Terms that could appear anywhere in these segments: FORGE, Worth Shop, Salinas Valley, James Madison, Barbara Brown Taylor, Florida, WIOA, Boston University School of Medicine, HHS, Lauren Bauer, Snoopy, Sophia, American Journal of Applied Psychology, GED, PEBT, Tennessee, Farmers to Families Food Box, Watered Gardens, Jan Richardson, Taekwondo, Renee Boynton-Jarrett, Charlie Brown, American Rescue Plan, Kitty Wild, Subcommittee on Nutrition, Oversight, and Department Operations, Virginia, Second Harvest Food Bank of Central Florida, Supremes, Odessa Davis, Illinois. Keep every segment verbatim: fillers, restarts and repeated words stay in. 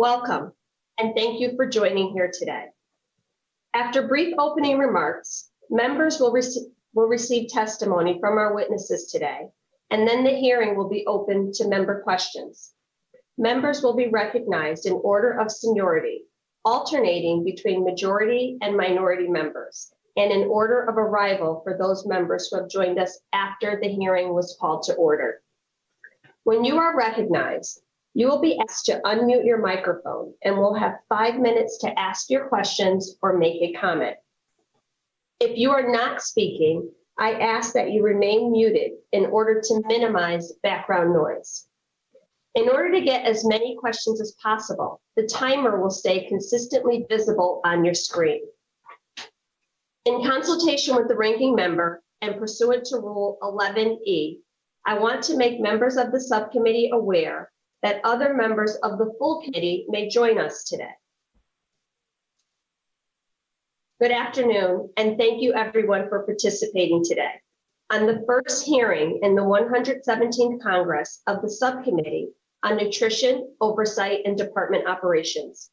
Welcome, and thank you for joining here today. After brief opening remarks, members will, rec will receive testimony from our witnesses today, and then the hearing will be open to member questions. Members will be recognized in order of seniority, alternating between majority and minority members, and in order of arrival for those members who have joined us after the hearing was called to order. When you are recognized, you will be asked to unmute your microphone and will have five minutes to ask your questions or make a comment. If you are not speaking, I ask that you remain muted in order to minimize background noise. In order to get as many questions as possible, the timer will stay consistently visible on your screen. In consultation with the ranking member and pursuant to Rule eleven E, I want to make members of the subcommittee aware that other members of the full committee may join us today. Good afternoon, and thank you everyone for participating today on the first hearing in the one hundred seventeenth Congress of the Subcommittee on Nutrition, Oversight, and Department Operations.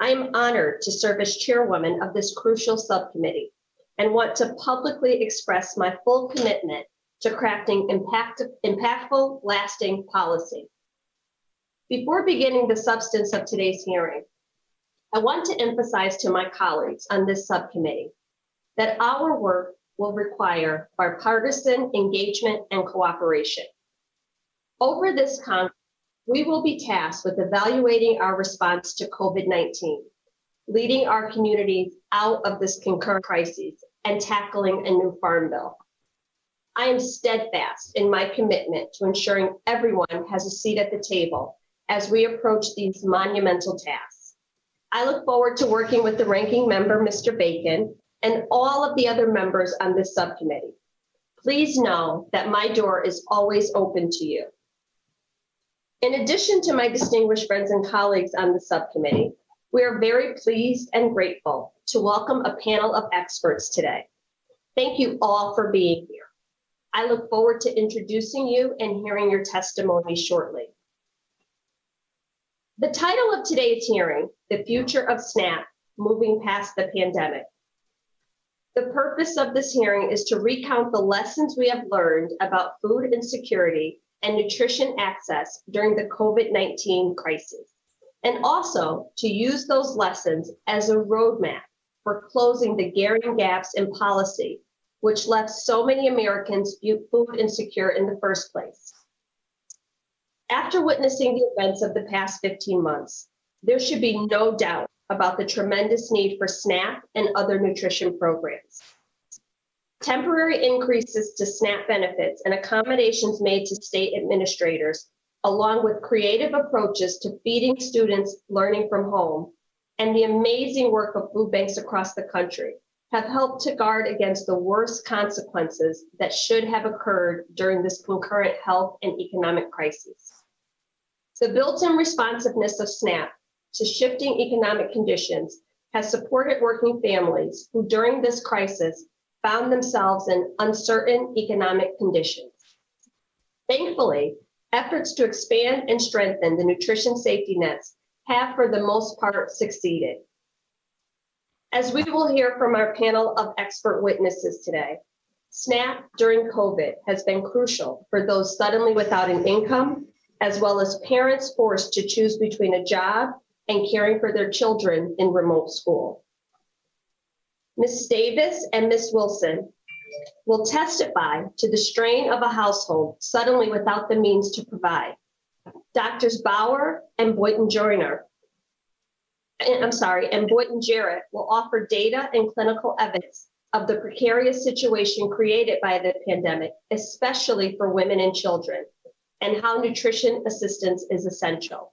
I am honored to serve as chairwoman of this crucial subcommittee and want to publicly express my full commitment to crafting impact, impactful, lasting policy. Before beginning the substance of today's hearing, I want to emphasize to my colleagues on this subcommittee that our work will require bipartisan engagement and cooperation. Over this Congress, we will be tasked with evaluating our response to COVID nineteen, leading our communities out of this concurrent crisis, and tackling a new farm bill. I am steadfast in my commitment to ensuring everyone has a seat at the table as we approach these monumental tasks. I look forward to working with the ranking member, Mister Bacon, and all of the other members on this subcommittee. Please know that my door is always open to you. In addition to my distinguished friends and colleagues on the subcommittee, we are very pleased and grateful to welcome a panel of experts today. Thank you all for being here. I look forward to introducing you and hearing your testimony shortly. The title of today's hearing, The Future of SNAP, Moving Past the Pandemic. The purpose of this hearing is to recount the lessons we have learned about food insecurity and nutrition access during the COVID nineteen crisis, and also to use those lessons as a roadmap for closing the glaring gaps in policy, which left so many Americans food insecure in the first place. After witnessing the events of the past fifteen months, there should be no doubt about the tremendous need for SNAP and other nutrition programs. Temporary increases to SNAP benefits and accommodations made to state administrators, along with creative approaches to feeding students learning from home, and the amazing work of food banks across the country, have helped to guard against the worst consequences that should have occurred during this concurrent health and economic crisis. The built-in responsiveness of SNAP to shifting economic conditions has supported working families who during this crisis found themselves in uncertain economic conditions. Thankfully, efforts to expand and strengthen the nutrition safety nets have for the most part succeeded. As we will hear from our panel of expert witnesses today, SNAP during COVID has been crucial for those suddenly without an income, as well as parents forced to choose between a job and caring for their children in remote school. Miz Davis and Miz Wilson will testify to the strain of a household suddenly without the means to provide. Doctors Bauer and Boynton-Jarrett, I'm sorry, and Boynton-Jarrett will offer data and clinical evidence of the precarious situation created by the pandemic, especially for women and children, and how nutrition assistance is essential.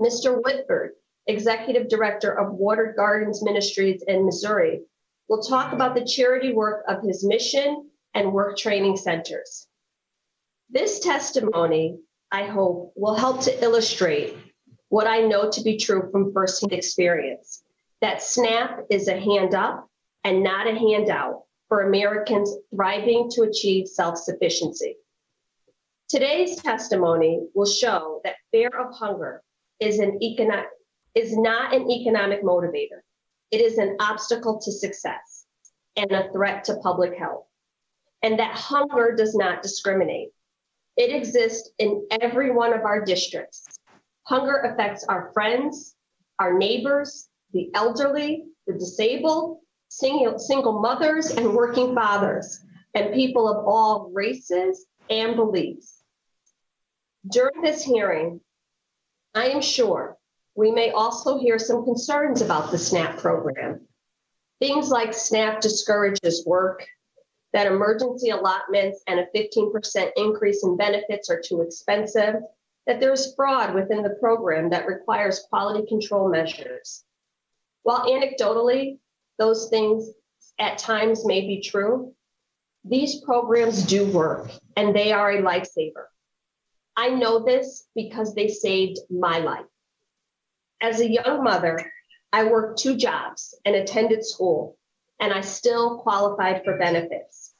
Mister Whitford, Executive Director of Watered Gardens Ministries in Missouri, will talk about the charity work of his mission and work training centers. This testimony, I hope, will help to illustrate what I know to be true from firsthand experience, that SNAP is a hand up and not a handout for Americans thriving to achieve self-sufficiency. Today's testimony will show that fear of hunger is an econo is not an economic motivator. It is an obstacle to success and a threat to public health. And that hunger does not discriminate. It exists in every one of our districts. Hunger affects our friends, our neighbors, the elderly, the disabled, single, single mothers and working fathers, and people of all races and beliefs. During this hearing, I am sure we may also hear some concerns about the SNAP program. Things like SNAP discourages work, that emergency allotments and a fifteen percent increase in benefits are too expensive, that there is fraud within the program that requires quality control measures. While anecdotally, those things at times may be true, these programs do work and they are a lifesaver. I know this because they saved my life. As a young mother, I worked two jobs and attended school, and I still qualified for benefits.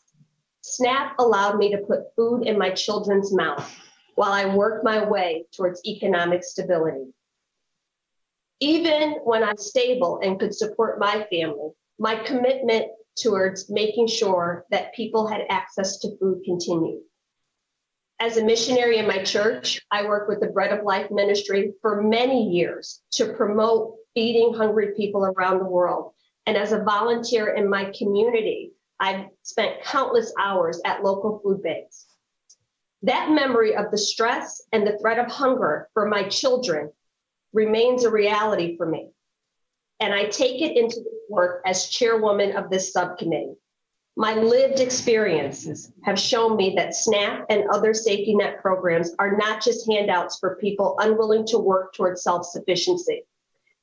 SNAP allowed me to put food in my children's mouth while I worked my way towards economic stability. Even when I'm stable and could support my family, my commitment towards making sure that people had access to food continued. As a missionary in my church, I worked with the Bread of Life Ministry for many years to promote feeding hungry people around the world. And as a volunteer in my community, I've spent countless hours at local food banks. That memory of the stress and the threat of hunger for my children remains a reality for me. And I take it into this work as chairwoman of this subcommittee. My lived experiences have shown me that SNAP and other safety net programs are not just handouts for people unwilling to work towards self-sufficiency.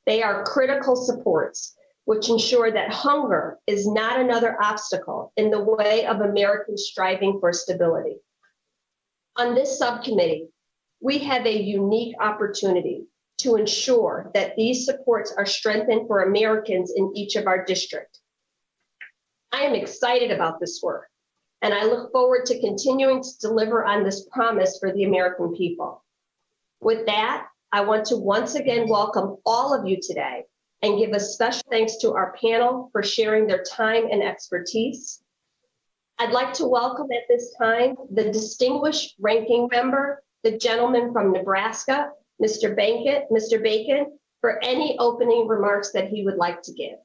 They are critical supports which ensure that hunger is not another obstacle in the way of Americans striving for stability. On this subcommittee, we have a unique opportunity to ensure that these supports are strengthened for Americans in each of our districts. I am excited about this work, and I look forward to continuing to deliver on this promise for the American people. With that, I want to once again welcome all of you today and give a special thanks to our panel for sharing their time and expertise. I'd like to welcome at this time the distinguished ranking member, the gentleman from Nebraska, Mister Bacon, Mister Bacon, for any opening remarks that he would like to give.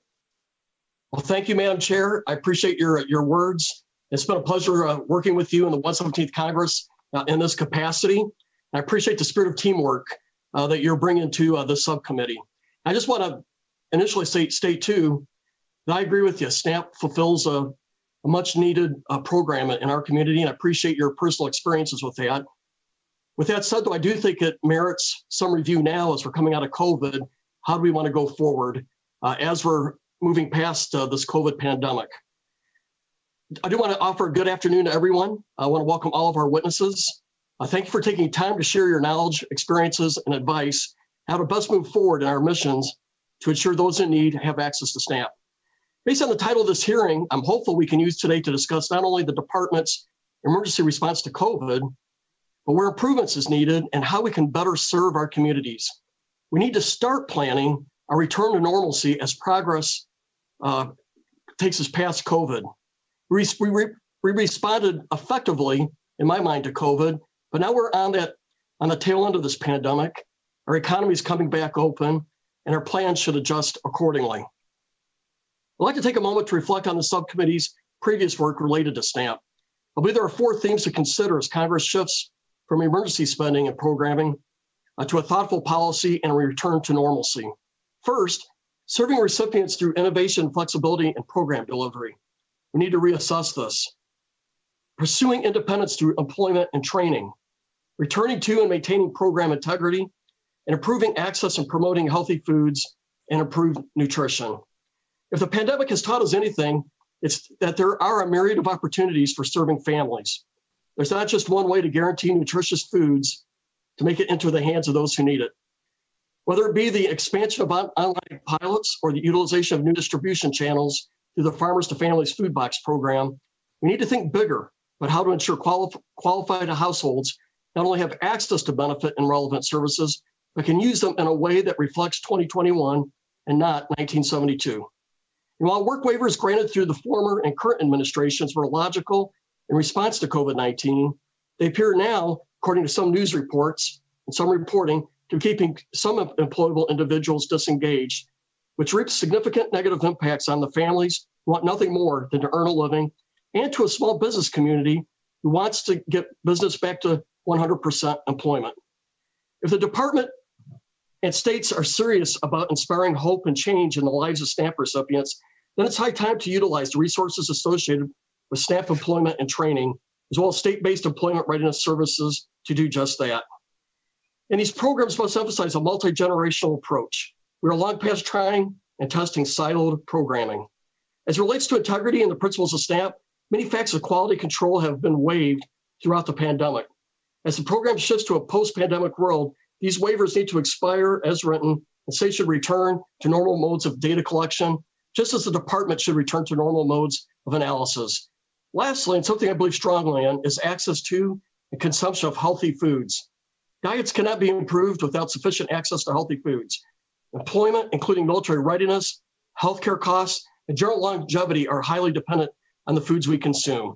Well, thank you, Madam Chair. I appreciate your, your words. It's been a pleasure uh, working with you in the one hundred seventeenth Congress uh, in this capacity. I appreciate the spirit of teamwork uh, that you're bringing to uh, the subcommittee. I just want to initially state, state too, that I agree with you. SNAP fulfills a, a much needed uh, program in our community, and I appreciate your personal experiences with that. With that said, though, I do think it merits some review now as we're coming out of COVID. How do we want to go forward uh, as we're moving past uh, this COVID pandemic? I do want to offer a good afternoon to everyone. I want to welcome all of our witnesses. Uh, thank you for taking time to share your knowledge, experiences, and advice how to best move forward in our missions to ensure those in need have access to SNAP. Based on the title of this hearing, I'm hopeful we can use today to discuss not only the department's emergency response to COVID, but where improvements is needed and how we can better serve our communities. We need to start planning our return to normalcy as progress uh, takes us past COVID. We, we, we responded effectively, in my mind, to COVID, but now we're on that on the tail end of this pandemic. Our economy is coming back open, and our plans should adjust accordingly. I'd like to take a moment to reflect on the subcommittee's previous work related to SNAP. I believe there are four themes to consider as Congress shifts from emergency spending and programming uh, to a thoughtful policy and a return to normalcy. First, serving recipients through innovation, flexibility, and program delivery. We need to reassess this. Pursuing independence through employment and training. Returning to and maintaining program integrity, and improving access and promoting healthy foods and improved nutrition. If the pandemic has taught us anything, it's that there are a myriad of opportunities for serving families. There's not just one way to guarantee nutritious foods to make it into the hands of those who need it. Whether it be the expansion of on online pilots or the utilization of new distribution channels through the Farmers to Families Food Box program, we need to think bigger about how to ensure quali- qualified households not only have access to benefit and relevant services, but can use them in a way that reflects twenty twenty-one and not nineteen seventy-two. And while work waivers granted through the former and current administrations were logical in response to COVID nineteen, they appear now, according to some news reports and some reporting, to keeping some employable individuals disengaged, which reaps significant negative impacts on the families who want nothing more than to earn a living, and to a small business community who wants to get business back to one hundred percent employment. If the department and states are serious about inspiring hope and change in the lives of SNAP recipients, then it's high time to utilize the resources associated with SNAP employment and training, as well as state-based employment readiness services to do just that. And these programs must emphasize a multi-generational approach. We are long past trying and testing siloed programming. As it relates to integrity and the principles of SNAP, many facts of quality control have been waived throughout the pandemic. As the program shifts to a post-pandemic world, these waivers need to expire as written, and states should return to normal modes of data collection, just as the department should return to normal modes of analysis. Lastly, and something I believe strongly in, is access to and consumption of healthy foods. Diets cannot be improved without sufficient access to healthy foods. Employment, including military readiness, healthcare costs, and general longevity are highly dependent on the foods we consume.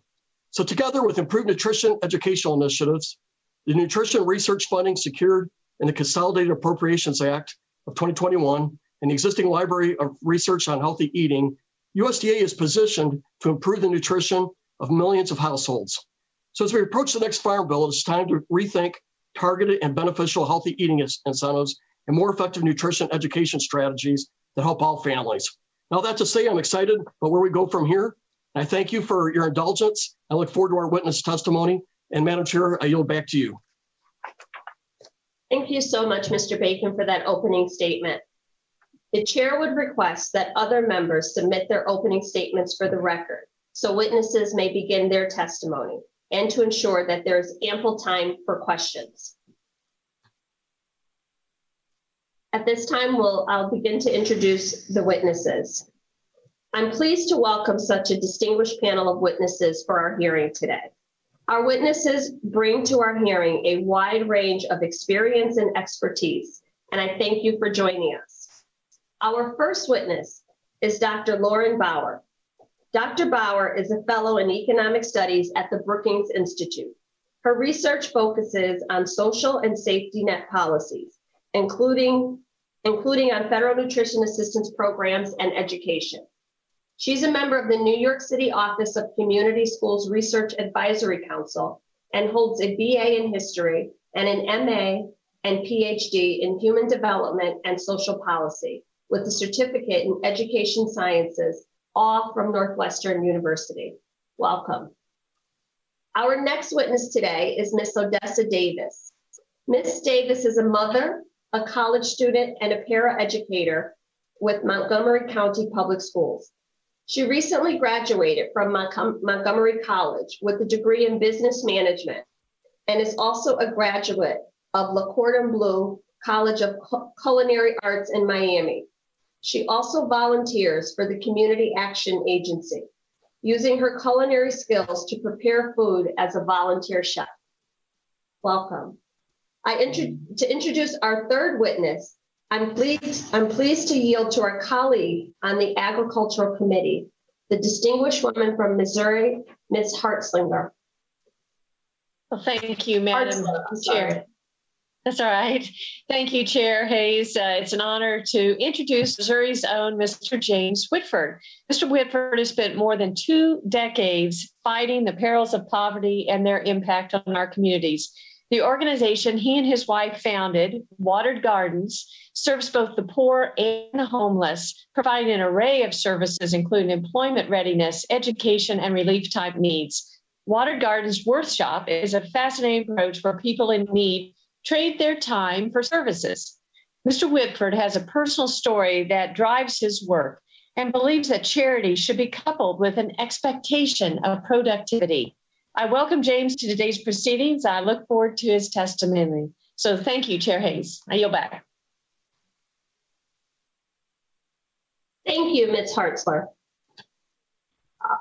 So together with improved nutrition educational initiatives, the nutrition research funding secured in the Consolidated Appropriations Act of twenty twenty-one and the existing library of research on healthy eating, U S D A is positioned to improve the nutrition of millions of households. So as we approach the next farm bill, it's time to rethink targeted and beneficial healthy eating incentives and more effective nutrition education strategies that help all families. Now that to say, I'm excited about where we go from here. I thank you for your indulgence. I look forward to our witness testimony. And Madam Chair, I yield back to you. Thank you so much, Mister Bacon, for that opening statement. The chair would request that other members submit their opening statements for the record so witnesses may begin their testimony and to ensure that there is ample time for questions. At this time, we'll, I'll begin to introduce the witnesses. I'm pleased to welcome such a distinguished panel of witnesses for our hearing today. Our witnesses bring to our hearing a wide range of experience and expertise, and I thank you for joining us. Our first witness is Doctor Lauren Bauer. Doctor Bauer is a fellow in economic studies at the Brookings Institution. Her research focuses on social and safety net policies, including, including on federal nutrition assistance programs and education. She's a member of the New York City Office of Community Schools Research Advisory Council and holds a B A in history and an M A and P H D in human development and social policy with a certificate in education sciences, all from Northwestern University. Welcome. Our next witness today is Miss Odessa Davis. Miss Davis is a mother, a college student, and a paraeducator with Montgomery County Public Schools. She recently graduated from Montgomery College with a degree in business management and is also a graduate of Le Cordon Bleu College of Culinary Arts in Miami. She also volunteers for the Community Action Agency, using her culinary skills to prepare food as a volunteer chef. Welcome. I intro- to introduce our third witness, I'm pleased, I'm pleased to yield to our colleague on the Agricultural Committee, the distinguished woman from Missouri, Miz Hartzlinger. Well, thank you, Madam Chair. That's all right. Thank you, Chair Hayes. Uh, it's an honor to introduce Missouri's own Mister James Whitford. Mister Whitford has spent more than two decades fighting the perils of poverty and their impact on our communities. The organization he and his wife founded, Watered Gardens, serves both the poor and the homeless, providing an array of services, including employment readiness, education, and relief-type needs. Watered Gardens Worth Shop is a fascinating approach where people in need trade their time for services. Mister Whitford has a personal story that drives his work and believes that charity should be coupled with an expectation of productivity. I welcome James to today's proceedings. I look forward to his testimony. So thank you, Chair Hayes. I yield back. Thank you, Miz Hartzler. Uh,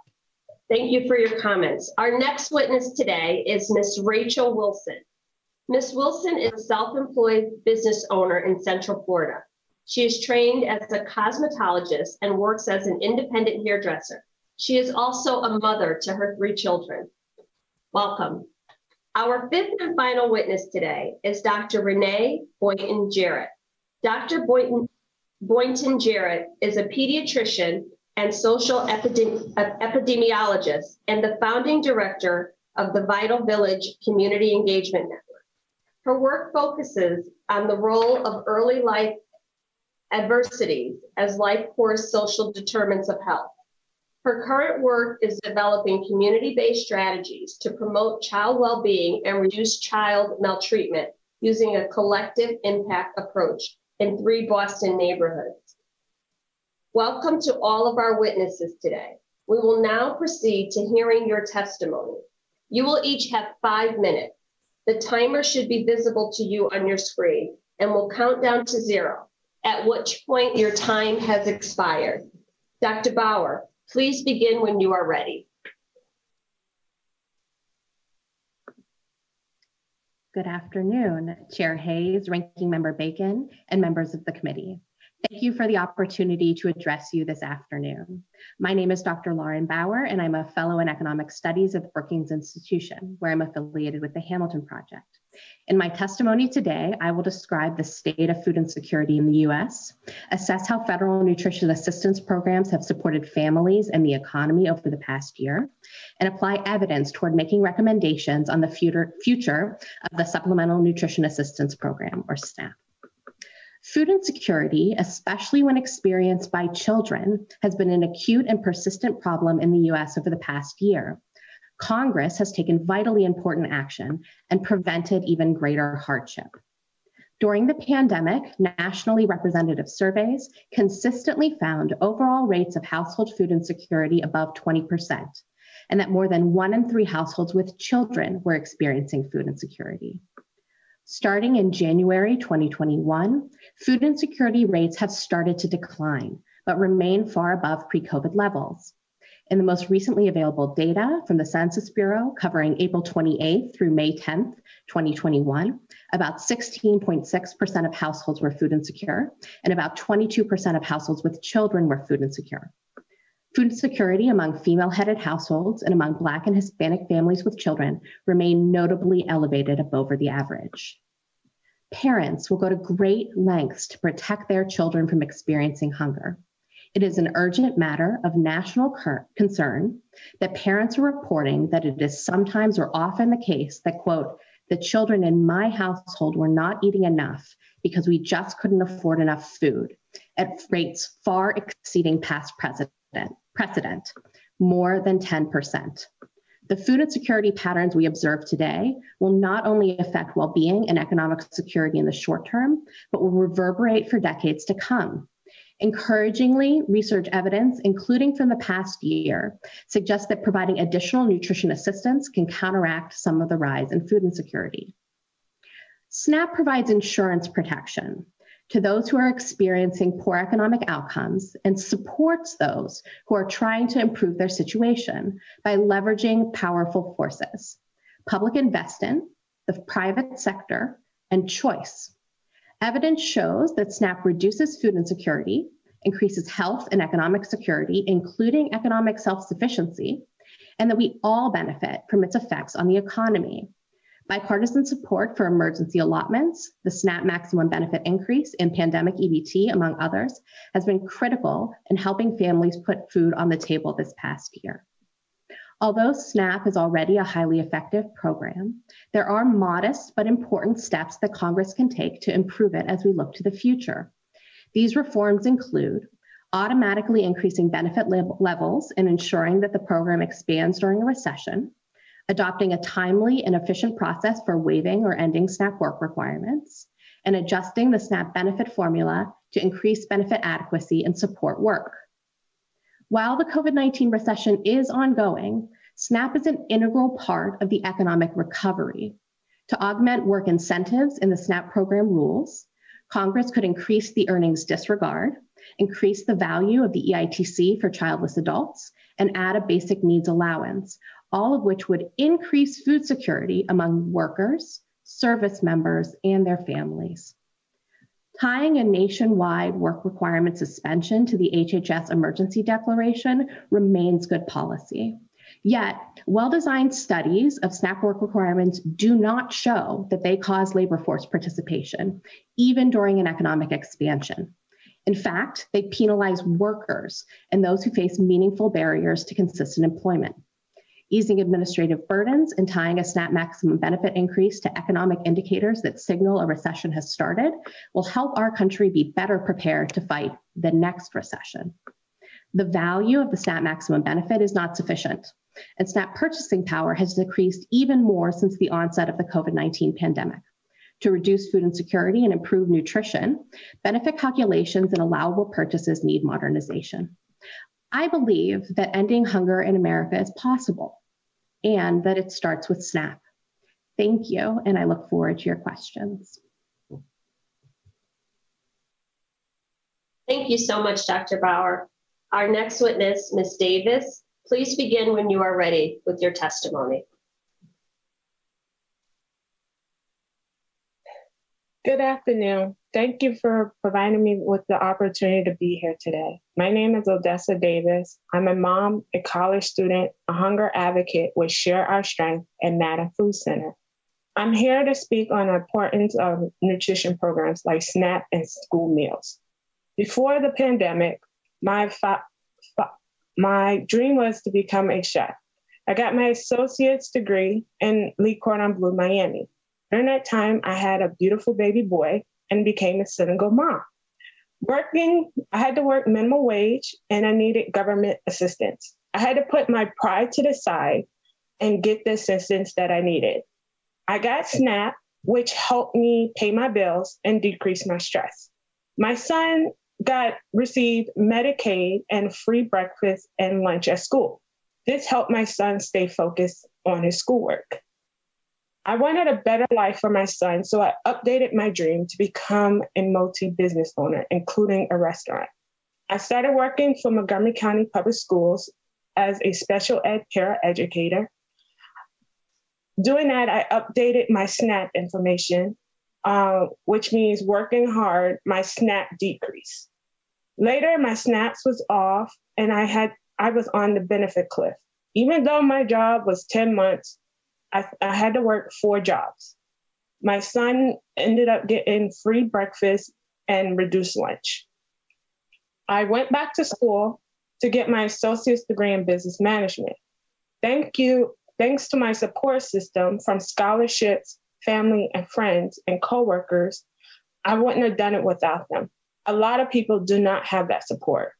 thank you for your comments. Our next witness today is Miz Rachel Wilson. Miz Wilson is a self-employed business owner in Central Florida. She is trained as a cosmetologist and works as an independent hairdresser. She is also a mother to her three children. Welcome. Our fifth and final witness today is Doctor Renee Boynton-Jarrett. Doctor Boynton-Jarrett is a pediatrician and social epidemi- epidemiologist and the founding director of the Vital Village Community Engagement Network. Her work focuses on the role of early life adversities as life course social determinants of health. Her current work is developing community-based strategies to promote child well-being and reduce child maltreatment using a collective impact approach in three Boston neighborhoods. Welcome to all of our witnesses today. We will now proceed to hearing your testimony. You will each have five minutes. The timer should be visible to you on your screen and will count down to zero, at which point your time has expired. Doctor Bauer, please begin when you are ready. Good afternoon, Chair Hayes, Ranking Member Bacon, and members of the committee. Thank you for the opportunity to address you this afternoon. My name is Doctor Lauren Bauer, and I'm a fellow in economic studies at the Brookings Institution, where I'm affiliated with the Hamilton Project. In my testimony today, I will describe the state of food insecurity in the U S, assess how federal nutrition assistance programs have supported families and the economy over the past year, and apply evidence toward making recommendations on the future, future of the Supplemental Nutrition Assistance Program, or SNAP. Food insecurity, especially when experienced by children, has been an acute and persistent problem in the U S over the past year. Congress has taken vitally important action and prevented even greater hardship. During the pandemic, nationally representative surveys consistently found overall rates of household food insecurity above twenty percent, and that more than one in three households with children were experiencing food insecurity. Starting in January twenty twenty-one, food insecurity rates have started to decline, but remain far above pre-COVID levels. In the most recently available data from the Census Bureau covering April twenty-eighth through May tenth, twenty twenty-one, about sixteen point six percent of households were food insecure, and about twenty-two percent of households with children were food insecure. Food insecurity among female-headed households and among Black and Hispanic families with children remain notably elevated above the average. Parents will go to great lengths to protect their children from experiencing hunger. It is an urgent matter of national concern that parents are reporting that it is sometimes or often the case that, quote, the children in my household were not eating enough because we just couldn't afford enough food at rates far exceeding past precedent, precedent more than ten percent. The food insecurity patterns we observe today will not only affect well-being and economic security in the short term, but will reverberate for decades to come. Encouragingly, research evidence, including from the past year, suggests that providing additional nutrition assistance can counteract some of the rise in food insecurity. SNAP provides insurance protection to those who are experiencing poor economic outcomes and supports those who are trying to improve their situation by leveraging powerful forces: public investment, the private sector, and choice. Evidence shows that SNAP reduces food insecurity, increases health and economic security, including economic self-sufficiency, and that we all benefit from its effects on the economy. Bipartisan support for emergency allotments, the SNAP maximum benefit increase, and pandemic E B T, among others, has been critical in helping families put food on the table this past year. Although SNAP is already a highly effective program, there are modest but important steps that Congress can take to improve it as we look to the future. These reforms include automatically increasing benefit levels and ensuring that the program expands during a recession, adopting a timely and efficient process for waiving or ending SNAP work requirements, and adjusting the SNAP benefit formula to increase benefit adequacy and support work. While the COVID nineteen recession is ongoing, SNAP is an integral part of the economic recovery. To augment work incentives in the SNAP program rules, Congress could increase the earnings disregard, increase the value of the E I T C for childless adults, and add a basic needs allowance, all of which would increase food security among workers, service members, and their families. Tying a nationwide work requirement suspension to the H H S Emergency Declaration remains good policy. Yet, well-designed studies of SNAP work requirements do not show that they cause labor force participation, even during an economic expansion. In fact, they penalize workers and those who face meaningful barriers to consistent employment. Easing administrative burdens and tying a SNAP maximum benefit increase to economic indicators that signal a recession has started will help our country be better prepared to fight the next recession. The value of the SNAP maximum benefit is not sufficient, and SNAP purchasing power has decreased even more since the onset of the COVID nineteen pandemic. To reduce food insecurity and improve nutrition, benefit calculations and allowable purchases need modernization. I believe that ending hunger in America is possible and that it starts with SNAP. Thank you, and I look forward to your questions. Thank you so much, Doctor Bauer. Our next witness, Miz Davis, please begin when you are ready with your testimony. Good afternoon. Thank you for providing me with the opportunity to be here today. My name is Odessa Davis. I'm a mom, a college student, a hunger advocate with Share Our Strength and NADA Food Center. I'm here to speak on the importance of nutrition programs like SNAP and school meals. Before the pandemic, my, fa- fa- my dream was to become a chef. I got my associate's degree in Le Cordon Bleu, Miami. During that time, I had a beautiful baby boy and became a single mom. Working, I had to work minimum wage and I needed government assistance. I had to put my pride to the side and get the assistance that I needed. I got SNAP, which helped me pay my bills and decrease my stress. My son got received Medicaid and free breakfast and lunch at school. This helped my son stay focused on his schoolwork. I wanted a better life for my son, so I updated my dream to become a multi-business owner, including a restaurant. I started working for Montgomery County Public Schools as a special ed paraeducator. Doing that, I updated my SNAP information, uh, which means working hard, my SNAP decreased. Later, my SNAPs was off, and I had I was on the benefit cliff. Even though my job was ten months, I, I had to work four jobs. My son ended up getting free breakfast and reduced lunch. I went back to school to get my associate's degree in business management. Thank you, thanks to my support system from scholarships, family and friends and coworkers, I wouldn't have done it without them. A lot of people do not have that support.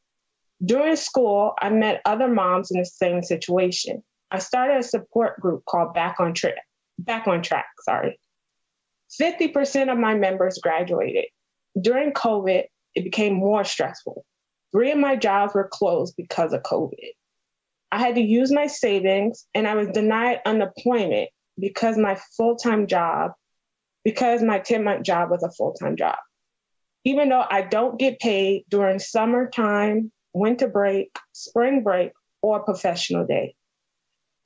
During school, I met other moms in the same situation. I started a support group called Back on Track. Back on Track, sorry. fifty percent of my members graduated. During COVID, it became more stressful. Three of my jobs were closed because of COVID. I had to use my savings and I was denied unemployment because my full-time job, because my ten-month job was a full-time job. Even though I don't get paid during summertime, winter break, spring break, or professional day.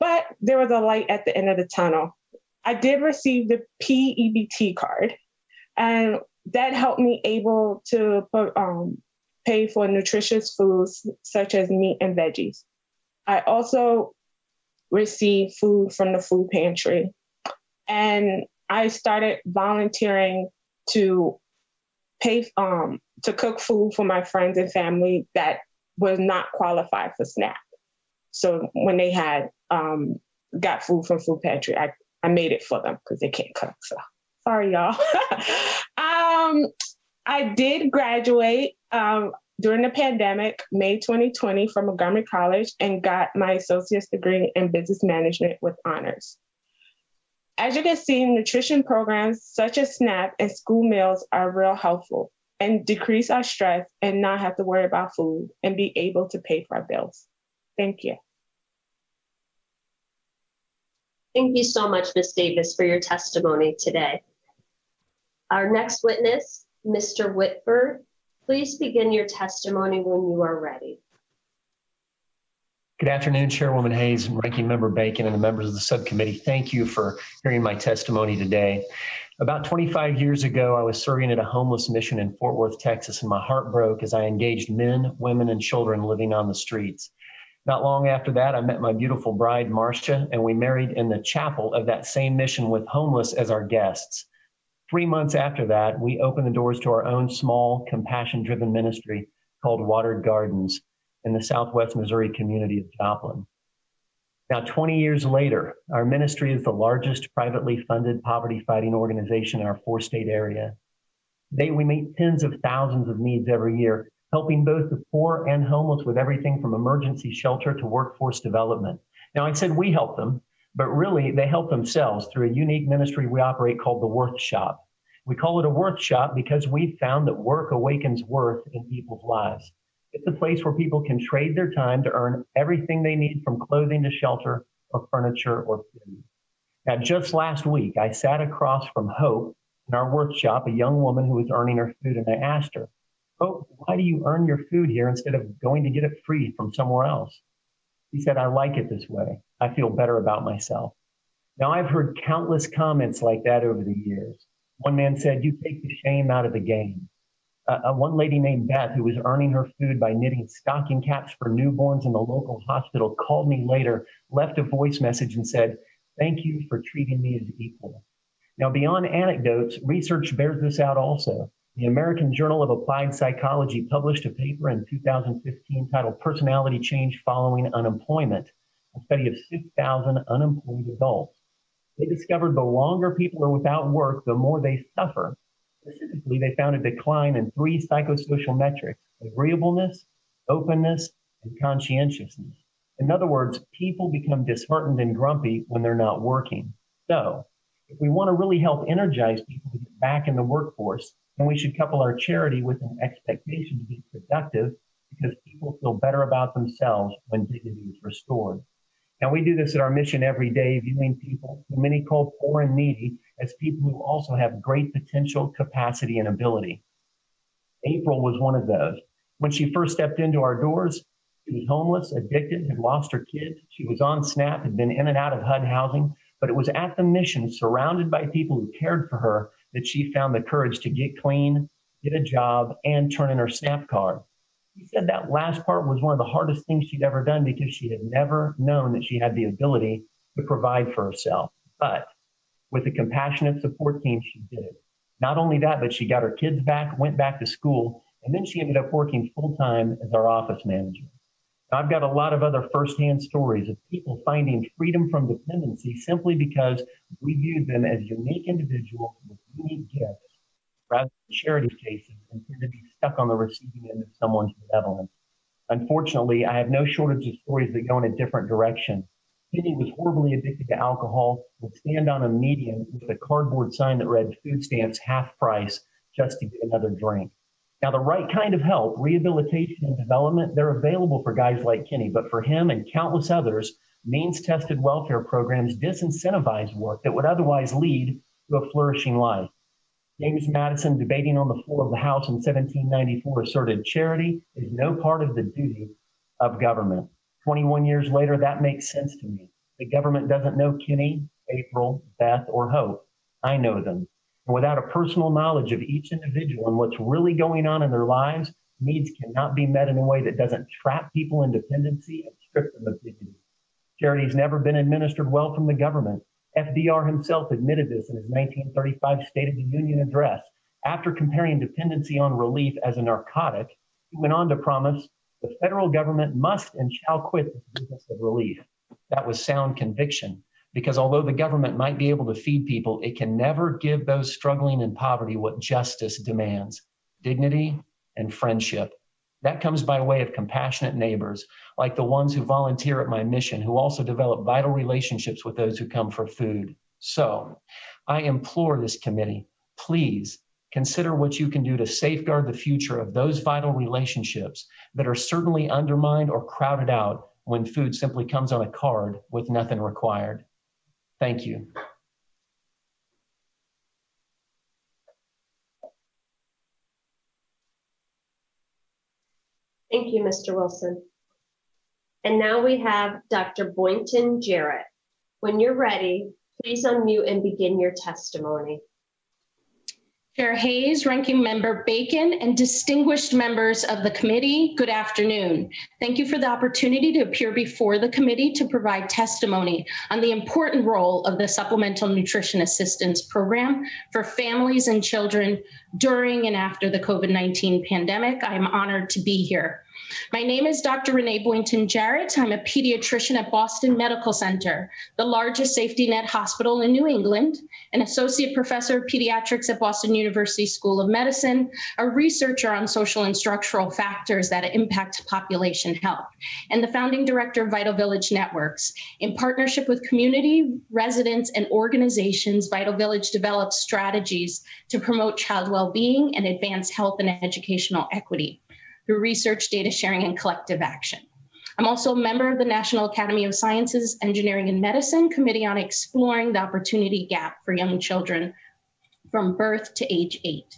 But there was a light at the end of the tunnel. I did receive the P E B T card, and that helped me able to um, pay for nutritious foods such as meat and veggies. I also received food from the food pantry, and I started volunteering to pay um, to cook food for my friends and family that was not qualified for SNAP. So when they had um, got food from food pantry, I, I made it for them because they can't cook. So sorry, y'all. um, I did graduate um, during the pandemic, May twenty twenty, from Montgomery College and got my associate's degree in business management with honors. As you can see, nutrition programs such as SNAP and school meals are real helpful and decrease our stress and not have to worry about food and be able to pay for our bills. Thank you. Thank you so much, Miz Davis, for your testimony today. Our next witness, Mister Whitford, please begin your testimony when you are ready. Good afternoon, Chairwoman Hayes and Ranking Member Bacon and the members of the subcommittee. Thank you for hearing my testimony today. About twenty-five years ago, I was serving at a homeless mission in Fort Worth, Texas, and my heart broke as I engaged men, women, and children living on the streets. Not long after that, I met my beautiful bride, Marcia, and we married in the chapel of that same mission with homeless as our guests. Three months after that, we opened the doors to our own small, compassion-driven ministry called Watered Gardens in the Southwest Missouri community of Joplin. Now, twenty years later, our ministry is the largest privately funded poverty-fighting organization in our four-state area. Today, we meet tens of thousands of needs every year, helping both the poor and homeless with everything from emergency shelter to workforce development. Now, I said we help them, but really they help themselves through a unique ministry we operate called the Worth Shop. We call it a Worth Shop because we've found that work awakens worth in people's lives. It's a place where people can trade their time to earn everything they need, from clothing to shelter or furniture or food. Now, just last week, I sat across from Hope in our workshop, a young woman who was earning her food, and I asked her, "Hope, why do you earn your food here instead of going to get it free from somewhere else?" She said, "I like it this way. I feel better about myself." Now, I've heard countless comments like that over the years. One man said, "You take the shame out of the game." Uh, one lady named Beth, who was earning her food by knitting stocking caps for newborns in the local hospital, called me later, left a voice message, and said, "Thank you for treating me as equal." Now, beyond anecdotes, research bears this out also. The American Journal of Applied Psychology published a paper in two thousand fifteen titled "Personality Change Following Unemployment," a study of six thousand unemployed adults. They discovered the longer people are without work, the more they suffer. Specifically, they found a decline in three psychosocial metrics: agreeableness, openness, and conscientiousness. In other words, people become disheartened and grumpy when they're not working. So, if we want to really help energize people to get back in the workforce, then we should couple our charity with an expectation to be productive, because people feel better about themselves when dignity is restored. Now, we do this at our mission every day, viewing people who many call poor and needy as people who also have great potential, capacity, and ability. April was one of those. When she first stepped into our doors, she was homeless, addicted, had lost her kids. She was on SNAP, had been in and out of H U D housing, but it was at the mission, surrounded by people who cared for her, that she found the courage to get clean, get a job, and turn in her SNAP card. She said that last part was one of the hardest things she'd ever done, because she had never known that she had the ability to provide for herself. But with a compassionate support team, she did it. Not only that, but she got her kids back, went back to school, and then she ended up working full-time as our office manager. Now, I've got a lot of other firsthand stories of people finding freedom from dependency simply because we viewed them as unique individuals with unique gifts, rather than charity cases intended to be stuck on the receiving end of someone's benevolence. Unfortunately, I have no shortage of stories that go in a different direction. Penny was horribly addicted to alcohol, would stand on a median with a cardboard sign that read "food stamps half price" just to get another drink. Now, the right kind of help, rehabilitation and development, they're available for guys like Kenny, but for him and countless others, means-tested welfare programs disincentivize work that would otherwise lead to a flourishing life. James Madison, debating on the floor of the House in seventeen ninety-four, asserted, "Charity is no part of the duty of government." twenty-one years later, that makes sense to me. The government doesn't know Kenny, April, Beth, or Hope. I know them. And without a personal knowledge of each individual and what's really going on in their lives, needs cannot be met in a way that doesn't trap people in dependency and strip them of dignity. Charity's never been administered well from the government. F D R himself admitted this in his nineteen thirty-five State of the Union address. After comparing dependency on relief as a narcotic, he went on to promise, "The federal government must and shall quit this business of relief." That was sound conviction, because although the government might be able to feed people, it can never give those struggling in poverty what justice demands: dignity and friendship. That comes by way of compassionate neighbors, like the ones who volunteer at my mission, who also develop vital relationships with those who come for food. So I implore this committee, please consider what you can do to safeguard the future of those vital relationships that are certainly undermined or crowded out when food simply comes on a card with nothing required. Thank you. Thank you, Mister Wilson. And now we have Doctor Boynton-Jarrett. When you're ready, please unmute and begin your testimony. Chair Hayes, Ranking Member Bacon, and distinguished members of the committee, good afternoon. Thank you for the opportunity to appear before the committee to provide testimony on the important role of the Supplemental Nutrition Assistance Program for families and children during and after the COVID nineteen pandemic. I am honored to be here. My name is Doctor Renee Boynton-Jarrett. I'm a pediatrician at Boston Medical Center, the largest safety net hospital in New England, an associate professor of pediatrics at Boston University School of Medicine, a researcher on social and structural factors that impact population health, and the founding director of Vital Village Networks. In partnership with community, residents, and organizations, Vital Village develops strategies to promote child well-being and advance health and educational equity through research, data sharing, and collective action. I'm also a member of the National Academy of Sciences, Engineering, and Medicine Committee on Exploring the Opportunity Gap for Young Children from Birth to Age Eight.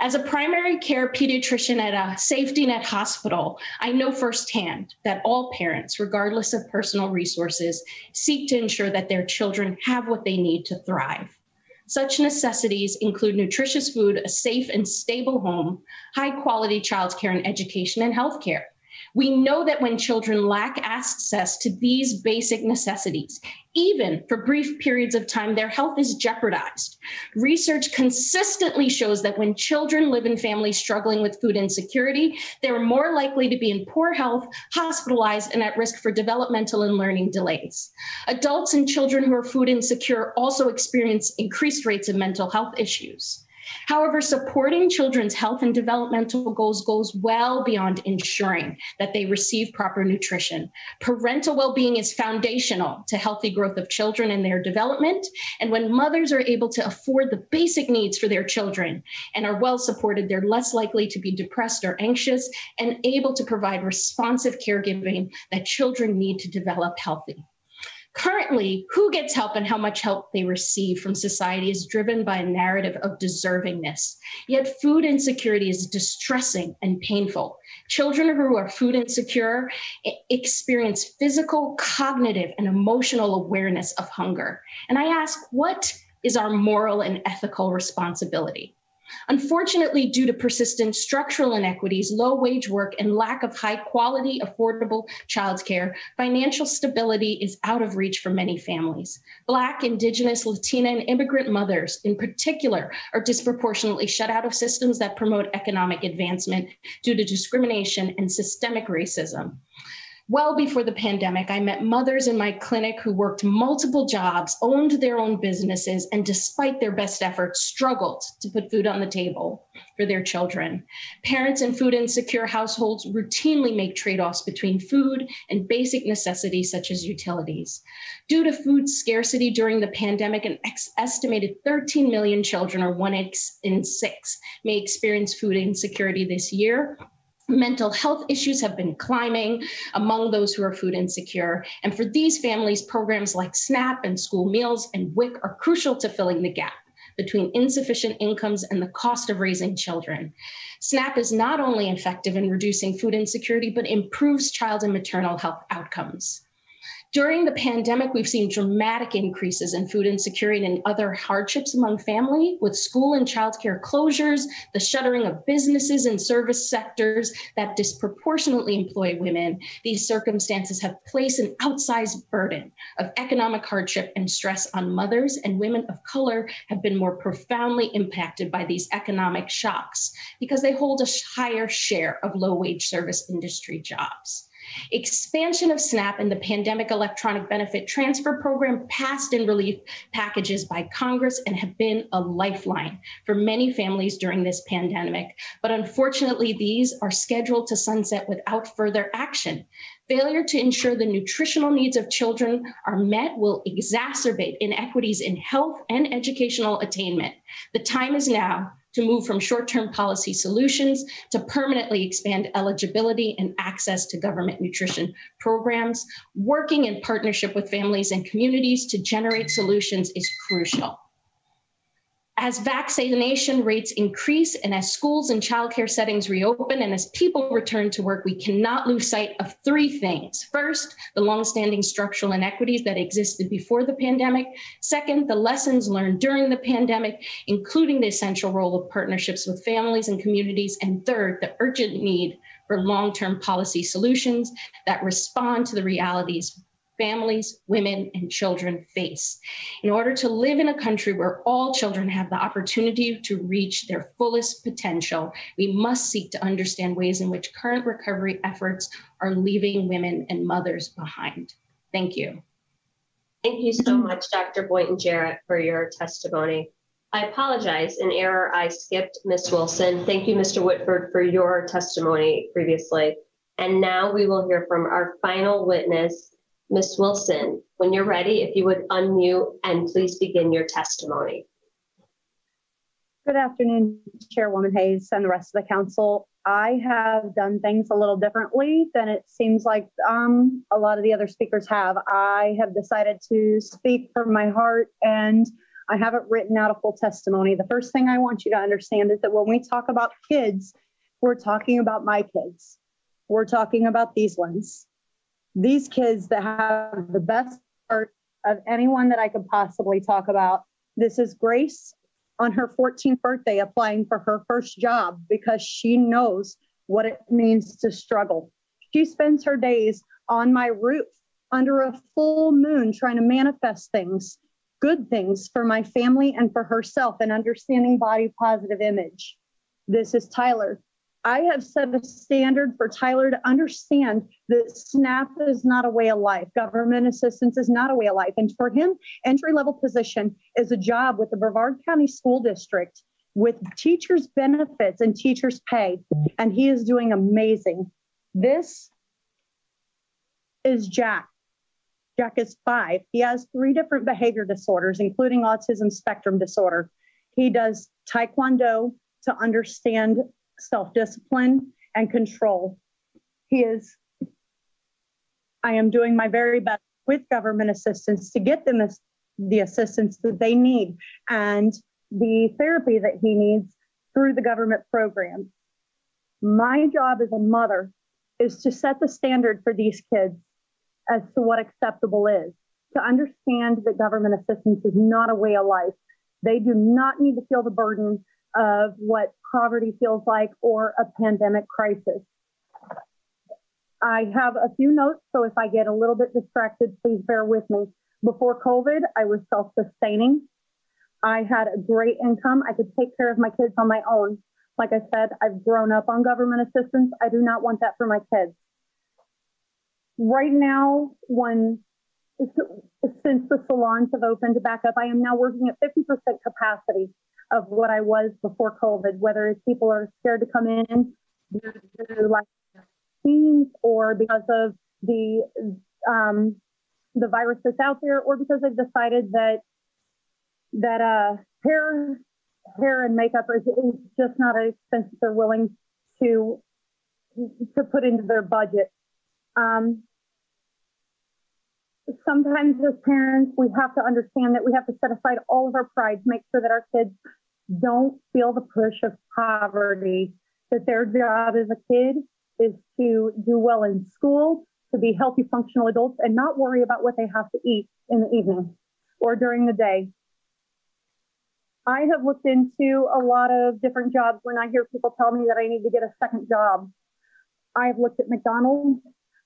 As a primary care pediatrician at a safety net hospital, I know firsthand that all parents, regardless of personal resources, seek to ensure that their children have what they need to thrive. Such necessities include nutritious food, a safe and stable home, high-quality childcare and education, and healthcare. We know that when children lack access to these basic necessities, even for brief periods of time, their health is jeopardized. Research consistently shows that when children live in families struggling with food insecurity, they're more likely to be in poor health, hospitalized, and at risk for developmental and learning delays. Adults and children who are food insecure also experience increased rates of mental health issues. However, supporting children's health and developmental goals goes well beyond ensuring that they receive proper nutrition. Parental well-being is foundational to healthy growth of children and their development. And when mothers are able to afford the basic needs for their children and are well supported, they're less likely to be depressed or anxious and able to provide responsive caregiving that children need to develop healthy. Currently, who gets help and how much help they receive from society is driven by a narrative of deservingness. Yet food insecurity is distressing and painful. Children who are food insecure experience physical, cognitive, and emotional awareness of hunger. And I ask, what is our moral and ethical responsibility? Unfortunately, due to persistent structural inequities, low-wage work, and lack of high-quality, affordable childcare, financial stability is out of reach for many families. Black, Indigenous, Latina, and immigrant mothers, in particular, are disproportionately shut out of systems that promote economic advancement due to discrimination and systemic racism. Well before the pandemic, I met mothers in my clinic who worked multiple jobs, owned their own businesses, and despite their best efforts, struggled to put food on the table for their children. Parents in food insecure households routinely make trade-offs between food and basic necessities such as utilities. Due to food scarcity during the pandemic, an estimated thirteen million children, or one in six, may experience food insecurity this year. Mental health issues have been climbing among those who are food insecure. And for these families, programs like SNAP and school meals and W I C are crucial to filling the gap between insufficient incomes and the cost of raising children. SNAP is not only effective in reducing food insecurity, but improves child and maternal health outcomes. During the pandemic, we've seen dramatic increases in food insecurity and other hardships among family, with school and childcare closures, the shuttering of businesses and service sectors that disproportionately employ women. These circumstances have placed an outsized burden of economic hardship and stress on mothers, and women of color have been more profoundly impacted by these economic shocks because they hold a higher share of low-wage service industry jobs. Expansion of SNAP and the Pandemic Electronic Benefit Transfer Program passed in relief packages by Congress and have been a lifeline for many families during this pandemic. But unfortunately, these are scheduled to sunset without further action. Failure to ensure the nutritional needs of children are met will exacerbate inequities in health and educational attainment. The time is now to move from short-term policy solutions to permanently expand eligibility and access to government nutrition programs. Working in partnership with families and communities to generate solutions is crucial. as vaccination rates increase and as schools and childcare settings reopen and as people return to work, we cannot lose sight of three things. First, the longstanding structural inequities that existed before the pandemic. Second, the lessons learned during the pandemic, including the essential role of partnerships with families and communities. And third, the urgent need for long-term policy solutions that respond to the realities families, women, and children face in order to live in a country where all children have the opportunity to reach their fullest potential. We must seek to understand ways in which current recovery efforts are leaving women and mothers behind. Thank you. Thank you so much, Doctor Boynton-Jarrett, for your testimony. I apologize, an error I skipped, Miz Wilson. Thank you, Mister Whitford, for your testimony previously. And now we will hear from our final witness, Miz Wilson. When you're ready, if you would unmute and please begin your testimony. Good afternoon, Chairwoman Hayes and the rest of the council. I have done things a little differently than it seems like um, a lot of the other speakers have. I have decided to speak from my heart, and I haven't written out a full testimony. The first thing I want you to understand is that when we talk about kids, we're talking about my kids. We're talking about these ones. These kids that have the best heart of anyone that I could possibly talk about. This is Grace on her fourteenth birthday applying for her first job because she knows what it means to struggle. She spends her days on my roof under a full moon trying to manifest things, good things for my family and for herself, and understanding body positive image. This is Tyler. I have set a standard for Tyler to understand that SNAP is not a way of life. Government assistance is not a way of life. And for him, entry-level position is a job with the Brevard County School District with teachers' benefits and teachers' pay. And he is doing amazing. This is Jack. Jack is five. He has three different behavior disorders, including autism spectrum disorder. He does Taekwondo to understand self-discipline and control. He is, I am doing my very best with government assistance to get them the assistance that they need and the therapy that he needs through the government program. My job as a mother is to set the standard for these kids as to what acceptable is, to understand that government assistance is not a way of life. They do not need to feel the burden of what poverty feels like or a pandemic crisis. I have a few notes, so if I get a little bit distracted, please bear with me. Before COVID, I was self-sustaining. I had a great income. I could take care of my kids on my own. Like I said, I've grown up on government assistance. I do not want that for my kids. Right now, when since the salons have opened back up, I am now working at fifty percent capacity of what I was before COVID, whether people are scared to come in due to lack of vaccines or because of the um, the virus that's out there, or because they've decided that that uh, hair hair and makeup is, is just not an expense that they're willing to to put into their budget. Um, sometimes as parents, we have to understand that we have to set aside all of our pride to make sure that our kids don't feel the push of poverty, that their job as a kid is to do well in school, to be healthy, functional adults, and not worry about what they have to eat in the evening or during the day. I have looked into a lot of different jobs when I hear people tell me that I need to get a second job. I've looked at McDonald's.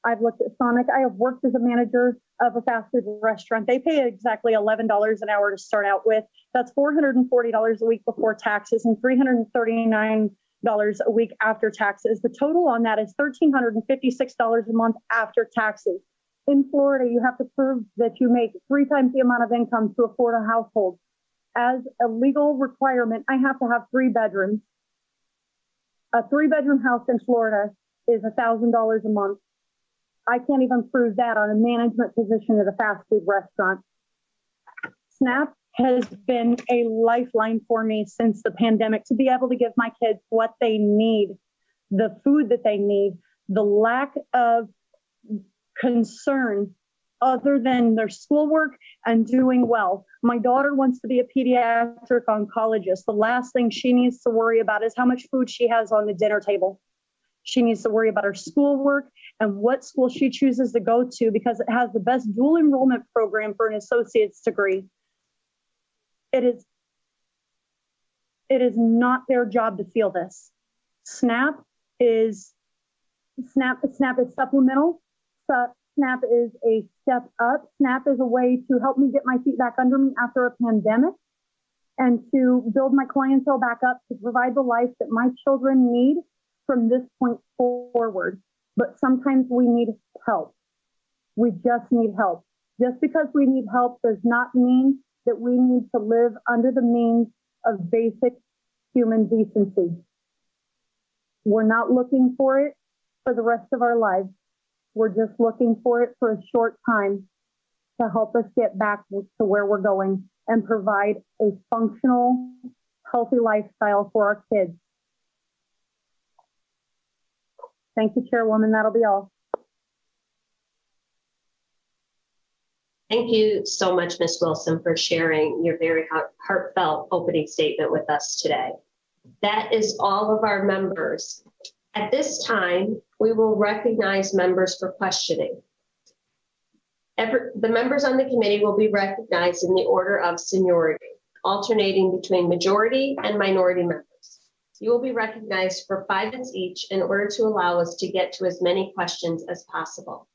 I've looked at Sonic. I have worked as a manager of a fast food restaurant. They pay exactly eleven dollars an hour to start out with. That's four hundred forty dollars a week before taxes and three hundred thirty-nine dollars a week after taxes. The total on that is one thousand three hundred fifty-six dollars a month after taxes. In Florida, you have to prove that you make three times the amount of income to afford a household. As a legal requirement, I have to have three bedrooms. A three-bedroom house in Florida is one thousand dollars a month. I can't even prove that on a management position at a fast food restaurant. SNAP has been a lifeline for me since the pandemic to be able to give my kids what they need, the food that they need, the lack of concern other than their schoolwork and doing well. My daughter wants to be a pediatric oncologist. The last thing she needs to worry about is how much food she has on the dinner table. She needs to worry about her schoolwork and what school she chooses to go to, because it has the best dual enrollment program for an associate's degree. It is, it is not their job to feel this. SNAP is, SNAP, SNAP is supplemental. So SNAP is a step up. SNAP is a way to help me get my feet back under me after a pandemic and to build my clientele back up to provide the life that my children need from this point forward. But sometimes we need help. We just need help. Just because we need help does not mean that we need to live under the means of basic human decency. We're not looking for it for the rest of our lives. We're just looking for it for a short time to help us get back to where we're going and provide a functional, healthy lifestyle for our kids. Thank you, Chairwoman. That'll be all. Thank you so much, Miz Wilson, for sharing your very heartfelt opening statement with us today. That is all of our members. At this time, we will recognize members for questioning. Every, the members on the committee will be recognized in the order of seniority, alternating between majority and minority members. You will be recognized for five minutes each in order to allow us to get to as many questions as possible.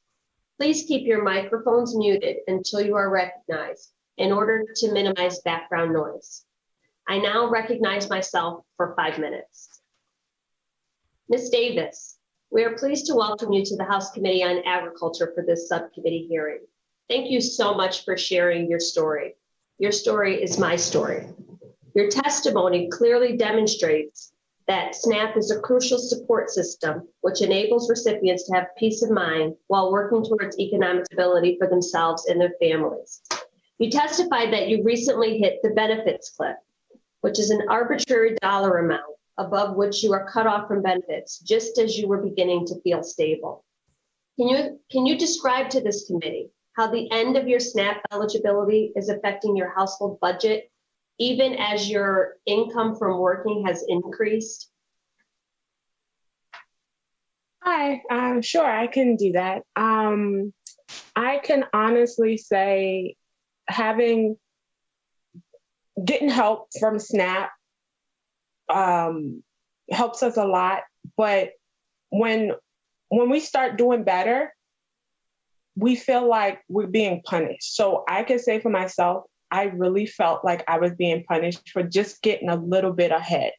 Please keep your microphones muted until you are recognized in order to minimize background noise. I now recognize myself for five minutes. Miz Davis, we are pleased to welcome you to the House Committee on Agriculture for this subcommittee hearing. Thank you so much for sharing your story. Your story is my story. Your testimony clearly demonstrates that SNAP is a crucial support system which enables recipients to have peace of mind while working towards economic stability for themselves and their families. You testified that you recently hit the benefits cliff, which is an arbitrary dollar amount above which you are cut off from benefits, just as you were beginning to feel stable. Can you, can you describe to this committee how the end of your SNAP eligibility is affecting your household budget, even as your income from working has increased? Hi, um, sure, I can do that. Um, I can honestly say having, getting help from SNAP Um, helps us a lot, but when when we start doing better, we feel like we're being punished. So I can say for myself, I really felt like I was being punished for just getting a little bit ahead.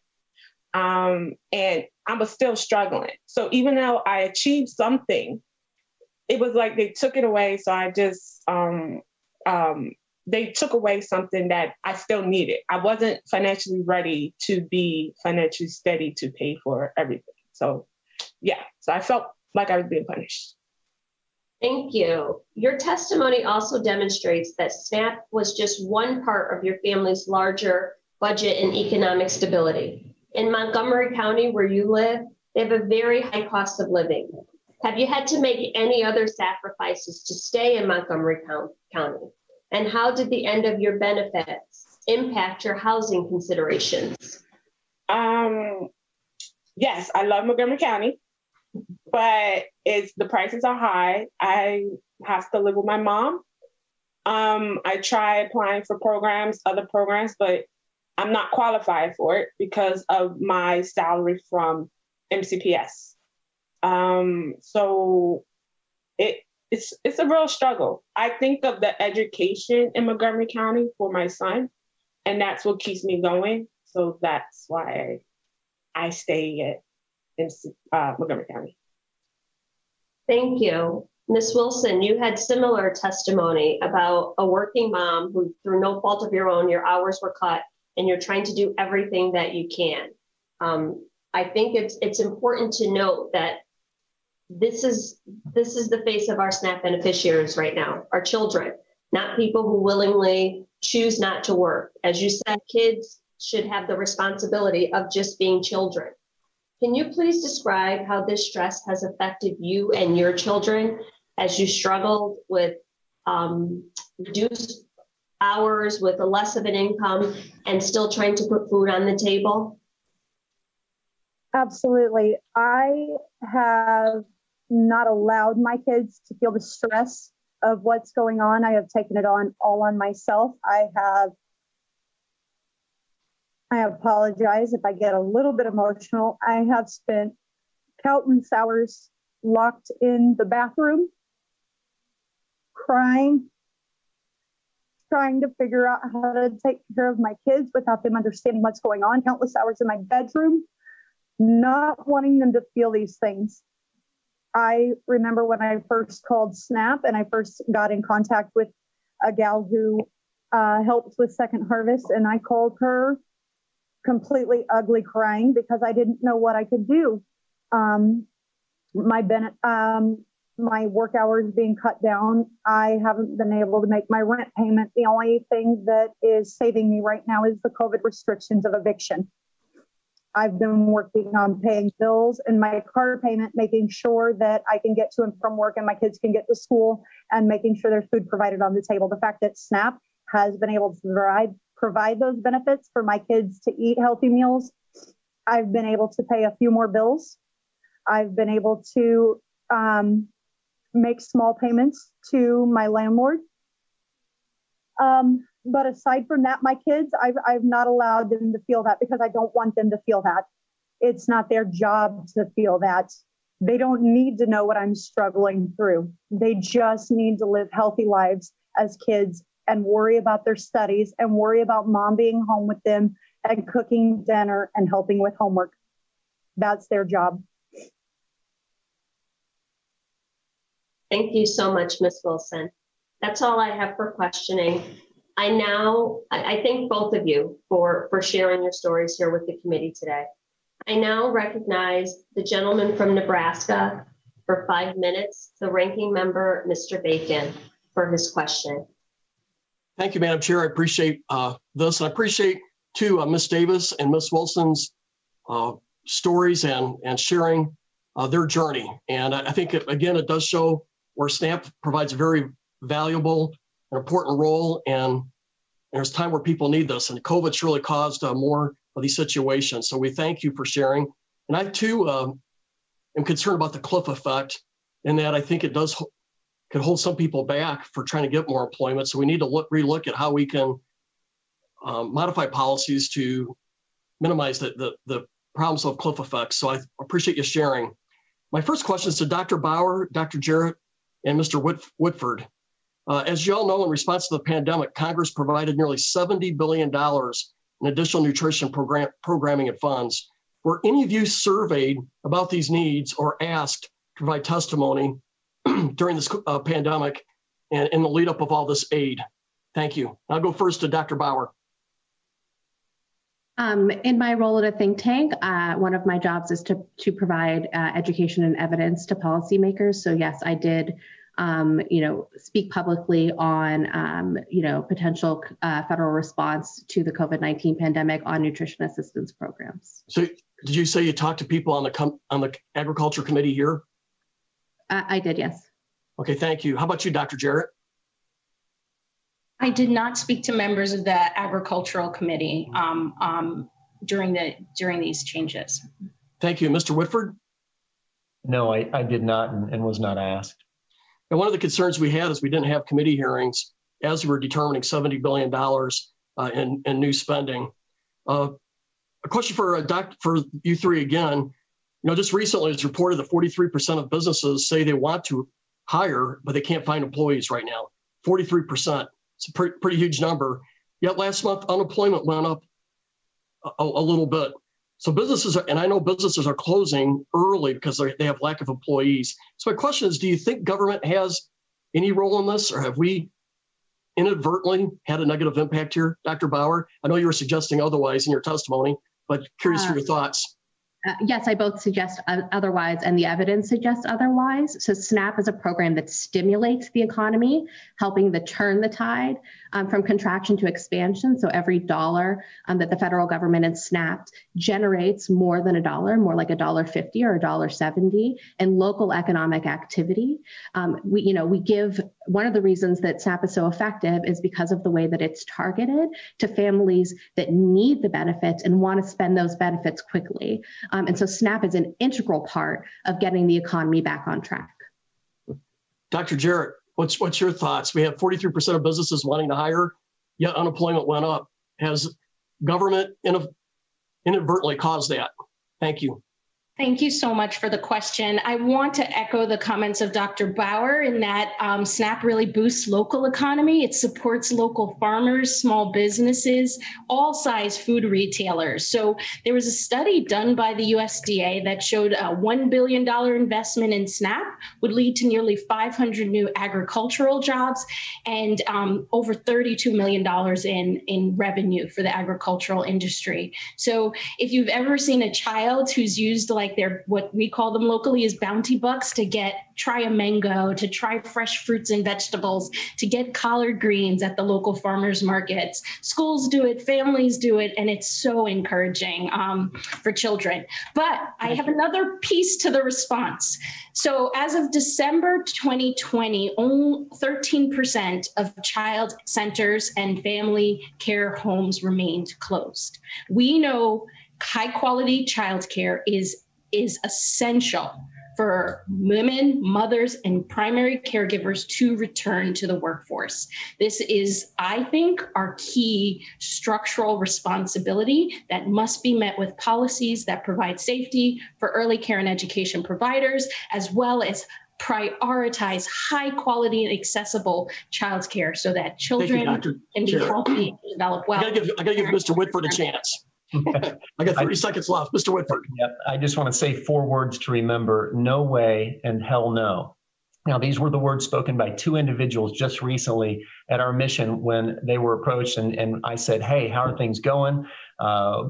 Um, and I was still struggling. So even though I achieved something, it was like they took it away. So I just, um, um, they took away something that I still needed. I wasn't financially ready to be financially steady to pay for everything. So yeah, so I felt like I was being punished. Thank you. Your testimony also demonstrates that SNAP was just one part of your family's larger budget and economic stability. In Montgomery County, where you live, they have a very high cost of living. Have you had to make any other sacrifices to stay in Montgomery County? And how did the end of your benefits impact your housing considerations? Um, yes, I love Montgomery County, but it's, the prices are high. I have to live with my mom. Um, I try applying for programs, other programs, but I'm not qualified for it because of my salary from M C P S. Um, so it, It's, it's a real struggle. I think of the education in Montgomery County for my son, and that's what keeps me going. So that's why I stay at uh, Montgomery County. Thank you. Miz Wilson, you had similar testimony about a working mom who, through no fault of your own, your hours were cut, and you're trying to do everything that you can. Um, I think it's, it's important to note that This is this is the face of our SNAP beneficiaries right now, our children, not people who willingly choose not to work. As you said, kids should have the responsibility of just being children. Can you please describe how this stress has affected you and your children as you struggled with um, reduced hours with a less of an income and still trying to put food on the table? Absolutely. I have not allowed my kids to feel the stress of what's going on. I have taken it on all on myself. I have, I apologize if I get a little bit emotional. I have spent countless hours locked in the bathroom, crying, trying to figure out how to take care of my kids without them understanding what's going on, countless hours in my bedroom, not wanting them to feel these things. I remember when I first called SNAP and I first got in contact with a gal who uh, helped with Second Harvest, and I called her completely ugly crying because I didn't know what I could do. Um, my ben- um, my work hours being cut down, I haven't been able to make my rent payment. The only thing that is saving me right now is the COVID restrictions of eviction. I've been working on paying bills and my car payment, making sure that I can get to and from work and my kids can get to school, and making sure there's food provided on the table. The fact that SNAP has been able to provide, provide those benefits for my kids to eat healthy meals, I've been able to pay a few more bills. I've been able to um, make small payments to my landlord. Um, But aside from that, my kids, I've, I've not allowed them to feel that because I don't want them to feel that. It's not their job to feel that. They don't need to know what I'm struggling through. They just need to live healthy lives as kids and worry about their studies and worry about mom being home with them and cooking dinner and helping with homework. That's their job. Thank you so much, Miz Wilson. That's all I have for questioning. I now, I thank both of you for, for sharing your stories here with the committee today. I now recognize the gentleman from Nebraska for five minutes, the ranking member, Mister Bacon, for his question. Thank you, Madam Chair. I appreciate uh, this. And I appreciate, too, uh, Miz Davis and Miz Wilson's uh, stories and, and sharing uh, their journey. And I think, it, again, it does show where SNAP provides a very valuable, an important role, and there's time where people need this, and COVID's really caused uh, more of these situations. So we thank you for sharing. And I too um, am concerned about the cliff effect, in that I think it does could hold some people back for trying to get more employment. So we need to look, relook at how we can um, modify policies to minimize the, the, the problems of cliff effects. So I appreciate you sharing. My first question is to Doctor Bauer, Doctor Jarrett, and Mister Whit- Whitford. Uh, as you all know, in response to the pandemic, Congress provided nearly seventy billion dollars in additional nutrition program, programming and funds. Were any of you surveyed about these needs or asked to provide testimony during this uh, pandemic and in the lead up of all this aid? Thank you. I'll go first to Doctor Bauer. Um, in my role at a think tank, uh, one of my jobs is to, to provide uh, education and evidence to policymakers. So yes, I did Um, you know, speak publicly on, um, you know, potential uh, federal response to the COVID nineteen pandemic on nutrition assistance programs. So did you say you talked to people on the com- on the agriculture committee here? Uh, I did, yes. Okay, thank you. How about you, Doctor Jarrett? I did not speak to members of the agricultural committee um, um, during the during these changes. Thank you. Mister Whitford? No, I, I did not and, and was not asked. And one of the concerns we had is we didn't have committee hearings as we were determining seventy billion dollars uh, in, in new spending. Uh, a question for, a doc, for you three again. You know, just recently it's reported that forty-three percent of businesses say they want to hire, but they can't find employees right now. forty-three percent, it's a pre- pretty huge number. Yet last month, unemployment went up a, a little bit. So businesses, are, and I know businesses are closing early because they have lack of employees. So my question is, do you think government has any role in this, or have we inadvertently had a negative impact here? Doctor Bauer, I know you were suggesting otherwise in your testimony, but curious uh, for your thoughts. Uh, yes, I both suggest otherwise and the evidence suggests otherwise. So SNAP is a program that stimulates the economy, helping to turn the tide um, from contraction to expansion. So every dollar um, that the federal government in SNAP generates more than a dollar, more like a dollar fifty or a dollar seventy in local economic activity. Um, we, you know, we give one of the reasons that SNAP is so effective is because of the way that it's targeted to families that need the benefits and want to spend those benefits quickly. Um, and so SNAP is an integral part of getting the economy back on track. Doctor Jarrett, what's, what's your thoughts? We have forty-three percent of businesses wanting to hire, yet unemployment went up. Has government inadvertently caused that? Thank you. Thank you so much for the question. I want to echo the comments of Doctor Bauer in that um, SNAP really boosts local economy. It supports local farmers, small businesses, all size food retailers. So there was a study done by the U S D A that showed a one billion dollar investment in SNAP would lead to nearly five hundred new agricultural jobs and um, over thirty-two million dollars in, in revenue for the agricultural industry. So if you've ever seen a child who's used like like they're what we call them locally is bounty bucks to get try a mango, to try fresh fruits and vegetables, to get collard greens at the local farmers markets. Schools do it, families do it, and it's so encouraging um, for children. But I have another piece to the response. So as of December twenty twenty, only thirteen percent of child centers and family care homes remained closed. We know high quality childcare is is essential for women, mothers, and primary caregivers to return to the workforce. This is, I think, our key structural responsibility that must be met with policies that provide safety for early care and education providers, as well as prioritize high quality and accessible childcare so that children you, can be healthy and develop well. I gotta give, I gotta give Mister Whitford a chance. I got thirty I, seconds left. Mister Whitford. Yeah, I just want to say four words to remember: no way and hell no. Now, these were the words spoken by two individuals just recently at our mission when they were approached, and, and I said, hey, how are things going? Uh,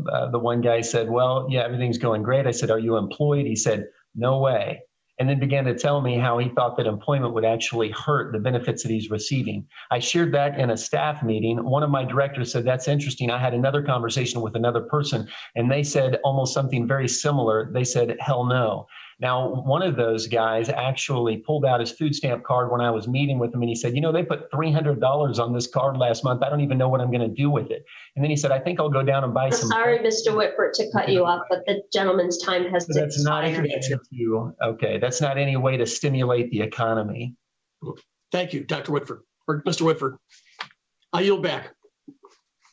uh, the one guy said, well, yeah, everything's going great. I said, are you employed? He said, no way. And then began to tell me how he thought that employment would actually hurt the benefits that he's receiving. I shared that in a staff meeting. One of my directors said, that's interesting. I had another conversation with another person, and they said almost something very similar. They said, hell no. Now, one of those guys actually pulled out his food stamp card when I was meeting with him, and he said, you know, they put three hundred dollars on this card last month. I don't even know what I'm going to do with it. And then he said, I think I'll go down and buy I'm some. Sorry, Mister Whitford, to cut you off, but the gentleman's time has so that's expired. Not you. Okay, that's not any way to stimulate the economy. Thank you, Doctor Whitford, or Mister Whitford. I yield back.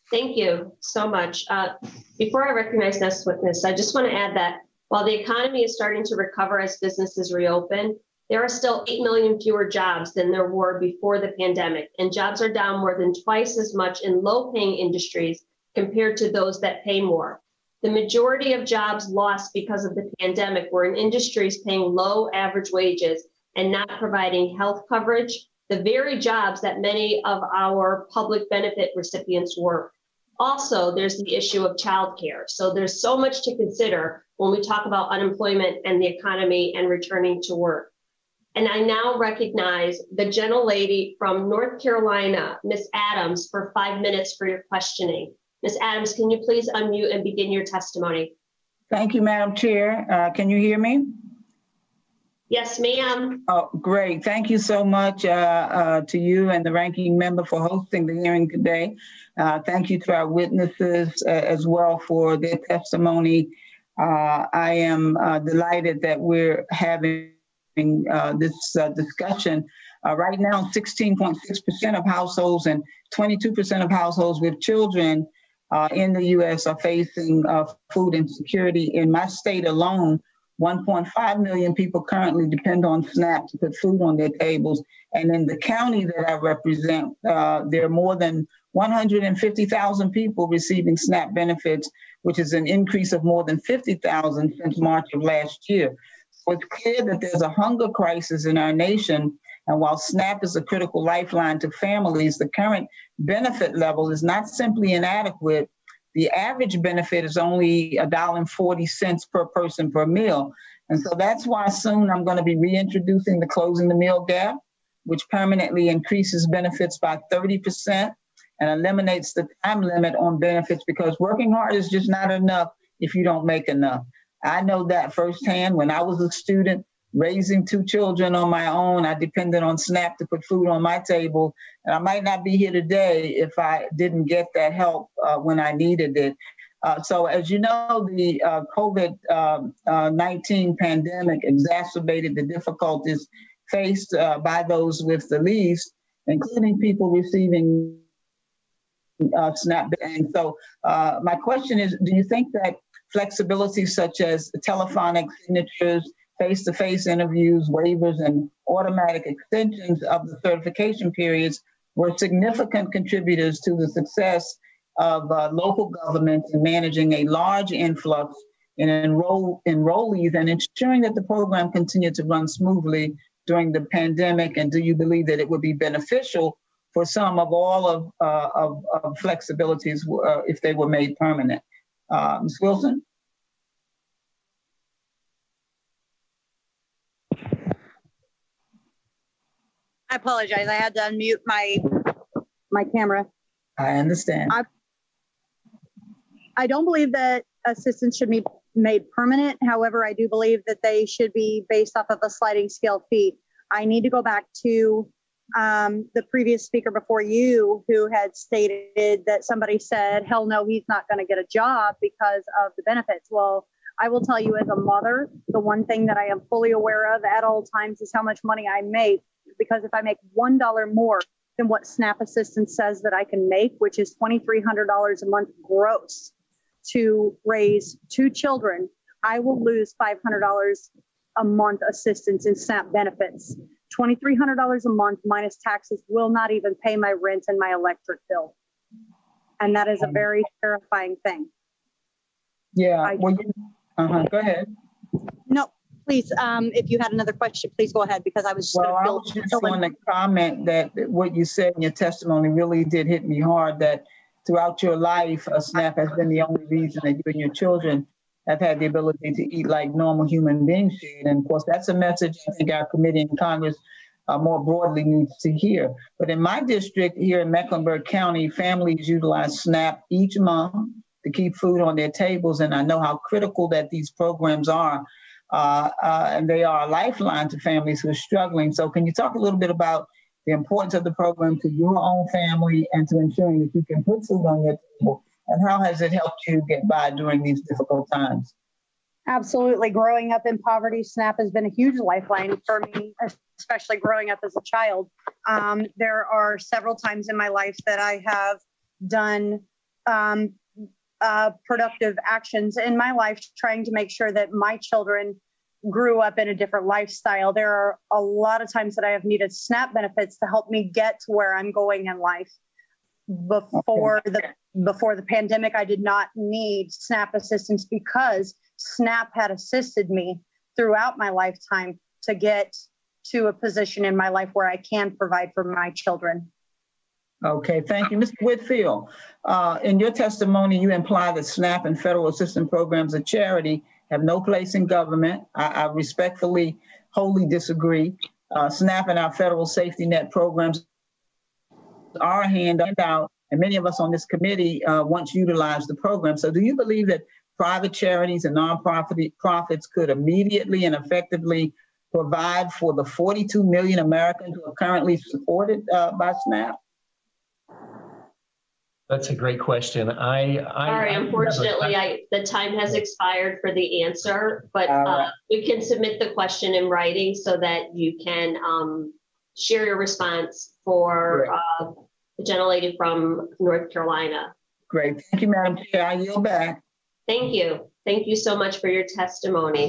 Thank you so much. Uh, before I recognize next witness, I just want to add that while the economy is starting to recover as businesses reopen, there are still eight million fewer jobs than there were before the pandemic, and jobs are down more than twice as much in low-paying industries compared to those that pay more. The majority of jobs lost because of the pandemic were in industries paying low average wages and not providing health coverage, the very jobs that many of our public benefit recipients work. Also, there's the issue of childcare. So there's so much to consider when we talk about unemployment and the economy and returning to work. And I now recognize the gentlelady from North Carolina, Miz Adams, for five minutes for your questioning. Miz Adams, can you please unmute and begin your testimony? Thank you, Madam Chair. Uh, can you hear me? Yes, ma'am. Oh, great. Thank you so much uh, uh, to you and the ranking member for hosting the hearing today. Uh, thank you to our witnesses uh, as well for their testimony. Uh, I am uh, delighted that we're having uh, this uh, discussion. Uh, right now, sixteen point six percent of households and twenty-two percent of households with children uh, in the U S are facing uh, food insecurity. In my state alone, one point five million people currently depend on SNAP to put food on their tables. And in the county that I represent, uh, there are more than one hundred fifty thousand people receiving SNAP benefits, which is an increase of more than fifty thousand since March of last year. So it's clear that there's a hunger crisis in our nation. And while SNAP is a critical lifeline to families, the current benefit level is not simply inadequate. the average benefit is only one dollar and forty cents per person per meal. And so that's why soon I'm going to be reintroducing the Closing the Meal Gap, which permanently increases benefits by thirty percent and eliminates the time limit on benefits, because working hard is just not enough if you don't make enough. I know that firsthand. When I was a student raising two children on my own, I depended on SNAP to put food on my table. And I might not be here today if I didn't get that help uh, when I needed it. Uh, so as you know, the uh, COVID nineteen pandemic exacerbated the difficulties faced uh, by those with the least, including people receiving uh, SNAP. And so uh, my question is, do you think that flexibility such as telephonic signatures, face-to-face interviews, waivers, and automatic extensions of the certification periods were significant contributors to the success of uh, local governments in managing a large influx in enroll enrollees and ensuring that the program continued to run smoothly during the pandemic? And do you believe that it would be beneficial for some of all of, uh, of, of flexibilities uh, if they were made permanent? Uh, Miz Wilson? I apologize. I had to unmute my my camera. I understand. I, I don't believe that assistance should be made permanent. However, I do believe that they should be based off of a sliding scale fee. I need to go back to um, the previous speaker before you, who had stated that somebody said, hell no, he's not going to get a job because of the benefits. Well, I will tell you, as a mother, the one thing that I am fully aware of at all times is how much money I make. Because if I make one dollar more than what SNAP assistance says that I can make, which is twenty-three hundred dollars a month gross to raise two children, I will lose five hundred dollars a month assistance in SNAP benefits. twenty-three hundred dollars a month minus taxes will not even pay my rent and my electric bill. And that is a very terrifying thing. Yeah. I, uh-huh. Go ahead. No. Please, um, if you had another question, please go ahead, because I was just well, going to build. I was just going to comment that what you said in your testimony really did hit me hard, that throughout your life, a SNAP has been the only reason that you and your children have had the ability to eat like normal human beings should. And of course, that's a message I think our committee in Congress uh, more broadly needs to hear. But in my district here in Mecklenburg County, families utilize SNAP each month to keep food on their tables. And I know how critical that these programs are. Uh, uh, and they are a lifeline to families who are struggling. So can you talk a little bit about the importance of the program to your own family and to ensuring that you can put food on your table? And how has it helped you get by during these difficult times? Absolutely. Growing up in poverty, SNAP has been a huge lifeline for me, especially growing up as a child. Um, there are several times in my life that I have done um, Uh, productive actions in my life, trying to make sure that my children grew up in a different lifestyle. There are a lot of times that I have needed SNAP benefits to help me get to where I'm going in life. Before okay. the before the pandemic, I did not need SNAP assistance because SNAP had assisted me throughout my lifetime to get to a position in my life where I can provide for my children. Okay, thank you. Mister Whitfield, uh, in your testimony, you imply that SNAP and federal assistance programs of charity have no place in government. I, I respectfully, wholly disagree. Uh, SNAP and our federal safety net programs are handout, and many of us on this committee uh, once utilized the program. So do you believe that private charities and nonprofit profits could immediately and effectively provide for the forty-two million Americans who are currently supported uh, by SNAP? That's a great question. I, I Sorry, I, unfortunately, I, the time has expired for the answer, but uh, right. You can submit the question in writing so that you can um, share your response for uh, the gentle lady from North Carolina. Great. Thank you, Madam Chair. I yield back. Thank you. Thank you so much for your testimony.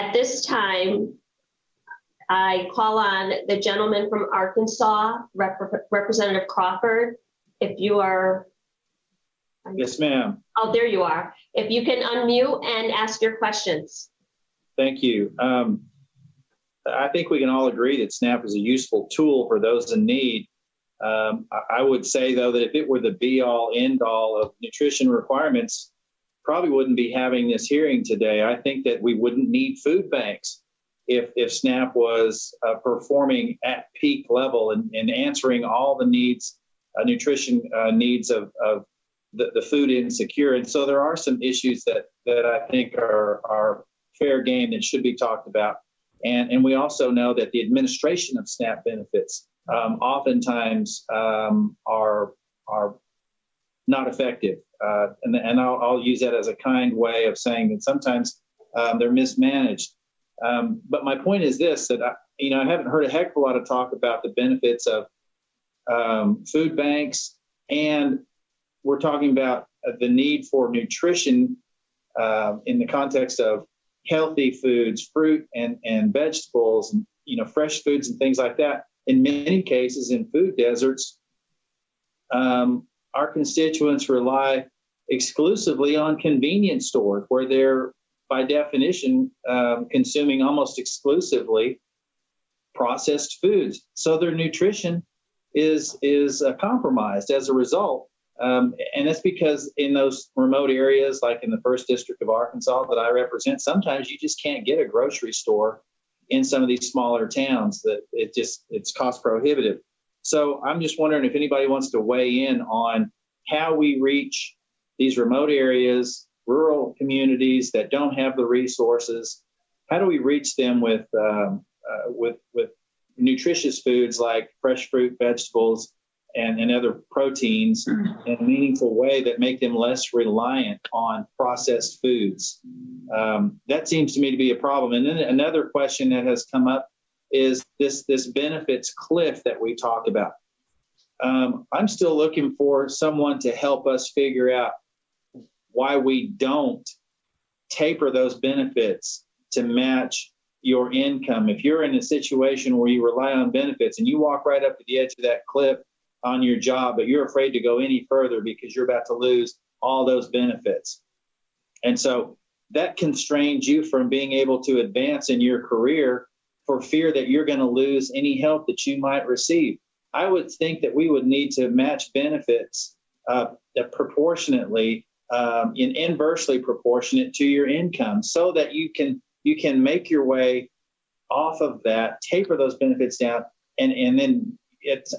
At this time, I call on the gentleman from Arkansas, Rep Representative Crawford. If you are... Yes, ma'am. Oh, there you are. If you can unmute and ask your questions. Thank you. Um, I think we can all agree that SNAP is a useful tool for those in need. Um, I would say, though, that if it were the be-all, end-all of nutrition requirements, probably wouldn't be having this hearing today. I think that we wouldn't need food banks if if SNAP was uh, performing at peak level and, and answering all the needs, uh, nutrition uh, needs of, of the, the food insecure. And so there are some issues that, that I think are, are fair game that should be talked about. And, and we also know that the administration of SNAP benefits Um, oftentimes um, are are not effective, uh, and and I'll, I'll use that as a kind way of saying that sometimes um, they're mismanaged. Um, but my point is this: that I, you know I haven't heard a heck of a lot of talk about the benefits of um, food banks, and we're talking about the need for nutrition uh, in the context of healthy foods, fruit and and vegetables, and you know fresh foods and things like that. In many cases, in food deserts, um, our constituents rely exclusively on convenience stores, where they're, by definition, um, consuming almost exclusively processed foods. So their nutrition is is uh, compromised as a result, um, and that's because in those remote areas, like in the first district of Arkansas that I represent, sometimes you just can't get a grocery store in some of these smaller towns, that it just, it's cost prohibitive. So I'm just wondering if anybody wants to weigh in on how we reach these remote areas, rural communities that don't have the resources. How do we reach them with um, uh, with with nutritious foods like fresh fruit, vegetables, and, and other proteins in a meaningful way that make them less reliant on processed foods? Um, that seems to me to be a problem. And then another question that has come up is this, this benefits cliff that we talked about. Um, I'm still looking for someone to help us figure out why we don't taper those benefits to match your income. If you're in a situation where you rely on benefits and you walk right up to the edge of that cliff on your job, but you're afraid to go any further because you're about to lose all those benefits. And so that constrains you from being able to advance in your career for fear that you're going to lose any help that you might receive. I would think that we would need to match benefits uh, proportionately um, and inversely proportionate to your income, so that you can you can make your way off of that, taper those benefits down, and, and then it's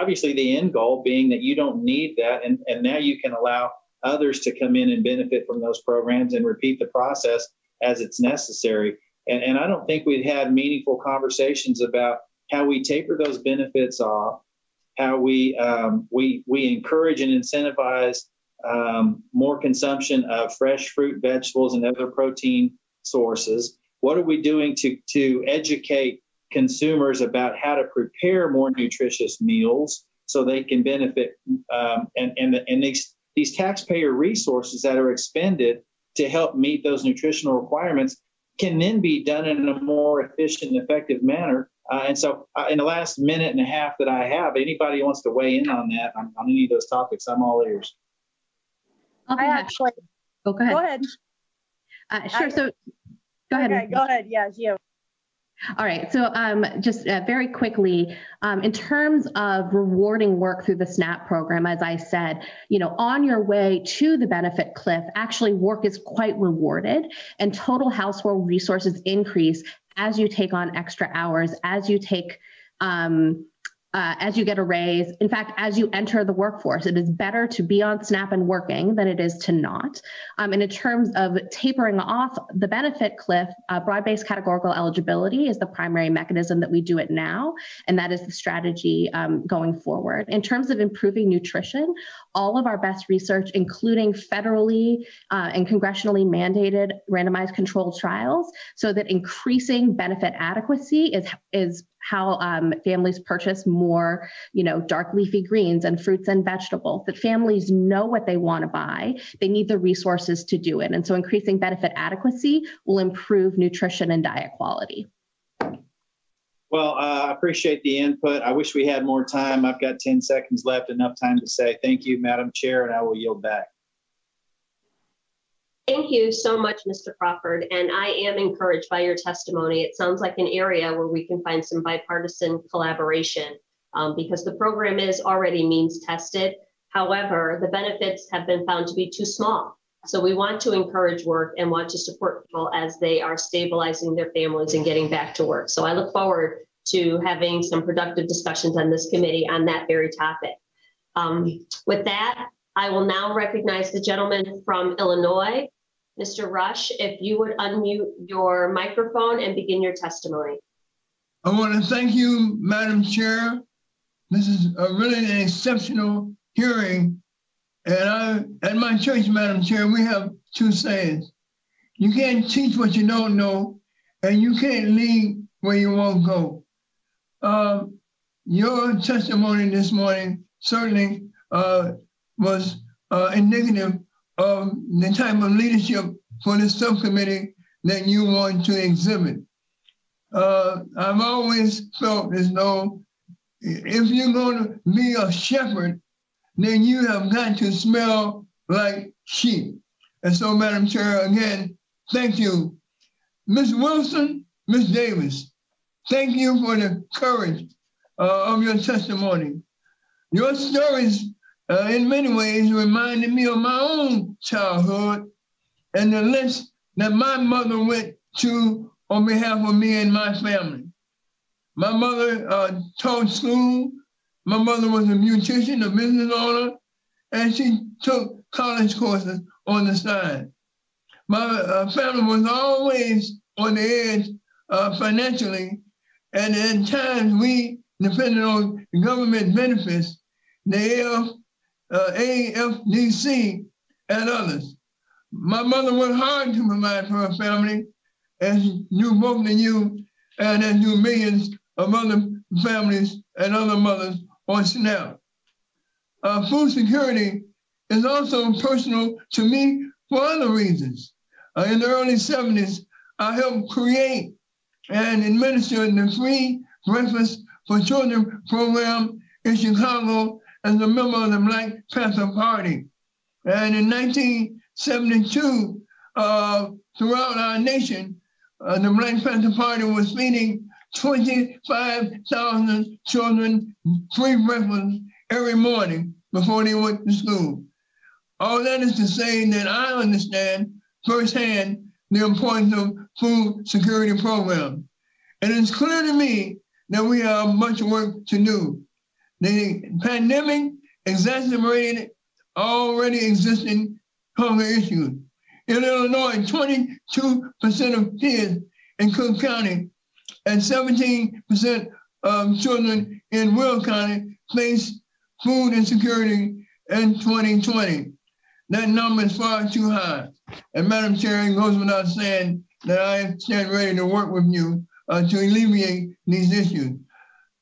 obviously the end goal being that you don't need that, and, and now you can allow others to come in and benefit from those programs and repeat the process as it's necessary. And, and I don't think we've had meaningful conversations about how we taper those benefits off, how we um, we we encourage and incentivize um, more consumption of fresh fruit, vegetables, and other protein sources. What are we doing to to educate consumers about how to prepare more nutritious meals so they can benefit, um, and and the, and these these taxpayer resources that are expended to help meet those nutritional requirements can then be done in a more efficient and effective manner. Uh, and so, uh, in the last minute and a half that I have, anybody wants to weigh in on that on, on any of those topics, I'm all ears. I actually. Oh, go ahead. Go ahead. Uh, sure. I, so, go okay, ahead. Okay. Go ahead. Yes. Yeah. All right. So um, just uh, very quickly, um, in terms of rewarding work through the SNAP program, as I said, you know, on your way to the benefit cliff, actually work is quite rewarded, and total household resources increase as you take on extra hours, as you take um, Uh, as you get a raise. In fact, as you enter the workforce, it is better to be on SNAP and working than it is to not. Um, and in terms of tapering off the benefit cliff, uh, broad-based categorical eligibility is the primary mechanism that we do it now, and that is the strategy um, going forward. In terms of improving nutrition, all of our best research, including federally uh, and congressionally mandated randomized controlled trials, so that increasing benefit adequacy is is how um, families purchase more, you know, dark leafy greens and fruits and vegetables, that families know what they want to buy. They need the resources to do it. And so increasing benefit adequacy will improve nutrition and diet quality. Well, I uh, appreciate the input. I wish we had more time. I've got ten seconds left, enough time to say thank you, Madam Chair, and I will yield back. Thank you so much, Mister Crawford, and I am encouraged by your testimony. It sounds like an area where we can find some bipartisan collaboration um, because the program is already means tested. However, the benefits have been found to be too small. So we want to encourage work and want to support people as they are stabilizing their families and getting back to work. So I look forward to having some productive discussions on this committee on that very topic. Um, with that, I will now recognize the gentleman from Illinois. Mister Rush, if you would unmute your microphone and begin your testimony. I want to thank you, Madam Chair. This is a really an exceptional hearing. And I, at my church, Madam Chair, we have two sayings. You can't teach what you don't know, and you can't lead where you won't go. Uh, your testimony this morning certainly uh, was uh, indicative of the type of leadership for the subcommittee that you want to exhibit. Uh, I've always felt as though if you're going to be a shepherd, then you have got to smell like sheep. And so, Madam Chair, again, thank you. Miz Wilson, Miz Davis, thank you for the courage uh, of your testimony. Your stories, uh, in many ways, reminded me of my own childhood and the list that my mother went to on behalf of me and my family. My mother uh, taught school. My mother was a beautician, a business owner, and she took college courses on the side. My uh, family was always on the edge uh, financially, and at times we depended on government benefits, the A F D C, and others. My mother worked hard to provide for her family, as do both of you, and as do millions of other families and other mothers on SNAP. Uh, food security is also personal to me for other reasons. Uh, in the early seventies, I helped create and administer the free breakfast for children program in Chicago as a member of the Black Panther Party. And in nineteen seventy-two, uh, throughout our nation, uh, the Black Panther Party was feeding twenty-five thousand children free breakfast every morning before they went to school. All that is to say that I understand firsthand the importance of food security programs. And it's clear to me that we have much work to do. The pandemic exacerbated already existing hunger issues. In Illinois, twenty-two percent of kids in Cook County and seventeen percent of children in Will County face food insecurity in twenty twenty. That number is far too high. And Madam Chair, it goes without saying that I stand ready to work with you uh, to alleviate these issues.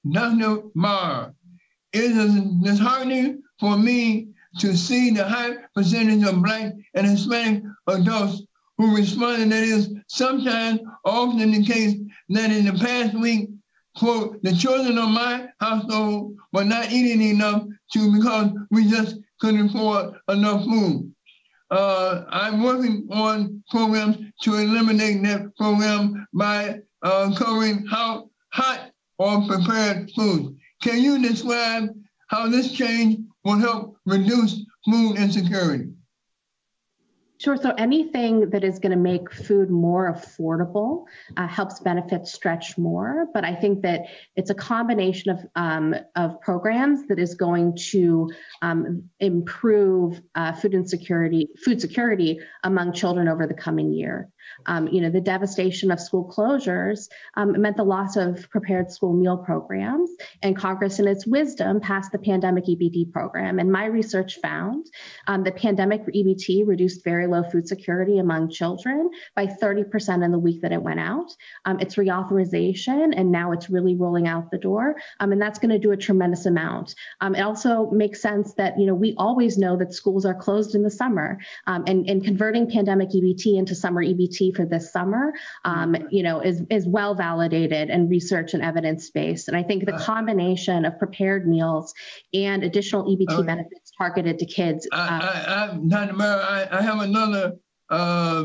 Doctor Bauer, it is disheartening for me to see the high percentage of Black and Hispanic adults who responded that is sometimes often the case that in the past week, quote, the children of my household were not eating enough to because we just couldn't afford enough food. Uh, I'm working on programs to eliminate that program by uh, covering how hot or prepared food. Can you describe how this change will help reduce food insecurity? Sure. So anything that is going to make food more affordable uh, helps benefits stretch more. But I think that it's a combination of um, of programs that is going to um, improve uh, food insecurity, food security among children over the coming year. Um, you know, the devastation of school closures um, meant the loss of prepared school meal programs, and Congress in its wisdom passed the pandemic E B T program. And my research found um, that pandemic E B T reduced very low food security among children by thirty percent in the week that it went out. Um, it's reauthorization, and now it's really rolling out the door, um, and that's going to do a tremendous amount. Um, it also makes sense that, you know, we always know that schools are closed in the summer, um, and, and converting pandemic E B T into summer E B T for this summer, um, you know, is, is well validated and research and evidence based. And I think the combination of prepared meals and additional E B T okay. benefits targeted to kids. I, uh, I, I, Doctor Murray, I, I have another, uh,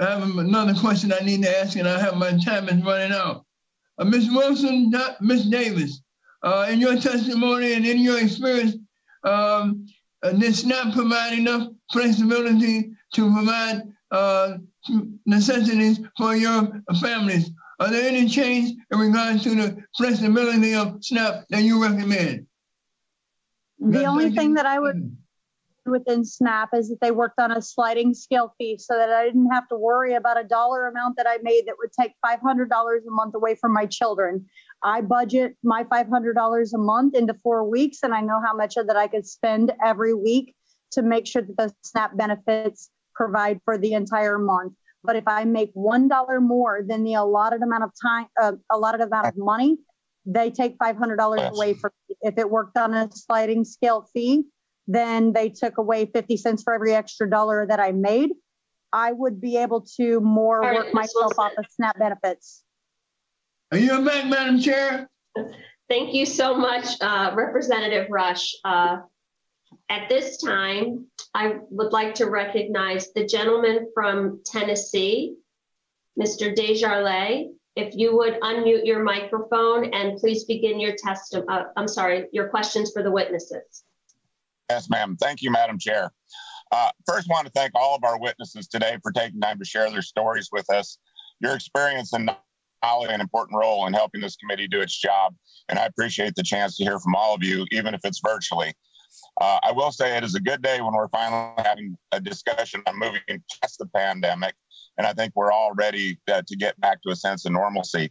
I have another question I need to ask, and I have my time is running out. Uh, Miz Wilson, not Miz Davis, uh, in your testimony and in your experience, um, did SNAP provide enough flexibility to provide uh, necessities for your families? Are there any change in regards to the flexibility of SNAP that you recommend? The only thing that I would within SNAP is that they worked on a sliding scale fee so that I didn't have to worry about a dollar amount that I made that would take five hundred dollars a month away from my children. I budget my five hundred dollars a month into four weeks, and I know how much of that I could spend every week to make sure that the SNAP benefits provide for the entire month. But if I make one dollar more than the allotted amount of time, uh, allotted amount of money, they take five hundred dollars away from me. If it worked on a sliding scale fee, then they took away fifty cents for every extra dollar that I made. I would be able to more work myself off of SNAP benefits. Are you back, Madam Chair? Thank you so much, uh, Representative Rush. Uh, at this time, I would like to recognize the gentleman from Tennessee, Mister Desjarlais. If you would unmute your microphone and please begin your test, uh, I'm sorry, your questions for the witnesses. Yes, ma'am. Thank you, Madam Chair. Uh, first, I want to thank all of our witnesses today for taking time to share their stories with us. Your experience and knowledge play an important role in helping this committee do its job, and I appreciate the chance to hear from all of you, even if it's virtually. Uh, I will say it is a good day when we're finally having a discussion on moving past the pandemic, and I think we're all ready uh, to get back to a sense of normalcy.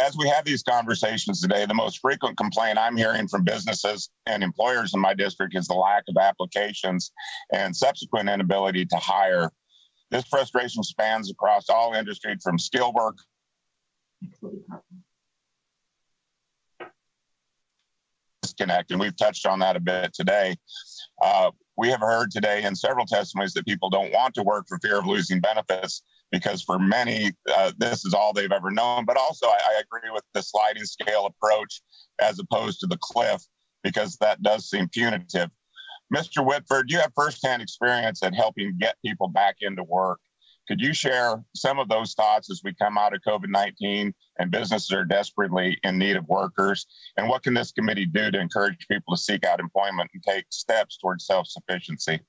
As we have these conversations today, the most frequent complaint I'm hearing from businesses and employers in my district is the lack of applications and subsequent inability to hire. This frustration spans across all industry, from skilled work. Disconnect, and we've touched on that a bit today. Uh, we have heard today in several testimonies that people don't want to work for fear of losing benefits, because for many, uh, this is all they've ever known. But also, I, I agree with the sliding scale approach as opposed to the cliff, because that does seem punitive. Mister Whitford, you have firsthand experience at helping get people back into work. Could you share some of those thoughts as we come out of COVID nineteen and businesses are desperately in need of workers? And what can this committee do to encourage people to seek out employment and take steps towards self-sufficiency?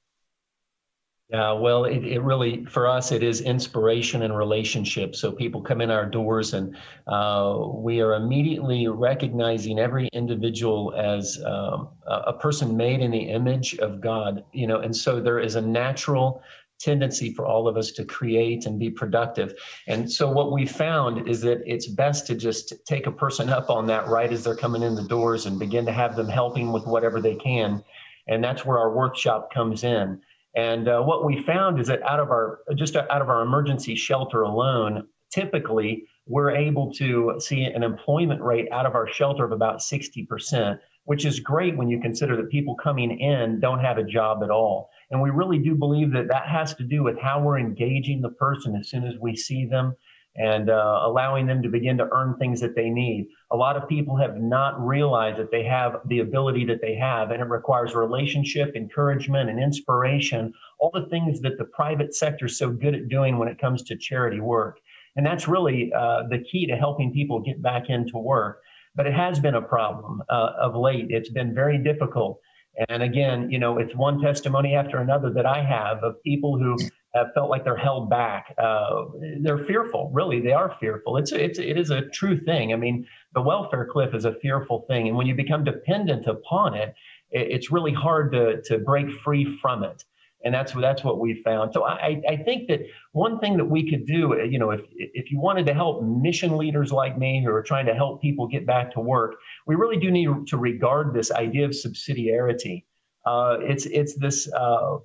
Yeah, well, it, it really, for us, it is inspiration and relationships. So people come in our doors, and uh, we are immediately recognizing every individual as um, a person made in the image of God, you know, and so there is a natural tendency for all of us to create and be productive. And so what we found is that it's best to just take a person up on that right as they're coming in the doors and begin to have them helping with whatever they can. And that's where our workshop comes in. And uh, what we found is that out of our, just out of our emergency shelter alone, typically we're able to see an employment rate out of our shelter of about sixty percent, which is great when you consider that people coming in don't have a job at all. And we really do believe that that has to do with how we're engaging the person as soon as we see them, and uh, allowing them to begin to earn things that they need. A lot of people have not realized that they have the ability that they have, and it requires relationship, encouragement, and inspiration, all the things that the private sector is so good at doing when it comes to charity work. And that's really uh, the key to helping people get back into work. But it has been a problem uh, of late. It's been very difficult. And again, you know, it's one testimony after another that I have of people who have felt like they're held back. Uh, they're fearful, really. They are fearful. It's it's it is a true thing. I mean, the welfare cliff is a fearful thing, and when you become dependent upon it, it's really hard to to break free from it. And that's what that's what we found. So I I think that one thing that we could do, you know, if if you wanted to help mission leaders like me who are trying to help people get back to work, we really do need to regard this idea of subsidiarity. Uh, it's it's this uh,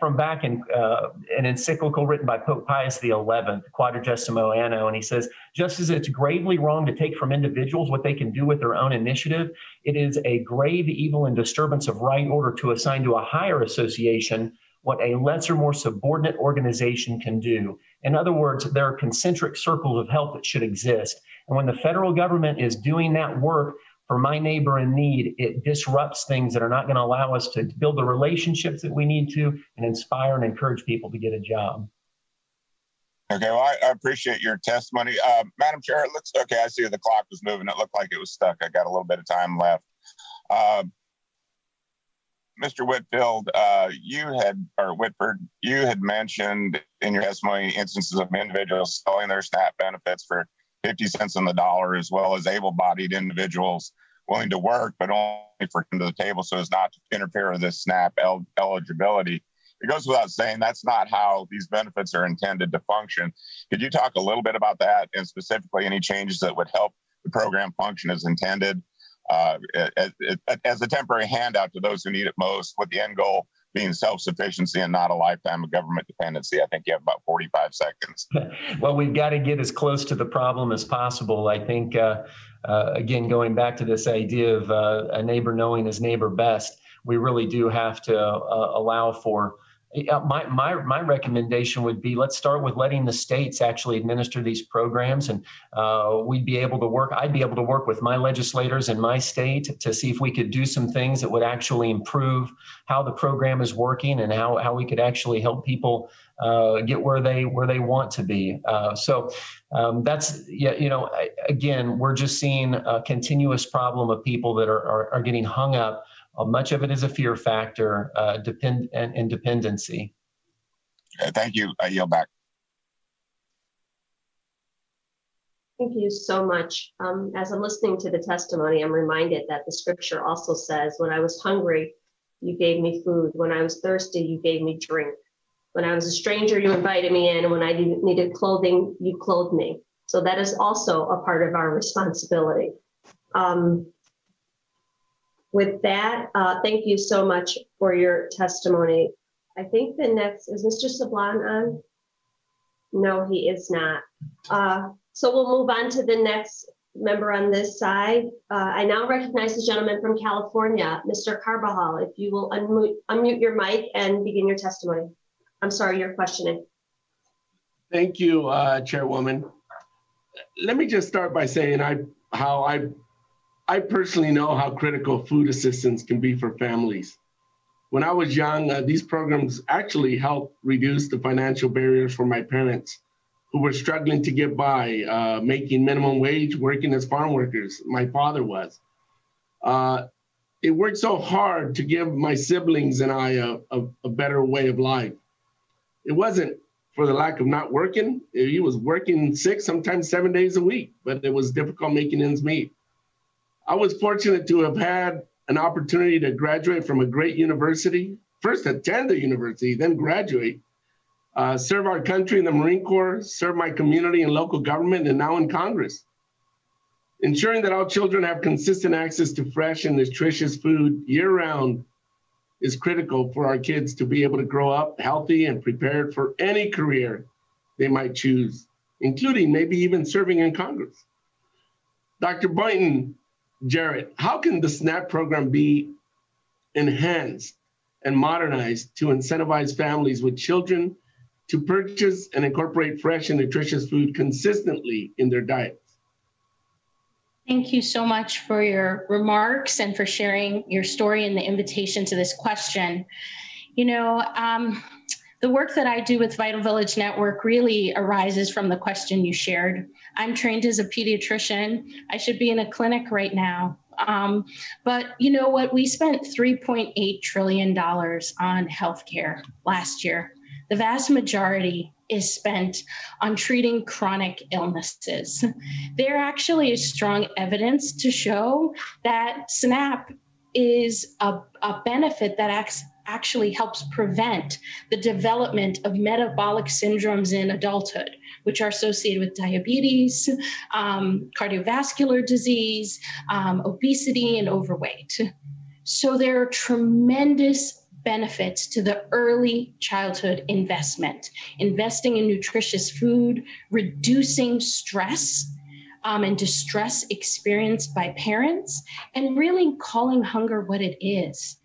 from back in uh, an encyclical written by Pope Pius the eleventh, Quadragesimo Anno, and he says, just as it's gravely wrong to take from individuals what they can do with their own initiative, it is a grave evil and disturbance of right order to assign to a higher association what a lesser, more subordinate organization can do. In other words, there are concentric circles of help that should exist. And when the federal government is doing that work for my neighbor in need, it disrupts things that are not going to allow us to build the relationships that we need to and inspire and encourage people to get a job. Okay, well, I, I appreciate your testimony. Uh, Madam Chair, it looks okay. I see the clock was moving. It looked like it was stuck. I got a little bit of time left. Uh, Mister Whitfield, uh, you had, or Whitford, you had mentioned in your testimony instances of individuals selling their SNAP benefits for fifty cents on the dollar, as well as able-bodied individuals willing to work, but only for come to the table so as not to interfere with this SNAP el eligibility. It goes without saying that's not how these benefits are intended to function. Could you talk a little bit about that and specifically any changes that would help the program function as intended uh, as, as a temporary handout to those who need it most, with the end goal being self-sufficiency and not a lifetime of government dependency? I think you have about forty-five seconds. Well, we've got to get as close to the problem as possible. I think, uh, uh, again, going back to this idea of uh, a neighbor knowing his neighbor best, we really do have to uh, allow for My, my, my recommendation would be, let's start with letting the states actually administer these programs, and uh, we'd be able to work, I'd be able to work with my legislators in my state to see if we could do some things that would actually improve how the program is working and how, how we could actually help people uh, get where they, where they want to be. Uh, so um, that's, yeah, you know, again, we're just seeing a continuous problem of people that are, are, are getting hung up. Much of it is a fear factor, uh, depend and, and dependency. Okay, thank you. I yield back. Thank you so much. Um, as I'm listening to the testimony, I'm reminded that the scripture also says, when I was hungry, you gave me food. When I was thirsty, you gave me drink. When I was a stranger, you invited me in. And when I needed clothing, you clothed me. So that is also a part of our responsibility. Um, With that, uh, thank you so much for your testimony. I think the next, is Mister Sablan on? No, he is not. Uh, so we'll move on to the next member on this side. Uh, I now recognize the gentleman from California, Mister Carbajal. If you will unmute, unmute your mic and begin your testimony. I'm sorry, your questioning. Thank you, uh, Chairwoman. Let me just start by saying I how I I personally know how critical food assistance can be for families. When I was young, uh, these programs actually helped reduce the financial barriers for my parents who were struggling to get by, uh, making minimum wage, working as farm workers. My father was. Uh, it worked so hard to give my siblings and I a, a, a better way of life. It wasn't for the lack of not working. He was working six, sometimes seven days a week, but it was difficult making ends meet. I was fortunate to have had an opportunity to graduate from a great university, first attend the university, then graduate, uh, serve our country in the Marine Corps, serve my community and local government, and now in Congress. Ensuring that all children have consistent access to fresh and nutritious food year-round is critical for our kids to be able to grow up healthy and prepared for any career they might choose, including maybe even serving in Congress. Doctor Boynton-Jarrett, how can the SNAP program be enhanced and modernized to incentivize families with children to purchase and incorporate fresh and nutritious food consistently in their diets? Thank you so much for your remarks and for sharing your story and the invitation to this question. You know, um, the work that I do with Vital Village Network really arises from the question you shared. I'm trained as a pediatrician. I should be in a clinic right now. Um, but you know what? We spent three point eight trillion dollars on healthcare last year. The vast majority is spent on treating chronic illnesses. There actually is strong evidence to show that SNAP is a, a benefit that acts actually helps prevent the development of metabolic syndromes in adulthood, which are associated with diabetes, um, cardiovascular disease, um, obesity, and overweight. So there are tremendous benefits to the early childhood investment, investing in nutritious food, reducing stress Um, and distress experienced by parents, and really calling hunger what it is.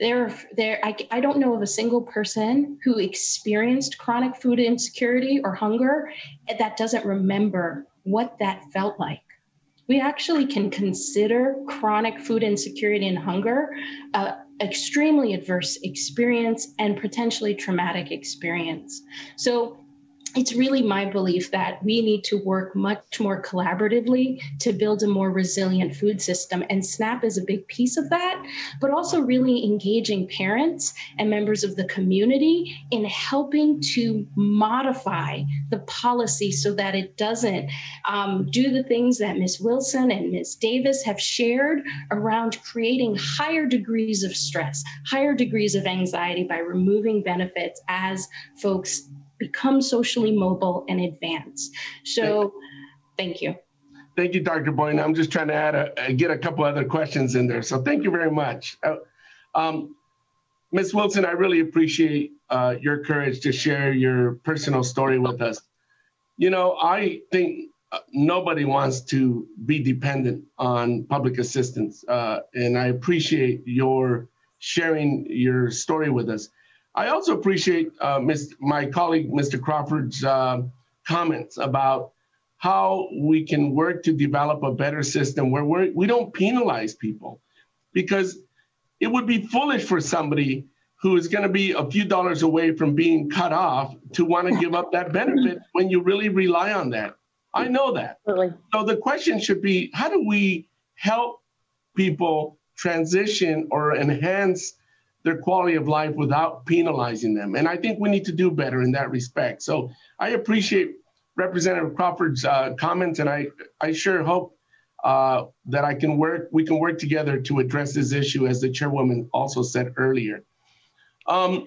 There, there. I, I don't know of a single person who experienced chronic food insecurity or hunger that doesn't remember what that felt like. We actually can consider chronic food insecurity and hunger uh, extremely adverse experience and potentially traumatic experience. So it's really my belief that we need to work much more collaboratively to build a more resilient food system. And SNAP is a big piece of that, but also really engaging parents and members of the community in helping to modify the policy so that it doesn't um, do the things that Miz Wilson and Miz Davis have shared around creating higher degrees of stress, higher degrees of anxiety by removing benefits as folks become socially mobile and advance. So thank you. Thank you, Doctor Boynton. I'm just trying to add a, get a couple other questions in there. So thank you very much. Uh, um, Miz Wilson, I really appreciate uh, your courage to share your personal story with us. You know, I think nobody wants to be dependent on public assistance. Uh, and I appreciate your sharing your story with us. I also appreciate uh, my colleague, Mister Crawford's uh, comments about how we can work to develop a better system where we're, we don't penalize people, because it would be foolish for somebody who is going to be a few dollars away from being cut off to want to give up that benefit when you really rely on that. I know that. Really? So the question should be, how do we help people transition or enhance their quality of life without penalizing them? And I think we need to do better in that respect. So I appreciate Representative Crawford's uh, comments, and I, I sure hope uh, that I can work, we can work together to address this issue, as the chairwoman also said earlier. Um,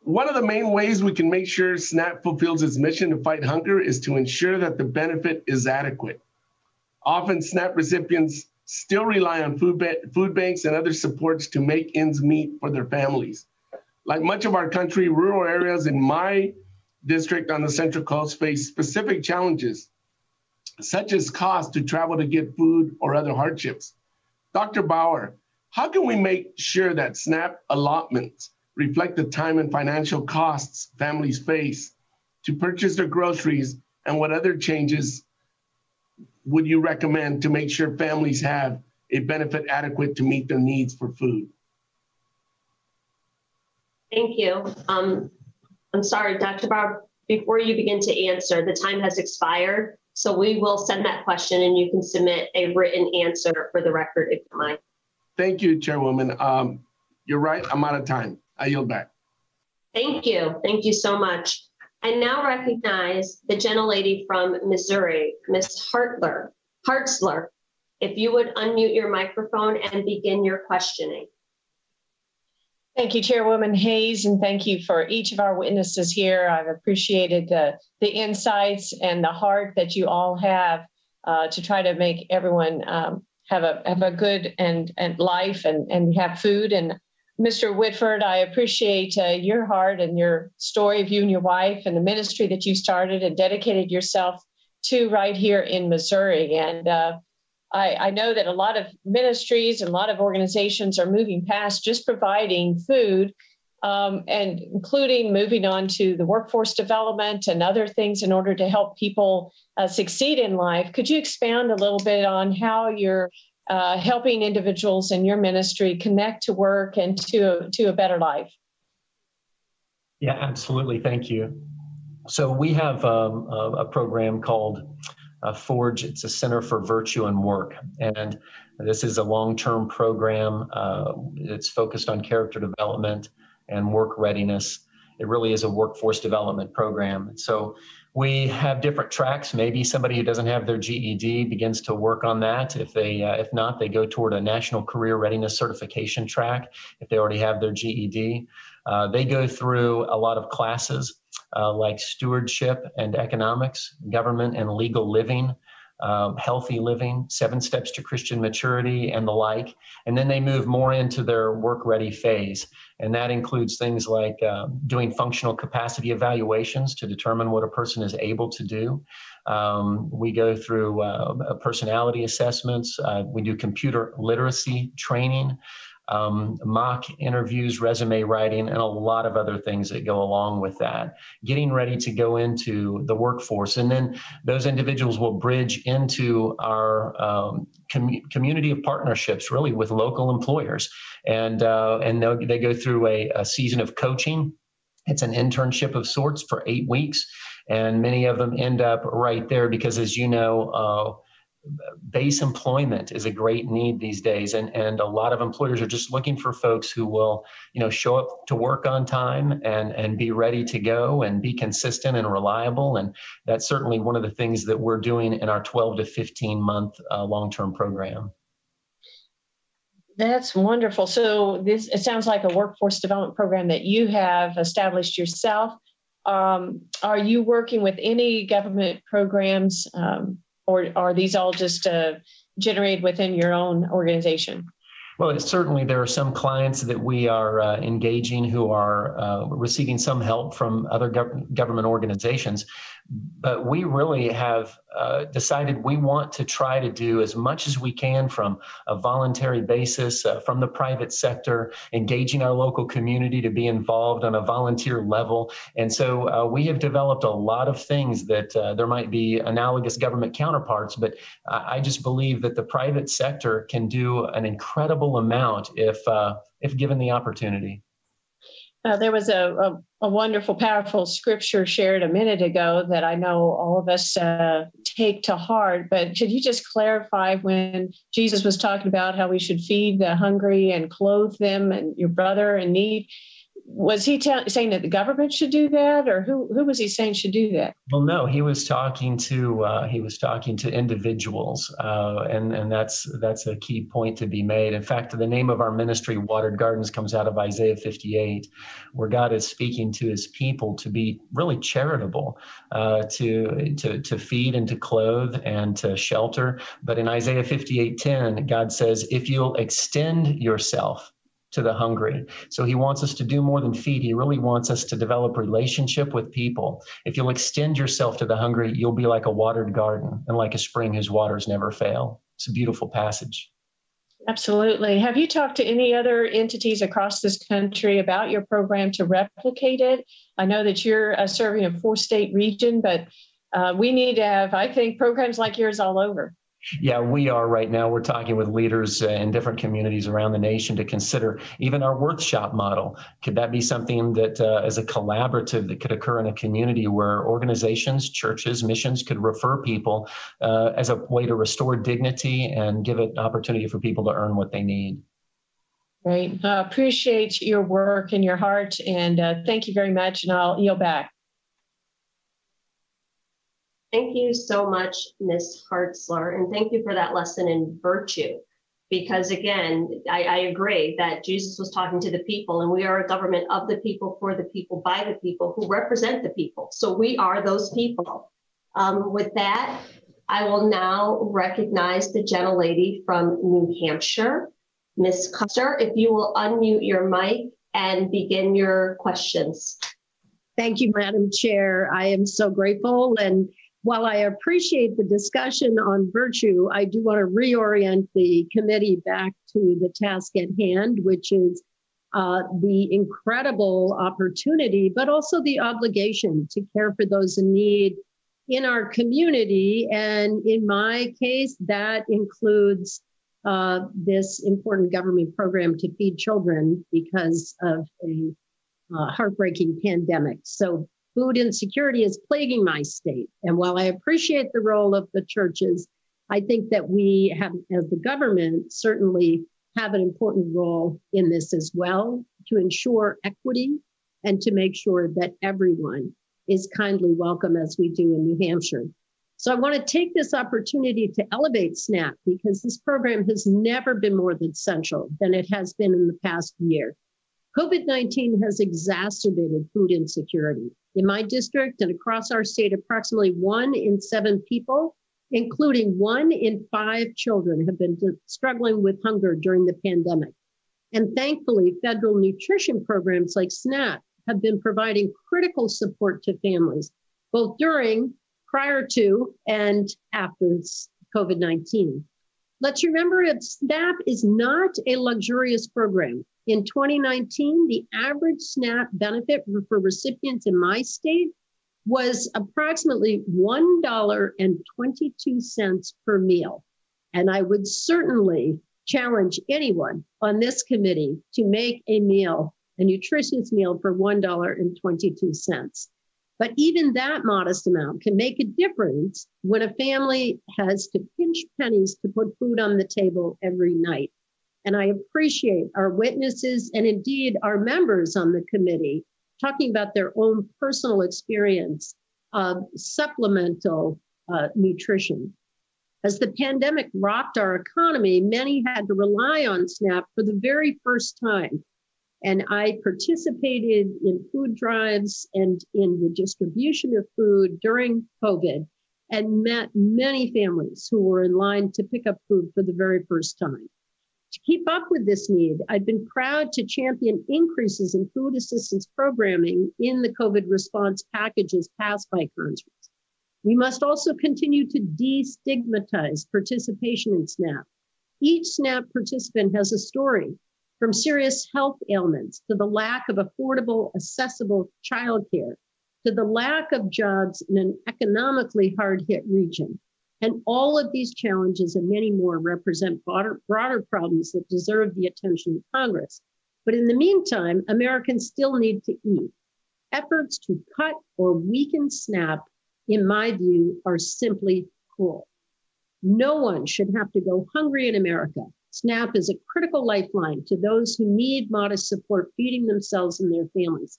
one of the main ways we can make sure SNAP fulfills its mission to fight hunger is to ensure that the benefit is adequate. Often SNAP recipients still rely on food, ba food banks and other supports to make ends meet for their families. Like much of our country, rural areas in my district on the Central Coast face specific challenges, such as cost to travel to get food or other hardships. Doctor Bauer, how can we make sure that SNAP allotments reflect the time and financial costs families face to purchase their groceries, and what other changes would you recommend to make sure families have a benefit adequate to meet their needs for food? Thank you. Um, I'm sorry, Doctor Bauer, before you begin to answer, the time has expired. So we will send that question and you can submit a written answer for the record if you mind. Thank you, Chairwoman. Um, you're right, I'm out of time. I yield back. Thank you. Thank you so much. I now recognize the gentlelady from Missouri, Miz Hartzler. Hartzler, if you would unmute your microphone and begin your questioning. Thank you, Chairwoman Hayes, and thank you for each of our witnesses here. I've appreciated the, the insights and the heart that you all have uh, to try to make everyone um, have a have a good and, and life and, and have food. And Mister Whitford, I appreciate uh, your heart and your story of you and your wife and the ministry that you started and dedicated yourself to right here in Missouri. And uh, I, I know that a lot of ministries and a lot of organizations are moving past just providing food, um, and including moving on to the workforce development and other things in order to help people uh, succeed in life. Could you expound a little bit on how you're Uh, helping individuals in your ministry connect to work and to, to a better life? Yeah, absolutely. Thank you. So we have um, a, a program called uh, Forge. It's a Center for Virtue and Work. And this is a long-term program. Uh, it's focused on character development and work readiness. It really is a workforce development program. And so we have different tracks. Maybe somebody who doesn't have their G E D begins to work on that. If they, uh, if not, they go toward a national career readiness certification track. If they already have their G E D, uh, they go through a lot of classes uh, like stewardship and economics, government and legal living, Um, healthy living, seven steps to Christian maturity, and the like. And then they move more into their work-ready phase. And that includes things like uh, doing functional capacity evaluations to determine what a person is able to do. Um, we go through uh, personality assessments. Uh, we do computer literacy training, um, mock interviews, resume writing, and a lot of other things that go along with that, getting ready to go into the workforce. And then those individuals will bridge into our um, com community of partnerships, really, with local employers. And, uh, and they go through a, a season of coaching It's an internship of sorts for eight weeks, and many of them end up right there because, as you know, uh, base employment is a great need these days, and, and a lot of employers are just looking for folks who will, you know, show up to work on time and, and be ready to go and be consistent and reliable, and that's certainly one of the things that we're doing in our twelve to fifteen month uh, long-term program. That's wonderful. So this, it sounds like a workforce development program that you have established yourself. Um, are you working with any government programs, um, or are these all just uh, generated within your own organization? Well, it's certainly there are some clients that we are uh, engaging who are uh, receiving some help from other gov government organizations, but we really have uh, decided we want to try to do as much as we can from a voluntary basis, uh, from the private sector, engaging our local community to be involved on a volunteer level. And so uh, we have developed a lot of things that uh, there might be analogous government counterparts, but I, I just believe that the private sector can do an incredible amount if uh, if given the opportunity. Uh, there was a, a, a wonderful, powerful scripture shared a minute ago that I know all of us uh, take to heart, but could you just clarify when Jesus was talking about how we should feed the hungry and clothe them and your brother in need? Was he saying that the government should do that, or who, who was he saying should do that? Well, no, he was talking to uh, he was talking to individuals, uh, and and that's that's a key point to be made. In fact, the name of our ministry, Watered Gardens, comes out of Isaiah fifty-eight, where God is speaking to His people to be really charitable, uh, to to to feed and to clothe and to shelter. But in Isaiah fifty-eight ten, God says, "If you'll extend yourself to the hungry." So he wants us to do more than feed. He really wants us to develop relationship with people. If you'll extend yourself to the hungry, you'll be like a watered garden and like a spring whose waters never fail. It's a beautiful passage. Absolutely. Have you talked to any other entities across this country about your program to replicate it? I know that you're uh, serving a four-state region, but uh, we need to have, I think, programs like yours all over. Yeah, we are right now. We're talking with leaders in different communities around the nation to consider even our Worth Shop model. Could that be something that uh, as a collaborative that could occur in a community where organizations, churches, missions could refer people uh, as a way to restore dignity and give an opportunity for people to earn what they need? Great. I uh, appreciate your work and your heart, and uh, thank you very much, and I'll yield back. Thank you so much, Miz Hartzler, and thank you for that lesson in virtue, because again, I, I agree that Jesus was talking to the people, and we are a government of the people, for the people, by the people, who represent the people. So we are those people. Um, with that, I will now recognize the gentlelady from New Hampshire, Miz Custer. If you will unmute your mic and begin your questions. Thank you, Madam Chair. I am so grateful, and while I appreciate the discussion on virtue, I do want to reorient the committee back to the task at hand, which is uh, the incredible opportunity, but also the obligation to care for those in need in our community. And in my case, that includes uh, this important government program to feed children because of a uh, heartbreaking pandemic. So food insecurity is plaguing my state. And while I appreciate the role of the churches, I think that we have, as the government, certainly have an important role in this as well, to ensure equity and to make sure that everyone is kindly welcome as we do in New Hampshire. So I want to take this opportunity to elevate SNAP, because this program has never been more than central than it has been in the past year. COVID nineteen has exacerbated food insecurity. In my district and across our state, approximately one in seven people, including one in five children, have been struggling with hunger during the pandemic. And thankfully, federal nutrition programs like SNAP have been providing critical support to families, both during, prior to, and after COVID nineteen. Let's remember that SNAP is not a luxurious program. In twenty nineteen, the average SNAP benefit for recipients in my state was approximately one dollar and twenty-two cents per meal. And I would certainly challenge anyone on this committee to make a meal a nutritious meal for one dollar and twenty-two cents. But even that modest amount can make a difference when a family has to pinch pennies to put food on the table every night. And I appreciate our witnesses and indeed our members on the committee talking about their own personal experience of supplemental uh, nutrition. As the pandemic rocked our economy, many had to rely on SNAP for the very first time. And I participated in food drives and in the distribution of food during COVID and met many families who were in line to pick up food for the very first time. To keep up with this need, I've been proud to champion increases in food assistance programming in the COVID response packages passed by Congress. We must also continue to destigmatize participation in SNAP. Each SNAP participant has a story, from serious health ailments to the lack of affordable, accessible childcare, to the lack of jobs in an economically hard-hit region. And all of these challenges and many more represent broader, broader problems that deserve the attention of Congress. But in the meantime, Americans still need to eat. Efforts to cut or weaken SNAP, in my view, are simply cruel. No one should have to go hungry in America. SNAP is a critical lifeline to those who need modest support feeding themselves and their families.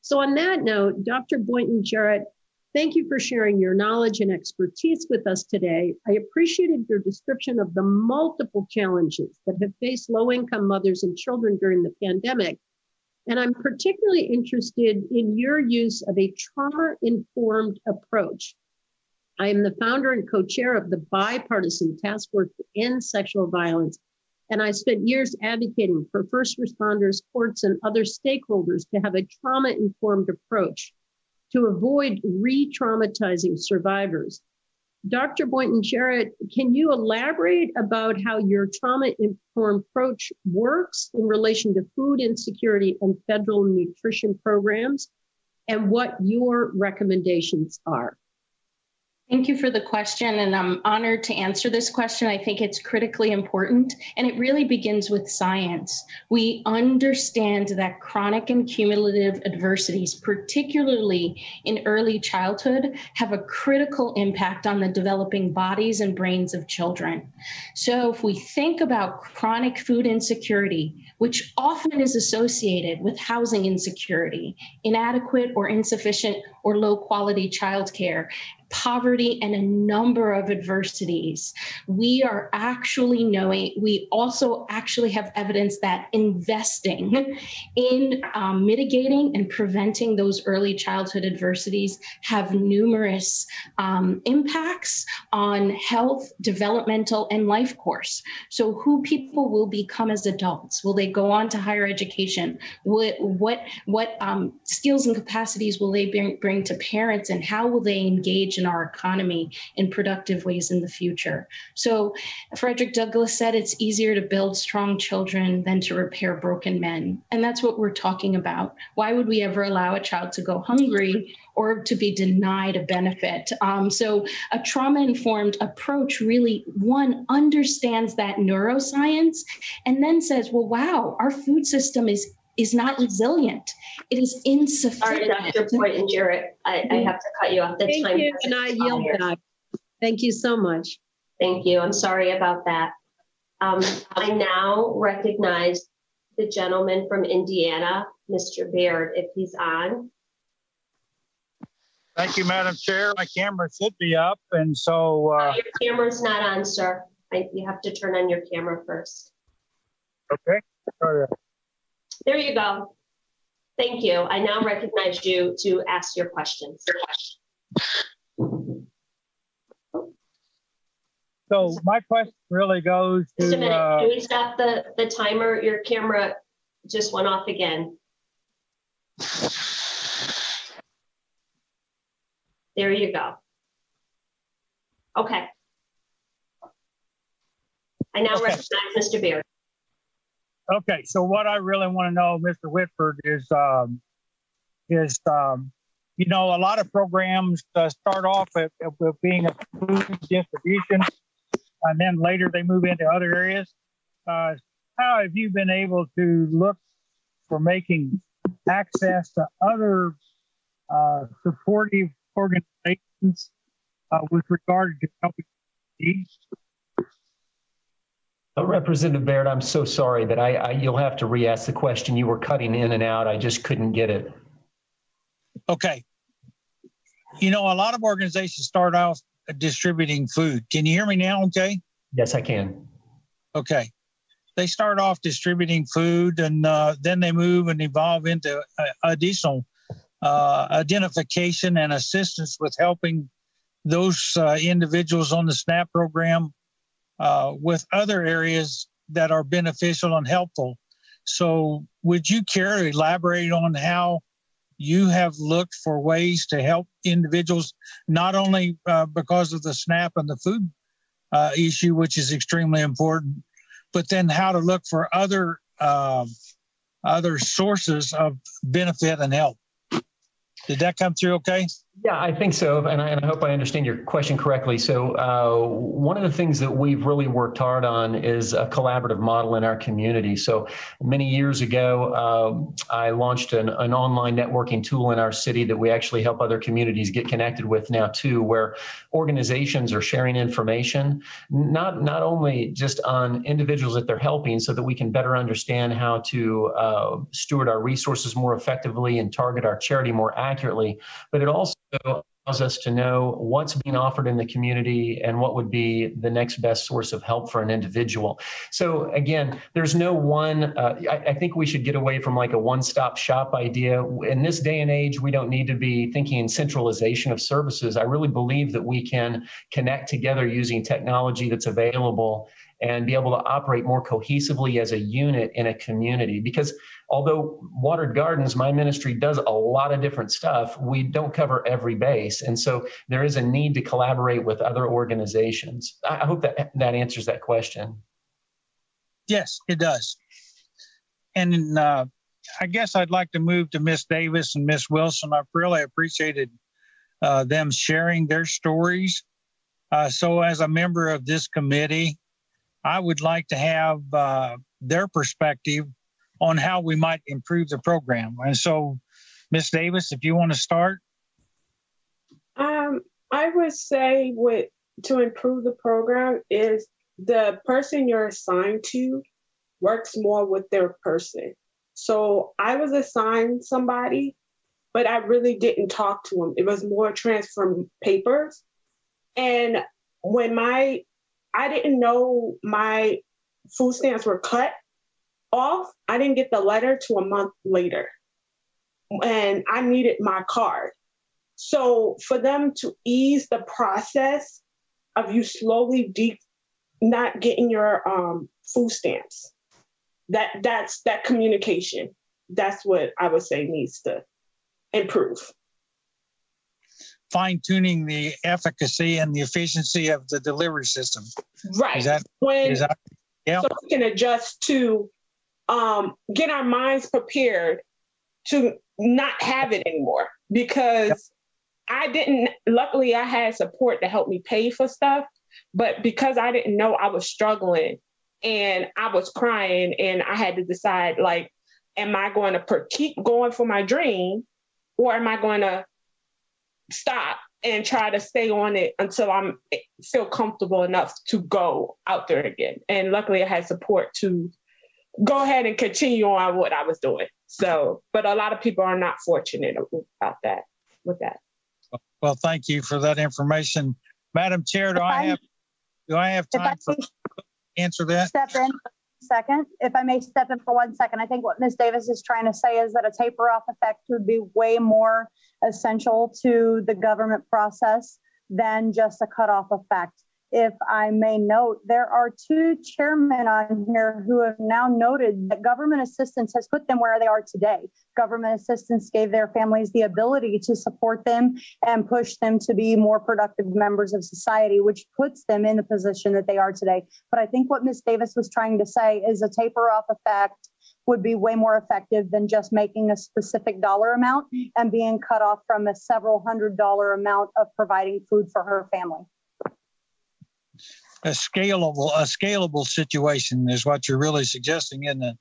So on that note, Doctor Boynton-Jarrett, thank you for sharing your knowledge and expertise with us today. I appreciated your description of the multiple challenges that have faced low-income mothers and children during the pandemic. And I'm particularly interested in your use of a trauma-informed approach. I am the founder and co-chair of the Bipartisan Task Force to End Sexual Violence, and I spent years advocating for first responders, courts, and other stakeholders to have a trauma-informed approach to avoid re-traumatizing survivors. Doctor Boynton-Jarrett, can you elaborate about how your trauma-informed approach works in relation to food insecurity and federal nutrition programs, and what your recommendations are? Thank you for the question, and I'm honored to answer this question. I think it's critically important, and it really begins with science. We understand that chronic and cumulative adversities, particularly in early childhood, have a critical impact on the developing bodies and brains of children. So if we think about chronic food insecurity, which often is associated with housing insecurity, inadequate or insufficient or low-quality childcare, poverty, and a number of adversities, we are actually knowing, we also actually have evidence that investing in um, mitigating and preventing those early childhood adversities have numerous um, impacts on health, developmental, and life course. So who people will become as adults? Will they go on to higher education? What, what, what um, skills and capacities will they bring, bring to parents, and how will they engage in our economy in productive ways in the future? So Frederick Douglass said it's easier to build strong children than to repair broken men. And that's what we're talking about. Why would we ever allow a child to go hungry or to be denied a benefit? Um, so a trauma-informed approach really, one, understands that neuroscience and then says, well, wow, our food system is is not resilient. It is insufficient. All right, Doctor Boynton-Jarrett, I, I have to cut you off. That's Thank you, and I yield back. Thank you so much. Thank you. I'm sorry about that. Um, I now recognize the gentleman from Indiana, Mister Baird, if he's on. Thank you, Madam Chair. My camera should be up, and so... Uh... Uh, your camera's not on, sir. I, you have to turn on your camera first. Okay. All right. There you go. Thank you. I now recognize you to ask your questions. So my question really goes to... Just a minute. Uh, Can we stop the, the timer? Your camera just went off again. There you go. Okay. I now okay. recognize Mister Baird. Okay, so what I really want to know, Mister Whitford, is, um, is um, you know, a lot of programs uh, start off at, at, with being a food distribution, and then later they move into other areas. Uh, how have you been able to look for making access to other uh, supportive organizations uh, with regard to helping these. Uh, Representative Baird, I'm so sorry that I, I you'll have to re-ask the question. You were cutting in and out. I just couldn't get it. Okay. You know, a lot of organizations start off distributing food. Can you hear me now, okay? Yes, I can. Okay. They start off distributing food, and uh, then they move and evolve into uh, additional uh, identification and assistance with helping those uh, individuals on the SNAP program uh, with other areas that are beneficial and helpful. So would you care to elaborate on how you have looked for ways to help individuals, not only uh, because of the SNAP and the food uh, issue, which is extremely important, but then how to look for other uh, other sources of benefit and help. Did that come through okay? Yeah, I think so, and I, and I hope I understand your question correctly. So uh, one of the things that we've really worked hard on is a collaborative model in our community. So many years ago, uh, I launched an, an online networking tool in our city that we actually help other communities get connected with now too, where organizations are sharing information, not, not only just on individuals that they're helping so that we can better understand how to uh, steward our resources more effectively and target our charity more accurately. accurately, but it also allows us to know what's being offered in the community and what would be the next best source of help for an individual. So again, there's no one, uh, I, I think we should get away from like a one-stop shop idea. In this day and age, we don't need to be thinking in centralization of services. I really believe that we can connect together using technology that's available and be able to operate more cohesively as a unit in a community. Because although Watered Gardens, my ministry, does a lot of different stuff, we don't cover every base. And so there is a need to collaborate with other organizations. I hope that that answers that question. Yes, it does. And uh, I guess I'd like to move to Miz Davis and Miz Wilson. I've really appreciated uh, them sharing their stories. Uh, so as a member of this committee, I would like to have uh, their perspective on how we might improve the program. And so, Miz Davis, if you want to start. Um, I would say with, to improve the program is the person you're assigned to works more with their person. So I was assigned somebody, but I really didn't talk to them. It was more transfer papers. And when my I didn't know my food stamps were cut off. I didn't get the letter till a month later. And I needed my card. So for them to ease the process of you slowly de- not getting your um, food stamps, that that's that communication. That's what I would say needs to improve. Fine-tuning the efficacy and the efficiency of the delivery system. Right. Is that, when, is that, yeah. So we can adjust to um, get our minds prepared to not have it anymore, because yep. I didn't, luckily I had support to help me pay for stuff, but because I didn't know, I was struggling and I was crying and I had to decide, like, am I going to keep going for my dream, or am I going to stop and try to stay on it until I'm feel comfortable enough to go out there again. And luckily I had support to go ahead and continue on what I was doing. So, but a lot of people are not fortunate about that, with that. Well, thank you for that information. Madam Chair, do I, I have do I have time I to answer that? Step in for a second. If I may step in for one second, I think what Miz Davis is trying to say is that a taper off effect would be way more essential to the government process than just a cutoff effect. If I may note, there are two chairmen on here who have now noted that government assistance has put them where they are today. Government assistance gave their families the ability to support them and push them to be more productive members of society, which puts them in the position that they are today. But I think what Miz Davis was trying to say is a taper off effect would be way more effective than just making a specific dollar amount and being cut off from a several hundred dollar amount of providing food for her family. A scalable, a scalable situation is what you're really suggesting, isn't it?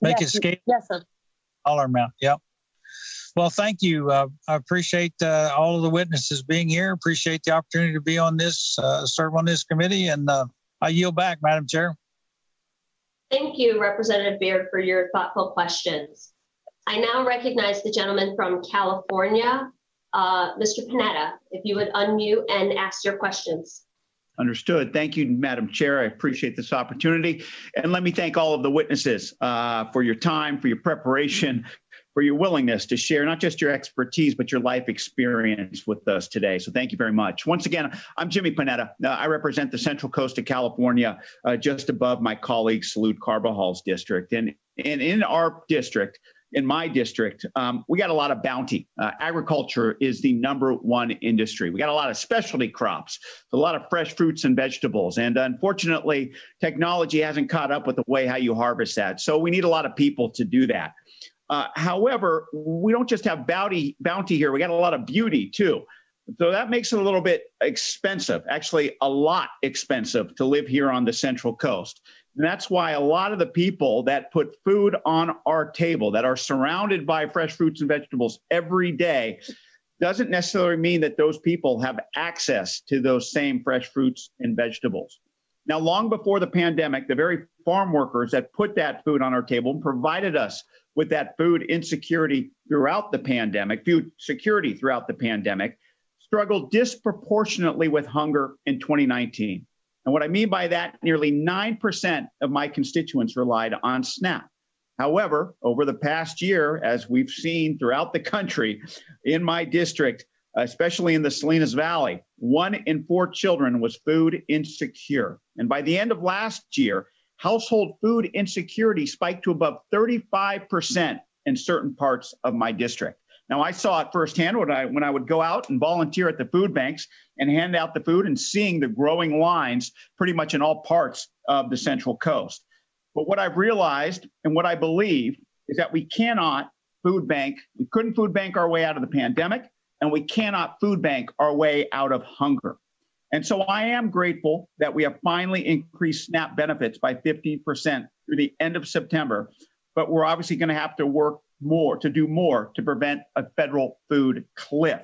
Make yes, it scalable. Yes, sir. dollar amount. Yep. Well, thank you. Uh, I appreciate uh, all of the witnesses being here. Appreciate the opportunity to be on this, uh, serve on this committee, and uh, I yield back, Madam Chair. Thank you, Representative Beard, for your thoughtful questions. I now recognize the gentleman from California, uh, Mister Panetta, if you would unmute and ask your questions. Understood. Thank you, Madam Chair. I appreciate this opportunity. And let me thank all of the witnesses uh, for your time, for your preparation, for your willingness to share not just your expertise, but your life experience with us today. So thank you very much. Once again, I'm Jimmy Panetta. Uh, I represent the Central Coast of California, uh, just above my colleague Salud Carbajal's district. And, and in our district, in my district, um, we got a lot of bounty. Uh, agriculture is the number one industry. We got a lot of specialty crops, a lot of fresh fruits and vegetables. And unfortunately, technology hasn't caught up with the way how you harvest that. So we need a lot of people to do that. Uh, however, we don't just have bounty, bounty here. We got a lot of beauty too. So that makes it a little bit expensive, actually a lot expensive to live here on the Central Coast. And that's why a lot of the people that put food on our table, that are surrounded by fresh fruits and vegetables every day, doesn't necessarily mean that those people have access to those same fresh fruits and vegetables. Now, long before the pandemic, the very farm workers that put that food on our table and provided us with that food insecurity throughout the pandemic, food security throughout the pandemic, struggled disproportionately with hunger in twenty nineteen. And what I mean by that, nearly nine percent of my constituents relied on SNAP. However, over the past year, as we've seen throughout the country, in my district, especially in the Salinas Valley, one in four children was food insecure. And by the end of last year, household food insecurity spiked to above thirty-five percent in certain parts of my district. Now, I saw it firsthand when I, when I would go out and volunteer at the food banks and hand out the food and seeing the growing lines pretty much in all parts of the Central Coast. But what I've realized and what I believe is that we cannot food bank, we couldn't food bank our way out of the pandemic, and we cannot food bank our way out of hunger. And so I am grateful that we have finally increased SNAP benefits by fifteen percent through the end of September, but we're obviously going to have to work more to do more to prevent a federal food cliff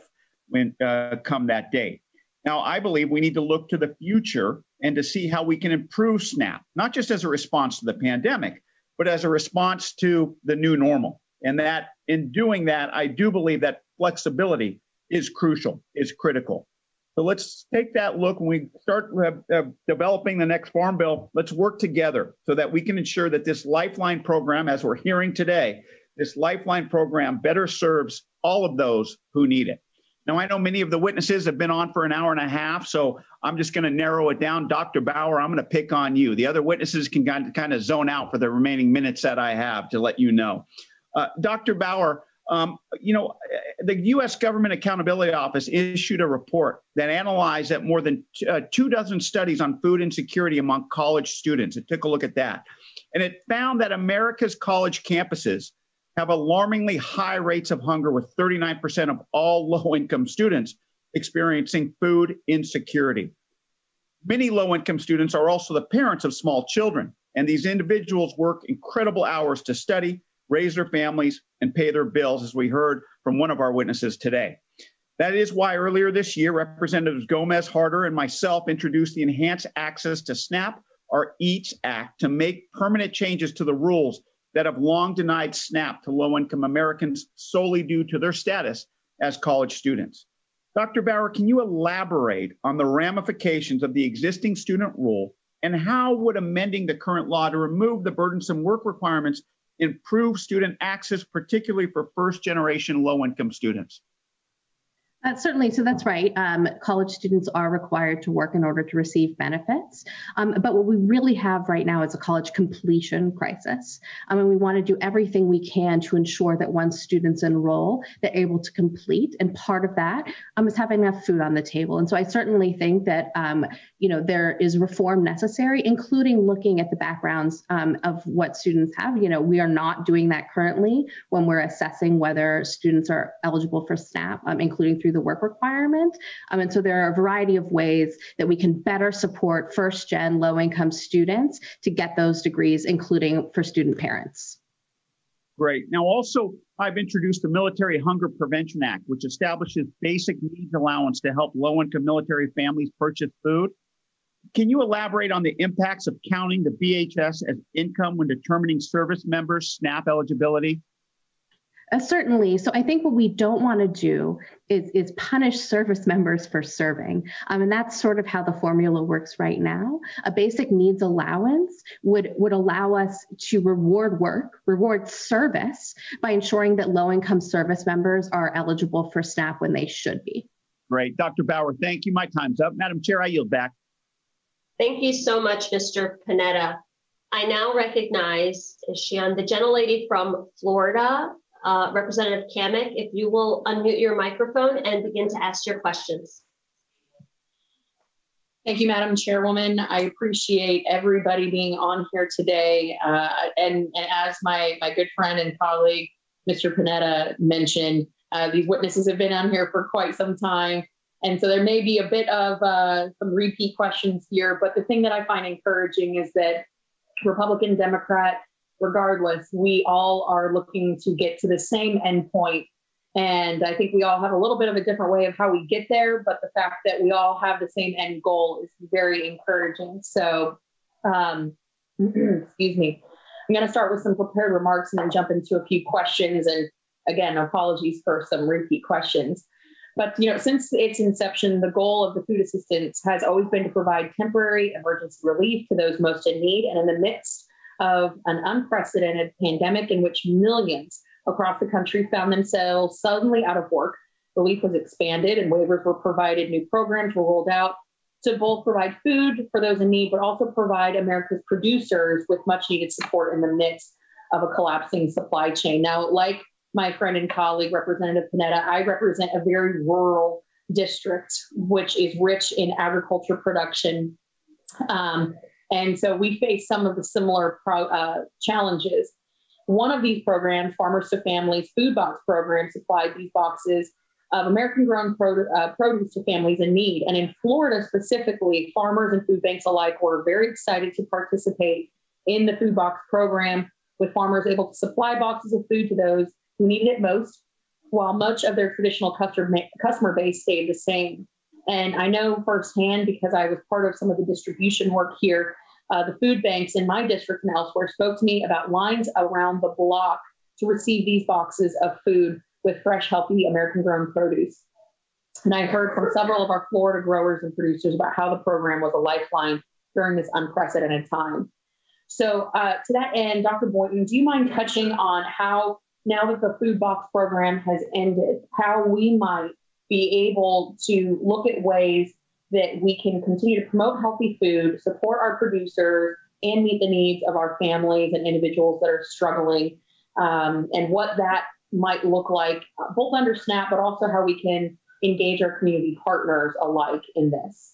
when uh, come that day. Now, I believe we need to look to the future and to see how we can improve SNAP, not just as a response to the pandemic, but as a response to the new normal. And that in doing that, I do believe that flexibility is crucial, is critical. So let's take that look when we start uh, developing the next farm bill. Let's work together so that we can ensure that this Lifeline program, as we're hearing today, this Lifeline program better serves all of those who need it. Now, I know many of the witnesses have been on for an hour and a half, so I'm just going to narrow it down. Doctor Bauer, I'm going to pick on you. The other witnesses can kind of zone out for the remaining minutes that I have to let you know. Uh, Doctor Bauer, um, you know, the U S Government Accountability Office issued a report that analyzed that more than t uh, two dozen studies on food insecurity among college students. It took a look at that, and it found that America's college campuses have alarmingly high rates of hunger, with thirty-nine percent of all low-income students experiencing food insecurity. Many low-income students are also the parents of small children, and these individuals work incredible hours to study, raise their families, and pay their bills, as we heard from one of our witnesses today. That is why earlier this year, Representatives Gomez, Harder, and myself introduced the Enhanced Access to SNAP, or EATS Act, to make permanent changes to the rules that have long denied SNAP to low-income Americans solely due to their status as college students. Doctor Bauer, can you elaborate on the ramifications of the existing student rule, and how would amending the current law to remove the burdensome work requirements improve student access, particularly for first-generation low-income students? Uh, certainly. So that's right. Um, college students are required to work in order to receive benefits. Um, but what we really have right now is a college completion crisis. Um, and we want to do everything we can to ensure that once students enroll, they're able to complete. And part of that um, is having enough food on the table. And so I certainly think that, um, you know, there is reform necessary, including looking at the backgrounds um, of what students have. You know, we are not doing that currently when we're assessing whether students are eligible for SNAP, um, including through the work requirement. Um, and so there are a variety of ways that we can better support first-gen low-income students to get those degrees, including for student parents. Great. Now, also, I've introduced the Military Hunger Prevention Act, which establishes basic needs allowance to help low-income military families purchase food. Can you elaborate on the impacts of counting the B H S as income when determining service members' SNAP eligibility? Uh, certainly. So I think what we don't want to do is, is punish service members for serving. Um, and that's sort of how the formula works right now. A basic needs allowance would, would allow us to reward work, reward service by ensuring that low-income service members are eligible for SNAP when they should be. Great. Doctor Bauer, thank you. My time's up. Madam Chair, I yield back. Thank you so much, Mister Panetta. I now recognize, is she on, the gentlelady from Florida? Uh, Representative Kamek, if you will unmute your microphone and begin to ask your questions. Thank you, Madam Chairwoman. I appreciate everybody being on here today. Uh, and, and as my, my good friend and colleague, Mister Panetta mentioned, uh, these witnesses have been on here for quite some time. And so there may be a bit of uh, some repeat questions here, but the thing that I find encouraging is that Republican, Democrat, regardless, we all are looking to get to the same endpoint. And I think we all have a little bit of a different way of how we get there, but the fact that we all have the same end goal is very encouraging. So, um, excuse me, I'm gonna start with some prepared remarks and then jump into a few questions. And again, apologies for some repeat questions. But you know, since its inception, the goal of the food assistance has always been to provide temporary emergency relief to those most in need. And in the midst of an unprecedented pandemic in which millions across the country found themselves suddenly out of work, relief was expanded and waivers were provided. New programs were rolled out to both provide food for those in need, but also provide America's producers with much needed support in the midst of a collapsing supply chain. Now, like my friend and colleague, Representative Panetta, I represent a very rural district, which is rich in agriculture production. Um, And so we face some of the similar pro, uh, challenges. One of these programs, Farmers to Families Food Box program, supplied these boxes of American-grown produce, uh, produce to families in need. And in Florida specifically, farmers and food banks alike were very excited to participate in the food box program, with farmers able to supply boxes of food to those who needed it most, while much of their traditional customer, customer base stayed the same. And I know firsthand, because I was part of some of the distribution work here, uh, the food banks in my district and elsewhere spoke to me about lines around the block to receive these boxes of food with fresh, healthy, American-grown produce. And I heard from several of our Florida growers and producers about how the program was a lifeline during this unprecedented time. So uh, to that end, Doctor Boynton, do you mind touching on how, now that the food box program has ended, how we might be able to look at ways that we can continue to promote healthy food, support our producers, and meet the needs of our families and individuals that are struggling, um, and what that might look like, both under SNAP, but also how we can engage our community partners alike in this?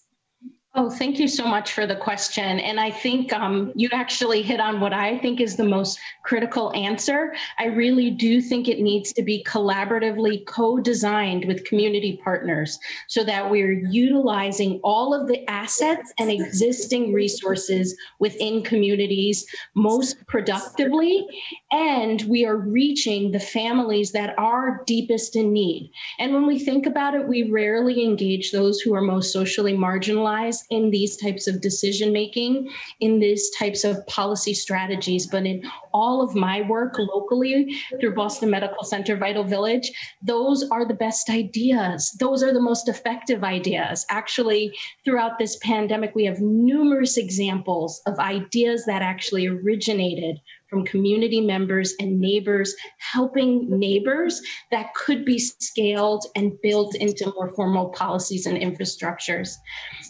Oh, thank you so much for the question. And I think um, you actually hit on what I think is the most critical answer. I really do think it needs to be collaboratively co-designed with community partners so that we're utilizing all of the assets and existing resources within communities most productively, and we are reaching the families that are deepest in need. And when we think about it, we rarely engage those who are most socially marginalized in these types of decision making, in these types of policy strategies. But in all of my work locally through Boston Medical Center, Vital Village, those are the best ideas. Those are the most effective ideas. Actually, throughout this pandemic, we have numerous examples of ideas that actually originated from community members and neighbors, helping neighbors, that could be scaled and built into more formal policies and infrastructures.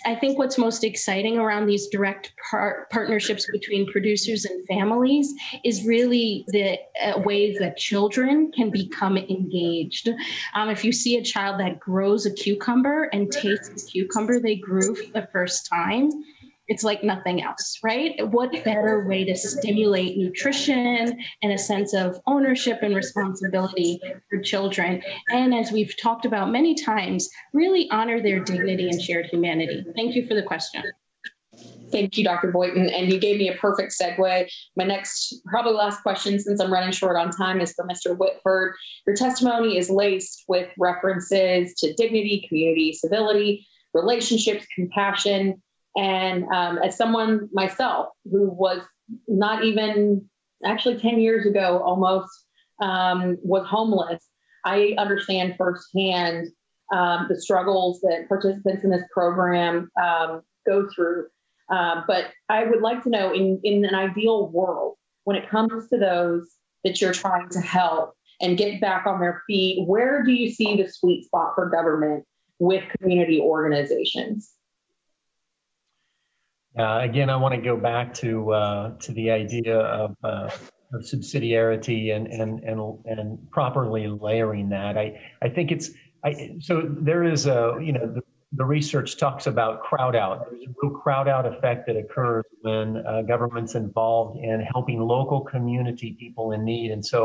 I think what's most exciting around these direct par partnerships between producers and families is really the uh, ways that children can become engaged. Um, if you see a child that grows a cucumber and tastes the cucumber they grew for the first time, it's like nothing else, right? What better way to stimulate nutrition and a sense of ownership and responsibility for children? And as we've talked about many times, really honor their dignity and shared humanity. Thank you for the question. Thank you, Doctor Boynton. And you gave me a perfect segue. My next, probably last question, since I'm running short on time, is for Mister Whitford. Your testimony is laced with references to dignity, community, civility, relationships, compassion. And um, as someone myself who was not even, actually ten years ago almost, um, was homeless, I understand firsthand um, the struggles that participants in this program um, go through. Uh, but I would like to know, in, in an ideal world, when it comes to those that you're trying to help and get back on their feet, where do you see the sweet spot for government with community organizations? Uh, again, I want to go back to uh, to the idea of, uh, of subsidiarity and and and and properly layering that. I I think it's I so there is a you know. The, The research talks about crowd out. There's a real crowd out effect that occurs when uh, government's involved in helping local community people in need. And so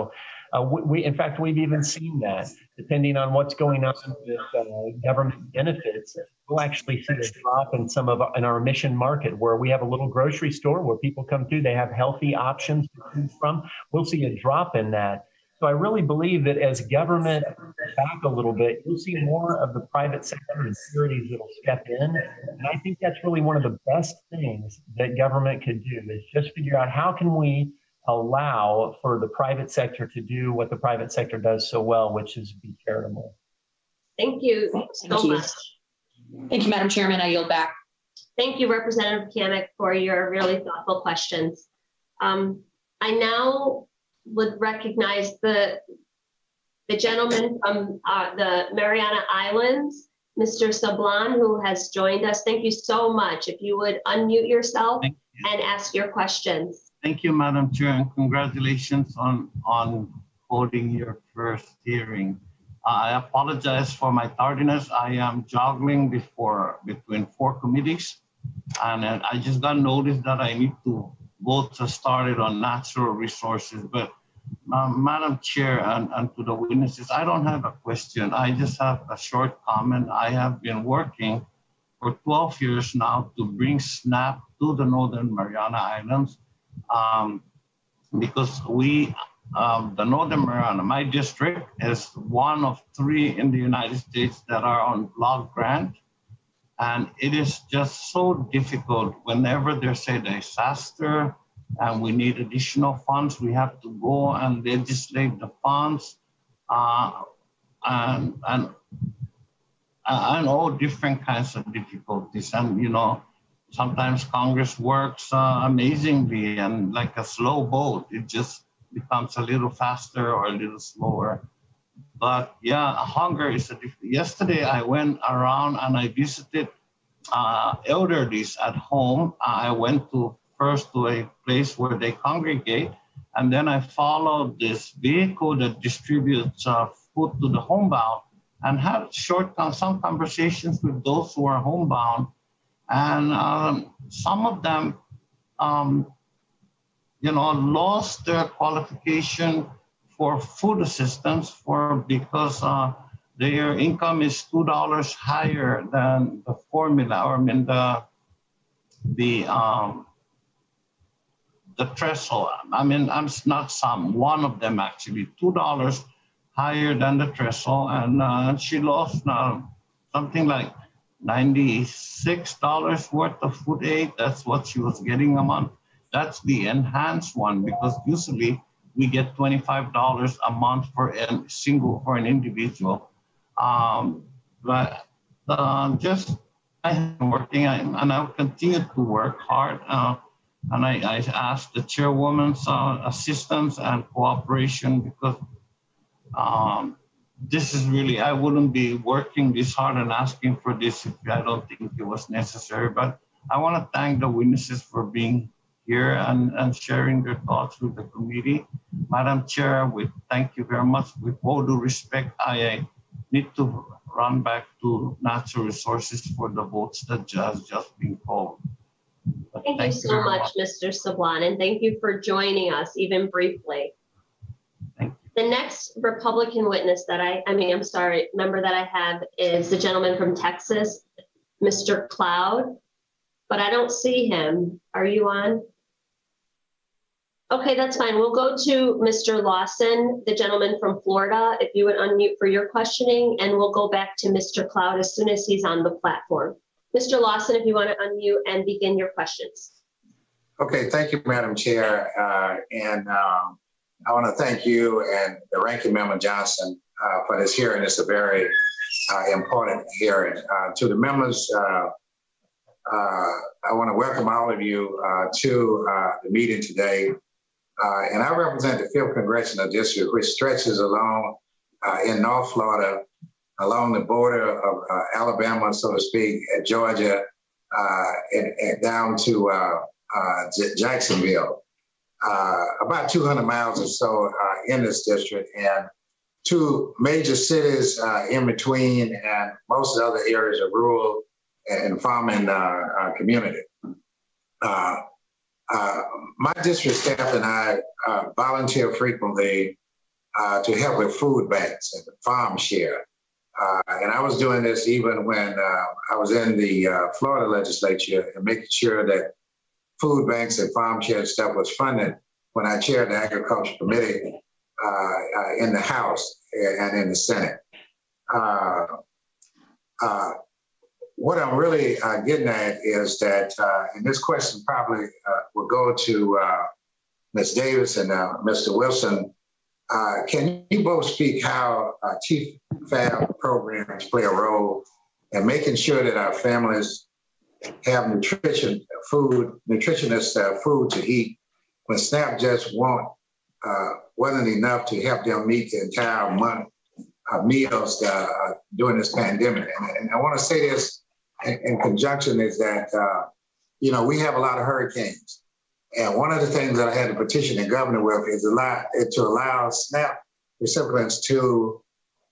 uh, we, we, in fact, we've even seen that depending on what's going on with uh, government benefits, we'll actually see a drop in some of our, in our mission market where we have a little grocery store where people come through, they have healthy options to choose from. We'll see a drop in that. So I really believe that as government back a little bit, you'll see more of the private sector and charities that will step in. And I think that's really one of the best things that government could do is just figure out how can we allow for the private sector to do what the private sector does so well, which is be charitable. Thank you so much. Thank you, Madam Chairman. I yield back. Thank you, Representative Kamek, for your really thoughtful questions. Um, I now would recognize the the gentleman from uh, the Mariana Islands, Mister Sablan, who has joined us. Thank you so much. If you would unmute yourself you. and ask your questions. Thank you, Madam Chair, and congratulations on, on holding your first hearing. Uh, I apologize for my tardiness. I am juggling before between four committees, and uh, I just got notice that I need to both started on natural resources, but uh, Madam Chair and, and to the witnesses, I don't have a question. I just have a short comment. I have been working for twelve years now to bring SNAP to the Northern Mariana Islands um, because we, um, the Northern Mariana, my district is one of three in the United States that are on block grant. And it is just so difficult whenever there's a disaster and we need additional funds, we have to go and legislate the funds uh, and, and, and all different kinds of difficulties. And, you know, sometimes Congress works uh, amazingly and like a slow boat, it just becomes a little faster or a little slower. But yeah, hunger is a different. Yesterday, I went around and I visited uh, elderlies at home. I went to first to a place where they congregate, and then I followed this vehicle that distributes uh, food to the homebound and had short some conversations with those who are homebound. And um, some of them, um, you know, lost their qualification for food assistance for because uh, their income is two dollars higher than the formula, or I mean the the um, the threshold. I mean, I'm not some one of them actually two dollars higher than the threshold, and uh, she lost uh, something like ninety-six dollars worth of food aid. That's what she was getting a month. That's the enhanced one because usually we get twenty-five dollars a month for a single, for an individual. Um, but uh, just I'm working, I, and I'll continue to work hard. Uh, and I, I ask the chairwoman's uh, assistance and cooperation because um, this is really, I wouldn't be working this hard and asking for this if I don't think it was necessary. But I wanna thank the witnesses for being here and, and sharing their thoughts with the committee. Madam Chair, we thank you very much. With all due respect, I, I need to run back to natural resources for the votes that just just been called. But thank, thank you so much, much, Mister Sablan, and thank you for joining us, even briefly. Thank you. The next Republican witness that I, I mean, I'm sorry, member that I have is the gentleman from Texas, Mister Cloud. but I don't see him. Are you on? Okay, that's fine. We'll go to Mister Lawson, the gentleman from Florida, if you would unmute for your questioning, and we'll go back to Mister Cloud as soon as he's on the platform. Mister Lawson, if you want to unmute and begin your questions. Okay, thank you, Madam Chair. Uh, and um, I want to thank you and the Ranking Member Johnson uh, for this hearing. It's a very uh, important hearing. Uh, to the members, uh, uh, I want to welcome all of you uh, to uh, the meeting today. Uh, and I represent the fifth Congressional District, which stretches along uh, in North Florida, along the border of uh, Alabama, so to speak, at Georgia, uh, and, and down to uh, uh, Jacksonville. Uh, about two hundred miles or so uh, in this district, and two major cities uh, in between, and most other areas are rural and farming uh, community. Uh, uh, my district staff and I uh, volunteer frequently uh, to help with food banks and farm share. Uh, and I was doing this even when uh, I was in the uh, Florida legislature and making sure that food banks and farm share stuff was funded when I chaired the Agriculture Committee uh, uh, in the House and in the Senate. Uh, uh, what I'm really uh, getting at is that, uh, and this question probably uh, will go to uh, Miz Davis and uh, Mister Wilson. Uh, can you both speak how uh, T FAB programs play a role in making sure that our families have nutrition, food, nutritionist uh, food to eat when SNAP just won't, uh, wasn't enough to help them meet the entire month of meals uh, during this pandemic? And, and I want to say this in, in conjunction is that, uh, you know, we have a lot of hurricanes. And one of the things that I had to petition the governor with is allow, to allow SNAP recipients to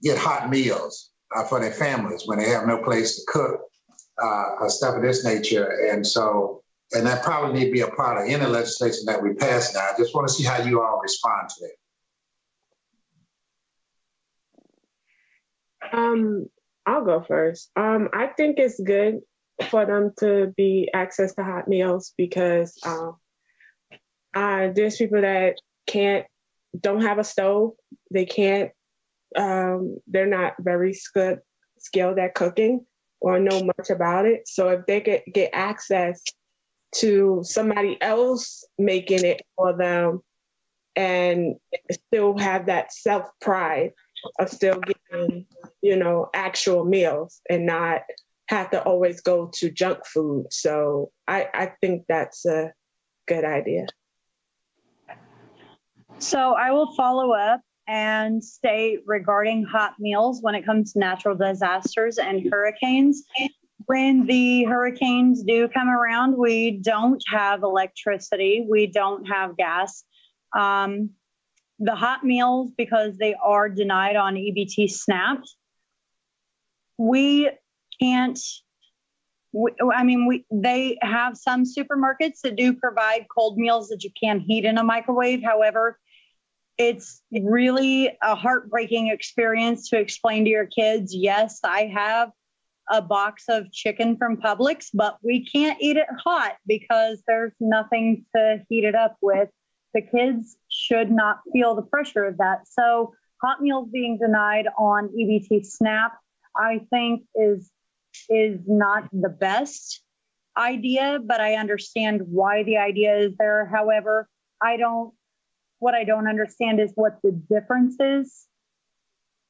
get hot meals uh, for their families when they have no place to cook. Uh, stuff of this nature, and so, and that probably need to be a part of any legislation that we pass now. I just want to see how you all respond to that. Um, I'll go first. Um, I think it's good for them to be access to hot meals because um, uh, there's people that can't, don't have a stove. They can't, um, they're not very good, skilled at cooking or know much about it. So if they could get access to somebody else making it for them and still have that self-pride of still getting, you know, actual meals and not have to always go to junk food. So I, I think that's a good idea. So I will follow up and state regarding hot meals when it comes to natural disasters and hurricanes. When the hurricanes do come around, we don't have electricity, we don't have gas. Um, the hot meals, because they are denied on E B T SNAP, we can't, we, I mean, we, they have some supermarkets that do provide cold meals that you can heat in a microwave. However, it's really a heartbreaking experience to explain to your kids, yes, I have a box of chicken from Publix, but we can't eat it hot because there's nothing to heat it up with. The kids should not feel the pressure of that. So hot meals being denied on E B T SNAP, I think is, is not the best idea, but I understand why the idea is there. However, I don't, What I don't understand is what the difference is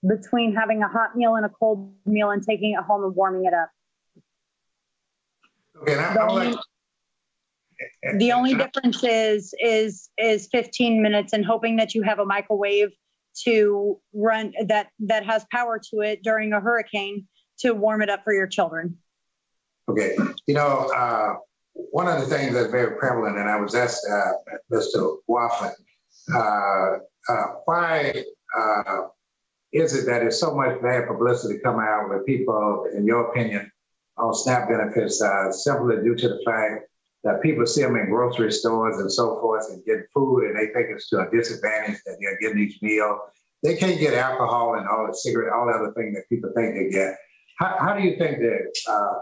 between having a hot meal and a cold meal and taking it home and warming it up. Okay, the only, like, the only difference is is is fifteen minutes and hoping that you have a microwave to run that that has power to it during a hurricane to warm it up for your children. Okay, you know, uh, one of the things that's very prevalent, and I was asked uh, Mister Waffen, Uh, uh, why uh, is it that there's so much bad publicity coming out with people, in your opinion, on SNAP benefits uh, simply due to the fact that people see them in grocery stores and so forth and get food and they think it's to a disadvantage that they're getting each meal. They can't get alcohol and all the cigarette, all the other things that people think they get. How, how do you think that uh,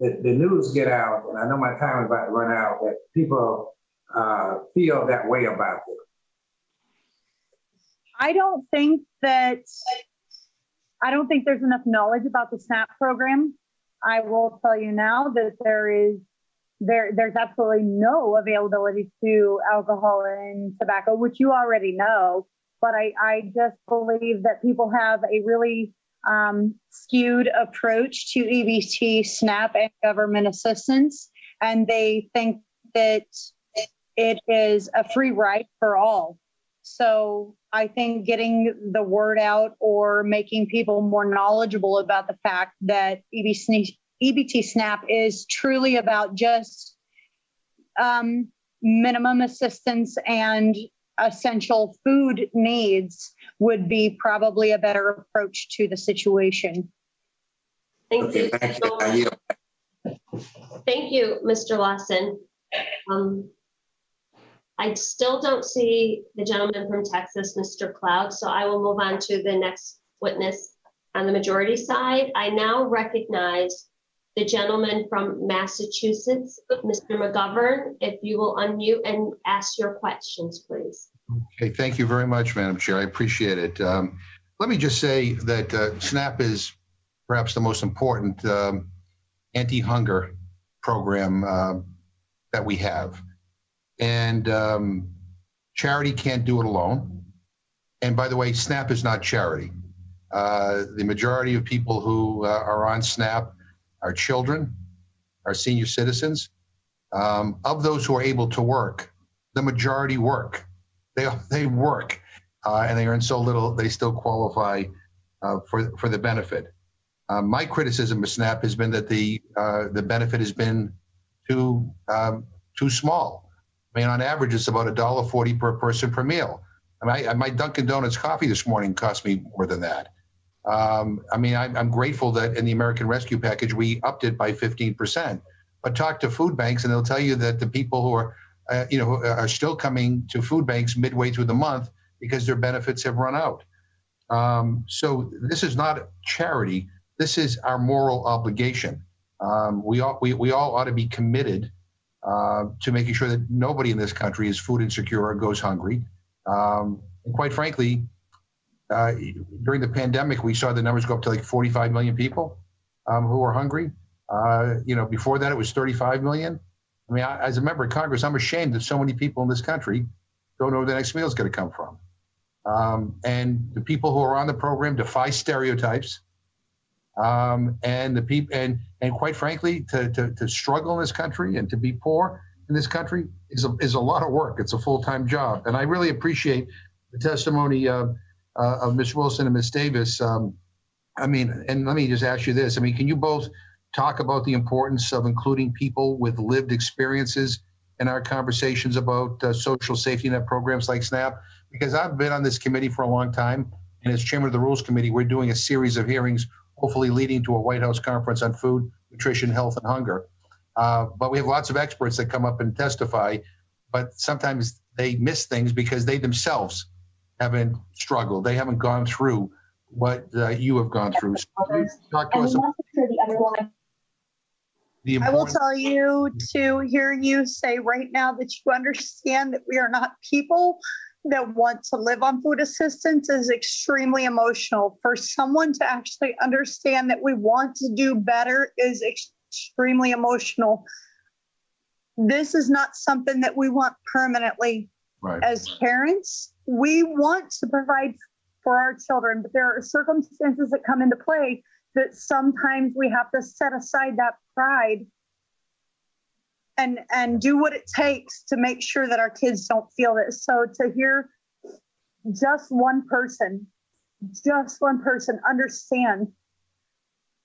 the, the news get out, and I know my time is about to run out, that people uh, feel that way about it? I don't think that, I don't think there's enough knowledge about the SNAP program. I will tell you now that there is, there, there's absolutely no availability to alcohol and tobacco, which you already know. But I, I just believe that people have a really um, skewed approach to E B T, SNAP, and government assistance. And they think that it is a free ride for all. So I think getting the word out or making people more knowledgeable about the fact that E B T SNAP is truly about just um, minimum assistance and essential food needs would be probably a better approach to the situation. Thank okay, you. Thank you. Thank you, Mister Lawson. Um, I still don't see the gentleman from Texas, Mister Cloud, so I will move on to the next witness on the majority side. I now recognize the gentleman from Massachusetts, Mister McGovern, if you will unmute and ask your questions, please. Okay, thank you very much, Madam Chair. I appreciate it. Um, let me just say that uh, SNAP is perhaps the most important um, anti-hunger program uh, that we have. And um, charity can't do it alone. And by the way, SNAP is not charity. Uh, the majority of people who uh, are on SNAP are children, are senior citizens. Um, of those who are able to work, the majority work. They they work, uh, and they earn so little they still qualify uh, for for the benefit. Uh, my criticism of SNAP has been that the uh, the benefit has been too um, too small. I mean, on average, it's about a dollar forty per person per meal. I mean, I, my Dunkin' Donuts coffee this morning cost me more than that. Um, I mean, I'm, I'm grateful that in the American Rescue Package, we upped it by fifteen percent. But talk to food banks, and they'll tell you that the people who are, uh, you know, who are still coming to food banks midway through the month because their benefits have run out. Um, so this is not charity. This is our moral obligation. Um, we all we, we all ought to be committed Uh, to making sure that nobody in this country is food insecure or goes hungry. Um, and quite frankly, uh, during the pandemic, we saw the numbers go up to like forty-five million people um, who are hungry. Uh, you know, before that, it was thirty-five million. I mean, I, as a member of Congress, I'm ashamed that so many people in this country don't know where the next meal is going to come from. Um, and the people who are on the program defy stereotypes. Um, and the people, and, and quite frankly, to, to, to struggle in this country and to be poor in this country is a, is a lot of work. It's a full-time job. And I really appreciate the testimony of, uh, of Miz Wilson and Miz Davis. Um, I mean, and let me just ask you this. I mean, can you both talk about the importance of including people with lived experiences in our conversations about uh, social safety net programs like SNAP? Because I've been on this committee for a long time, and as chairman of the Rules Committee, we're doing a series of hearings hopefully leading to a White House conference on food, nutrition, health, and hunger. Uh, but we have lots of experts that come up and testify, but sometimes they miss things because they themselves haven't struggled. They haven't gone through what uh, you have gone through. So can you talk to us about the importance? I will tell you to hear you say right now that you understand that we are not people that want to live on food assistance is extremely emotional. For someone to actually understand that we want to do better is extremely emotional. This is not something that we want permanently. Right. As parents, we want to provide for our children, but there are circumstances that come into play that sometimes we have to set aside that pride And, and do what it takes to make sure that our kids don't feel this. So to hear just one person, just one person understand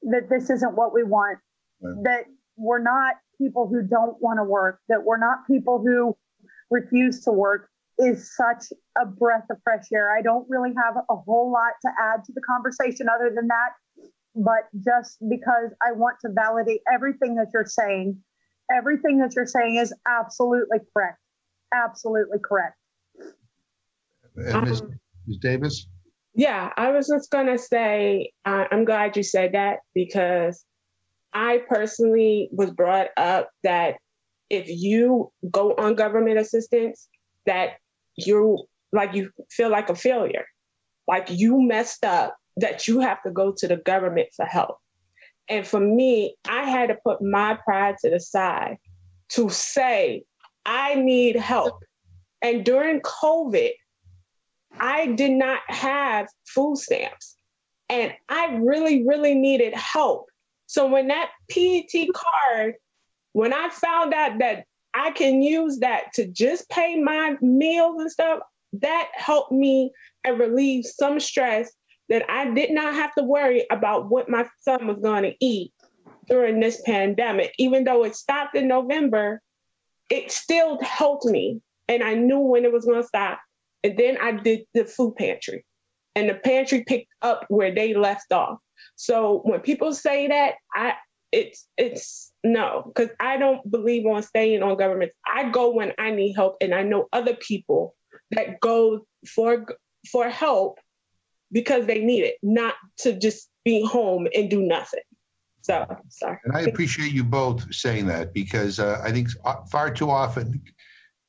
that this isn't what we want, right. That we're not people who don't want to work, that we're not people who refuse to work is such a breath of fresh air. I don't really have a whole lot to add to the conversation other than that, but just because I want to validate everything that you're saying. Everything that you're saying is absolutely correct. Absolutely correct. And Miz Um, Miz Davis? Yeah, I was just going to say, uh, I'm glad you said that because I personally was brought up that if you go on government assistance, that you're like, you feel like a failure, like you messed up, that you have to go to the government for help. And for me, I had to put my pride to the side to say, I need help. And during COVID, I did not have food stamps and I really, really needed help. So when that P E T card, when I found out that I can use that to just pay my meals and stuff, that helped me and relieved some stress that I did not have to worry about what my son was going to eat during this pandemic. Even though it stopped in November, it still helped me. And I knew when it was going to stop. And then I did the food pantry, and the pantry picked up where they left off. So when people say that, I it's it's no, because I don't believe on staying on government. I go when I need help, and I know other people that go for for help because they need it, not to just be home and do nothing. So sorry. And I appreciate you both saying that, because uh, I think far too often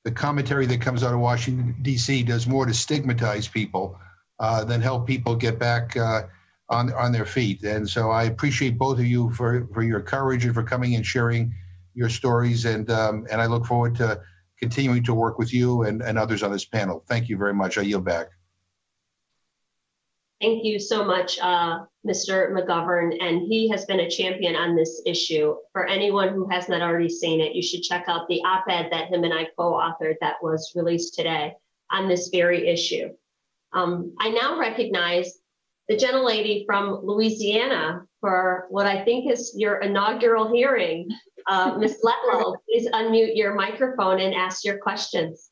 the commentary that comes out of Washington, D C does more to stigmatize people uh, than help people get back uh, on on their feet. And so I appreciate both of you for, for your courage and for coming and sharing your stories. And um, and I look forward to continuing to work with you and, and others on this panel. Thank you very much. I yield back. Thank you so much, uh, Mister McGovern. And he has been a champion on this issue. For anyone who has not already seen it, you should check out the op-ed that him and I co-authored that was released today on this very issue. Um, I now recognize the gentlelady from Louisiana for what I think is your inaugural hearing. Uh, Miz Letlow, please unmute your microphone and ask your questions.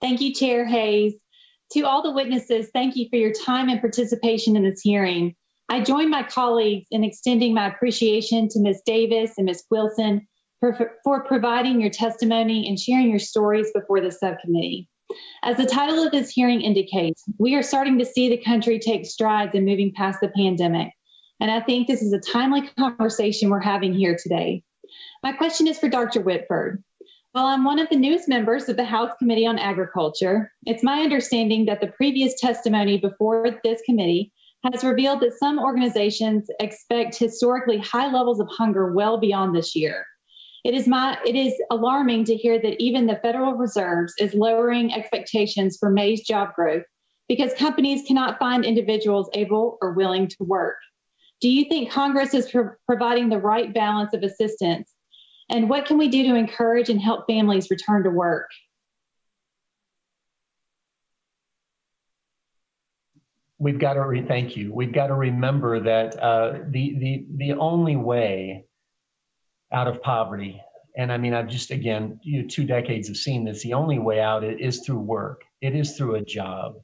Thank you, Chair Hayes. To all the witnesses, thank you for your time and participation in this hearing. I join my colleagues in extending my appreciation to Miz Davis and Miz Wilson for, for providing your testimony and sharing your stories before the subcommittee. As the title of this hearing indicates, we are starting to see the country take strides in moving past the pandemic. And I think this is a timely conversation we're having here today. My question is for Doctor Whitford. While I'm one of the newest members of the House Committee on Agriculture, it's my understanding that the previous testimony before this committee has revealed that some organizations expect historically high levels of hunger well beyond this year. It is, my, it is alarming to hear that even the Federal Reserve is lowering expectations for May's job growth because companies cannot find individuals able or willing to work. Do you think Congress is pro providing the right balance of assistance? And what can we do to encourage and help families return to work? We've got to re thank you. We've got to remember that uh, the, the, the only way out of poverty, and I mean, I've just, again, you two decades of seeing this, the only way out is through work. It is through a job.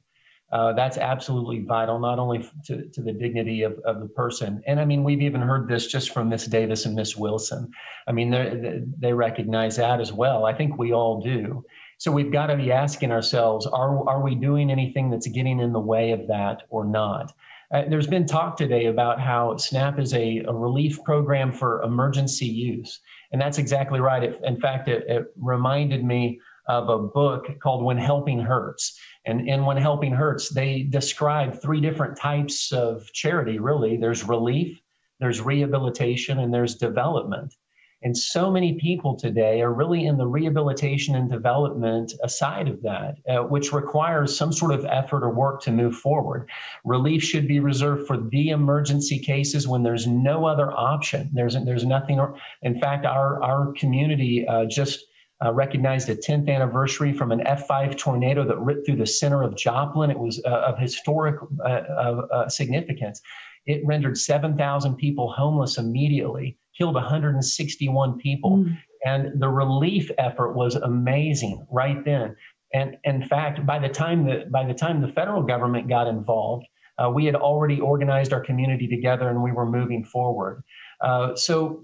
Uh, that's absolutely vital, not only to, to the dignity of, of the person. And I mean, we've even heard this just from Miz Davis and Miz Wilson. I mean, they recognize that as well. I think we all do. So we've got to be asking ourselves, are, are we doing anything that's getting in the way of that or not? Uh, there's been talk today about how SNAP is a, a relief program for emergency use. And that's exactly right. It, in fact, it, it reminded me of a book called When Helping Hurts. And in When Helping Hurts, they describe three different types of charity, really. There's relief, there's rehabilitation, and there's development. And so many people today are really in the rehabilitation and development side of that, uh, which requires some sort of effort or work to move forward. Relief should be reserved for the emergency cases when there's no other option. There's, there's nothing, or, in fact, our, our community uh, just Uh, recognized a tenth anniversary from an F five tornado that ripped through the center of Joplin. It was uh, of historic uh, uh, significance. It rendered seven thousand people homeless immediately, killed one hundred sixty-one people. Mm. And the relief effort was amazing right then. And in fact, by the time the, by the, time the federal government got involved, uh, we had already organized our community together and we were moving forward. Uh, so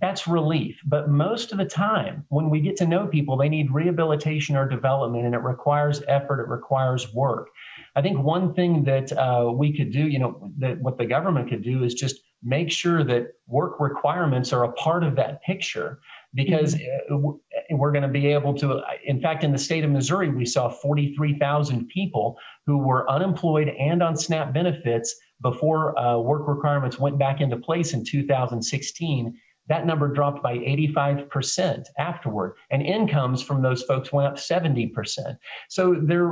that's relief. But most of the time, when we get to know people, they need rehabilitation or development, and it requires effort. It requires work. I think one thing that uh, we could do, you know, that what the government could do is just make sure that work requirements are a part of that picture, because mm-hmm. we're going to be able to, in fact, in the state of Missouri, we saw forty-three thousand people who were unemployed and on SNAP benefits before uh, work requirements went back into place in two thousand sixteen. That number dropped by eighty-five percent afterward, and incomes from those folks went up seventy percent. So there,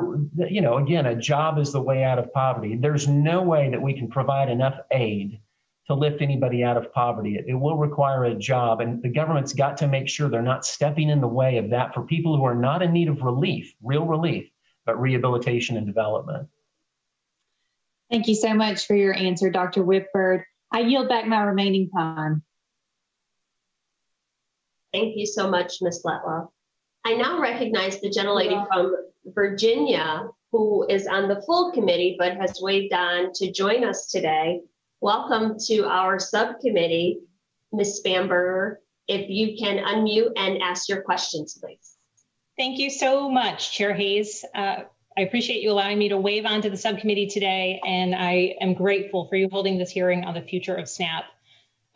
you know, again, a job is the way out of poverty. There's no way that we can provide enough aid to lift anybody out of poverty. It, it will require a job, and the government's got to make sure they're not stepping in the way of that for people who are not in need of relief, real relief, but rehabilitation and development. Thank you so much for your answer, Doctor Whitford. I yield back my remaining time. Thank you so much, Miz Letlow. I now recognize the gentlelady yeah. from Virginia, who is on the full committee but has waved on to join us today. Welcome to our subcommittee, Miz Spamberger. If you can unmute and ask your questions, please. Thank you so much, Chair Hayes. Uh, I appreciate you allowing me to wave on to the subcommittee today, and I am grateful for you holding this hearing on the future of SNAP.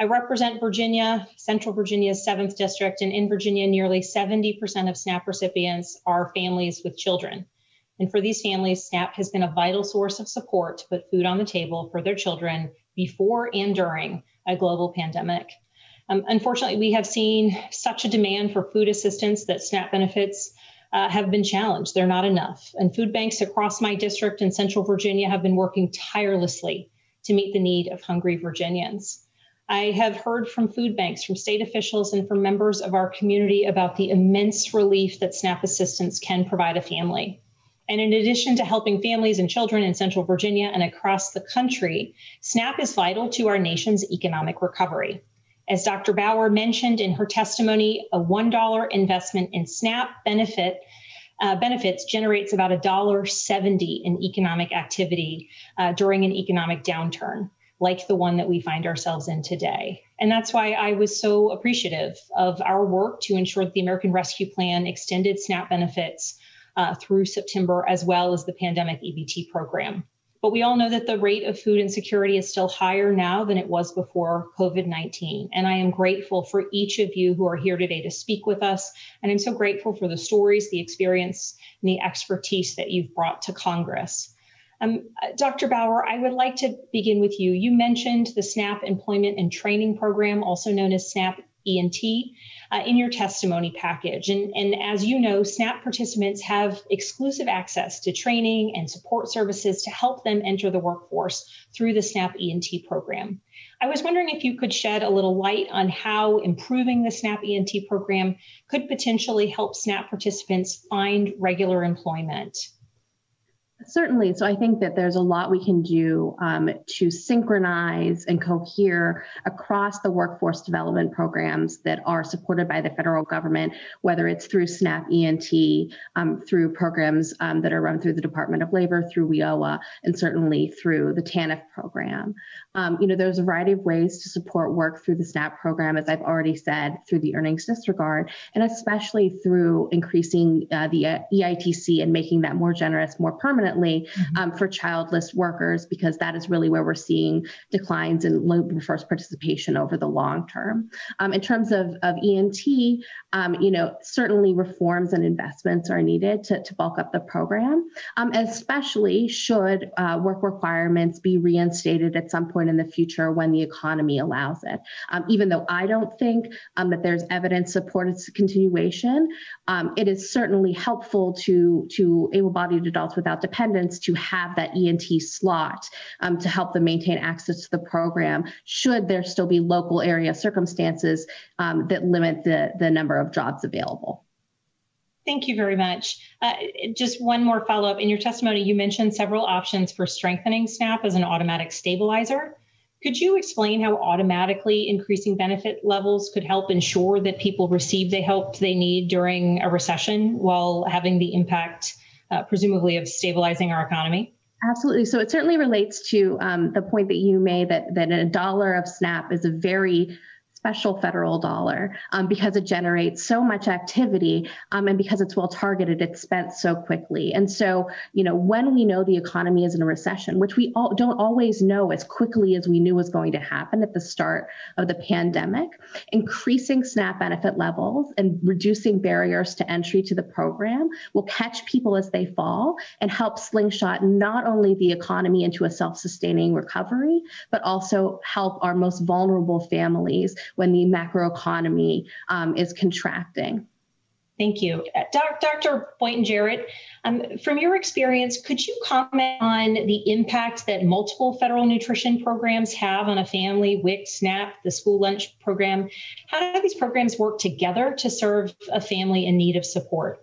I represent Virginia, Central Virginia's seventh district, and in Virginia, nearly seventy percent of SNAP recipients are families with children. And for these families, SNAP has been a vital source of support to put food on the table for their children before and during a global pandemic. Um, unfortunately, we have seen such a demand for food assistance that SNAP benefits uh, have been challenged. They're not enough. And food banks across my district in Central Virginia have been working tirelessly to meet the need of hungry Virginians. I have heard from food banks, from state officials, and from members of our community about the immense relief that SNAP assistance can provide a family. And in addition to helping families and children in Central Virginia and across the country, SNAP is vital to our nation's economic recovery. As Doctor Bauer mentioned in her testimony, a one dollar investment in SNAP benefit Uh, benefits generates about one dollar seventy in economic activity uh, during an economic downturn, like the one that we find ourselves in today. And that's why I was so appreciative of our work to ensure that the American Rescue Plan extended SNAP benefits uh, through September, as well as the pandemic E B T program. But we all know that the rate of food insecurity is still higher now than it was before COVID nineteen. And I am grateful for each of you who are here today to speak with us. And I'm so grateful for the stories, the experience, and the expertise that you've brought to Congress. Um, Doctor Bauer, I would like to begin with you. You mentioned the SNAP Employment and Training Program, also known as SNAP E and T, uh, in your testimony package. And, and as you know, SNAP participants have exclusive access to training and support services to help them enter the workforce through the SNAP E and T program. I was wondering if you could shed a little light on how improving the SNAP E and T program could potentially help SNAP participants find regular employment. Certainly. So I think that there's a lot we can do um, to synchronize and cohere across the workforce development programs that are supported by the federal government, whether it's through SNAP E and T, um, through programs um, that are run through the Department of Labor, through WIOA, and certainly through the TANF program. Um, you know, there's a variety of ways to support work through the SNAP program, as I've already said, through the earnings disregard, and especially through increasing uh, the uh, E I T C and making that more generous, more permanent. Mm-hmm. Um, for childless workers, because that is really where we're seeing declines in labor force participation over the long term. Um, in terms of, of E and T, um, you know, certainly reforms and investments are needed to, to bulk up the program, um, especially should uh, work requirements be reinstated at some point in the future when the economy allows it. Um, even though I don't think um, that there's evidence supported continuation, um, it is certainly helpful to, to able-bodied adults without dependence to have that E and T slot um, to help them maintain access to the program, should there still be local area circumstances um, that limit the, the number of jobs available. Thank you very much. Uh, just one more follow-up. In your testimony, you mentioned several options for strengthening SNAP as an automatic stabilizer. Could you explain how automatically increasing benefit levels could help ensure that people receive the help they need during a recession while having the impact Uh, presumably of stabilizing our economy? Absolutely. So it certainly relates to um, the point that you made that, that a dollar of SNAP is a very special federal dollar um, because it generates so much activity um, and because it's well targeted, it's spent so quickly. And so, you know, when we know the economy is in a recession, which we all don't always know as quickly as we knew was going to happen at the start of the pandemic, increasing SNAP benefit levels and reducing barriers to entry to the program will catch people as they fall and help slingshot not only the economy into a self-sustaining recovery, but also help our most vulnerable families when the macroeconomy um, is contracting. Thank you. Doctor Boynton-Jarrett, um, from your experience, could you comment on the impact that multiple federal nutrition programs have on a family, W I C, SNAP, the school lunch program? How do these programs work together to serve a family in need of support?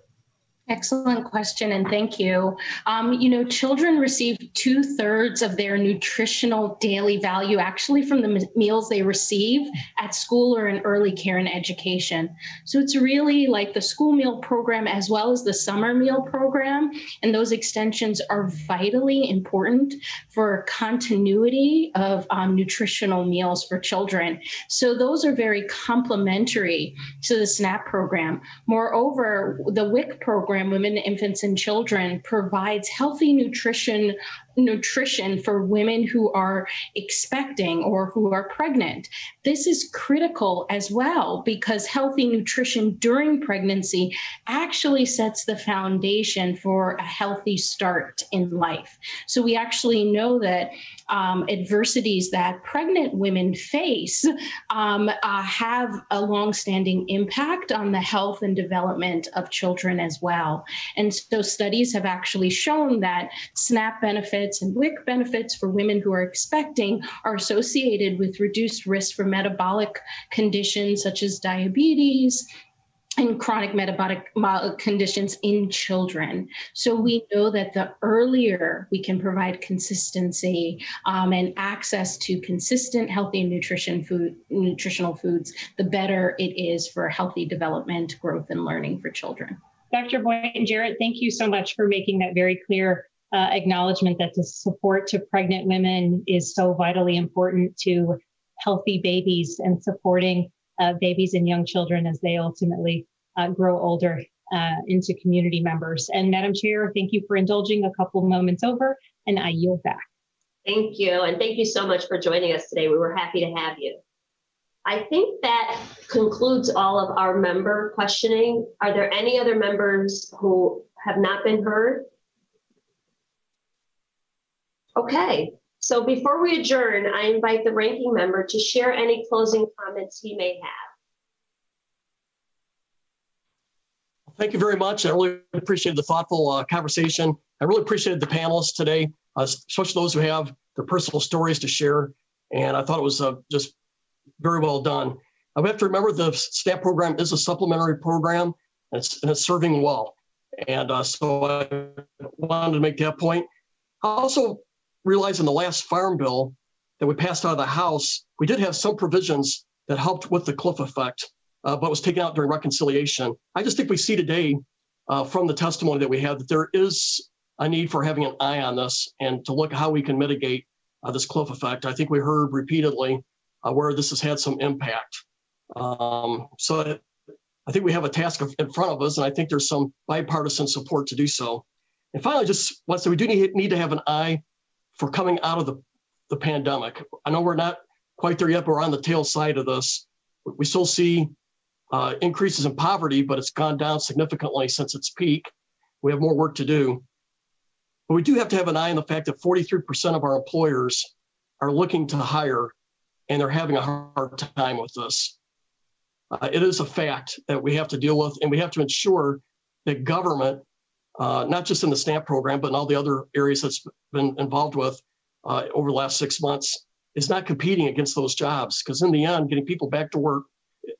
Excellent question, and thank you. Um, you know, children receive two thirds of their nutritional daily value actually from the meals they receive at school or in early care and education. So it's really like the school meal program as well as the summer meal program, and those extensions are vitally important for continuity of um, nutritional meals for children. So those are very complementary to the SNAP program. Moreover, the W I C program, Women, Infants, and Children, provides healthy nutrition nutrition for women who are expecting or who are pregnant. This is critical as well because healthy nutrition during pregnancy actually sets the foundation for a healthy start in life. So we actually know that um, adversities that pregnant women face um, uh, have a long-standing impact on the health and development of children as well. And so studies have actually shown that SNAP benefits and W I C benefits for women who are expecting are associated with reduced risk for metabolic conditions such as diabetes and chronic metabolic conditions in children. So we know that the earlier we can provide consistency um, and access to consistent, healthy nutrition food, nutritional foods, the better it is for healthy development, growth, and learning for children. Doctor Boynton-Jarrett, thank you so much for making that very clear uh, acknowledgement that the support to pregnant women is so vitally important to healthy babies and supporting uh, babies and young children as they ultimately uh, grow older uh, into community members. And Madam Chair, thank you for indulging a couple moments over, and I yield back. Thank you, and thank you so much for joining us today. We were happy to have you. I think that concludes all of our member questioning. Are there any other members who have not been heard? Okay, so before we adjourn, I invite the ranking member to share any closing comments he may have. Thank you very much. I really appreciated the thoughtful uh, conversation. I really appreciated the panelists today, uh, especially those who have their personal stories to share. And I thought it was uh, just very well done. We have to remember the SNAP program is a supplementary program, and it's, and it's serving well. And uh, so I wanted to make that point. I also realized in the last farm bill that we passed out of the House, we did have some provisions that helped with the cliff effect, uh, but was taken out during reconciliation. I just think we see today uh, from the testimony that we have that there is a need for having an eye on this and to look how we can mitigate uh, this cliff effect. I think we heard repeatedly Uh, where this has had some impact. Um, so it, I think we have a task of, in front of us, and I think there's some bipartisan support to do so. And finally, just want to say we do need, need to have an eye for coming out of the, the pandemic. I know we're not quite there yet, but we're on the tail side of this. We still see uh, increases in poverty, but it's gone down significantly since its peak. We have more work to do. But we do have to have an eye on the fact that forty-three percent of our employers are looking to hire, and they're having a hard time with this. Uh, it is a fact that we have to deal with, and we have to ensure that government, uh, not just in the SNAP program, but in all the other areas that's been involved with uh, over the last six months, is not competing against those jobs, because in the end, getting people back to work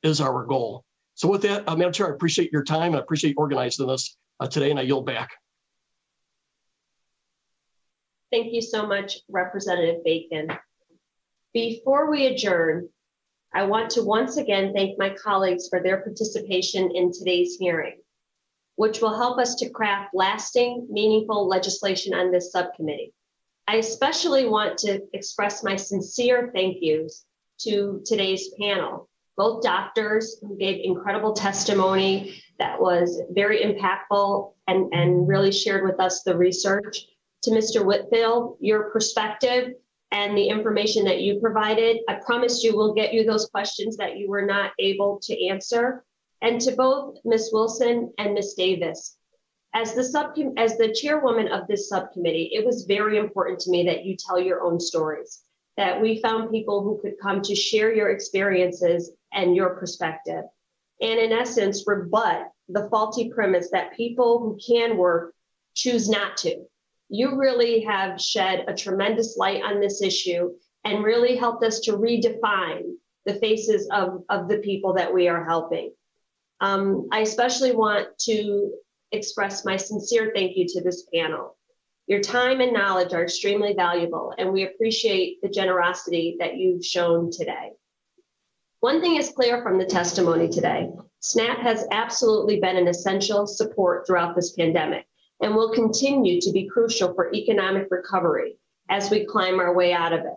is our goal. So with that, uh, Madam Chair, I appreciate your time, and I appreciate you organizing this uh, today, and I yield back. Thank you so much, Representative Bacon. Before we adjourn, I want to once again thank my colleagues for their participation in today's hearing, which will help us to craft lasting, meaningful legislation on this subcommittee. I especially want to express my sincere thank yous to today's panel, both doctors who gave incredible testimony that was very impactful and, and really shared with us the research. To Mister Whitfield, your perspective and the information that you provided, I promise you we'll get you those questions that you were not able to answer. And to both Miz Wilson and Miz Davis, as the sub as the chairwoman of this subcommittee, it was very important to me that you tell your own stories, that we found people who could come to share your experiences and your perspective, and in essence, rebut the faulty premise that people who can work choose not to. You really have shed a tremendous light on this issue and really helped us to redefine the faces of, of the people that we are helping. Um, I especially want to express my sincere thank you to this panel. Your time and knowledge are extremely valuable, and we appreciate the generosity that you've shown today. One thing is clear from the testimony today. SNAP has absolutely been an essential support throughout this pandemic and will continue to be crucial for economic recovery as we climb our way out of it.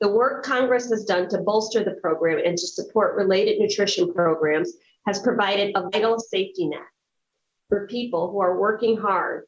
The work Congress has done to bolster the program and to support related nutrition programs has provided a vital safety net for people who are working hard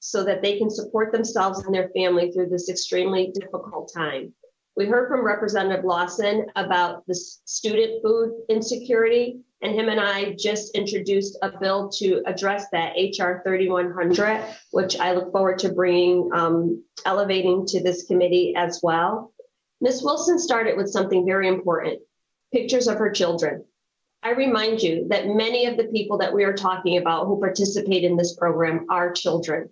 so that they can support themselves and their family through this extremely difficult time. We heard from Representative Lawson about the student food insecurity, and him and I just introduced a bill to address that, H R thirty-one hundred, which I look forward to bringing, um, elevating to this committee as well. Miz Wilson started with something very important, pictures of her children. I remind you that many of the people that we are talking about who participate in this program are children.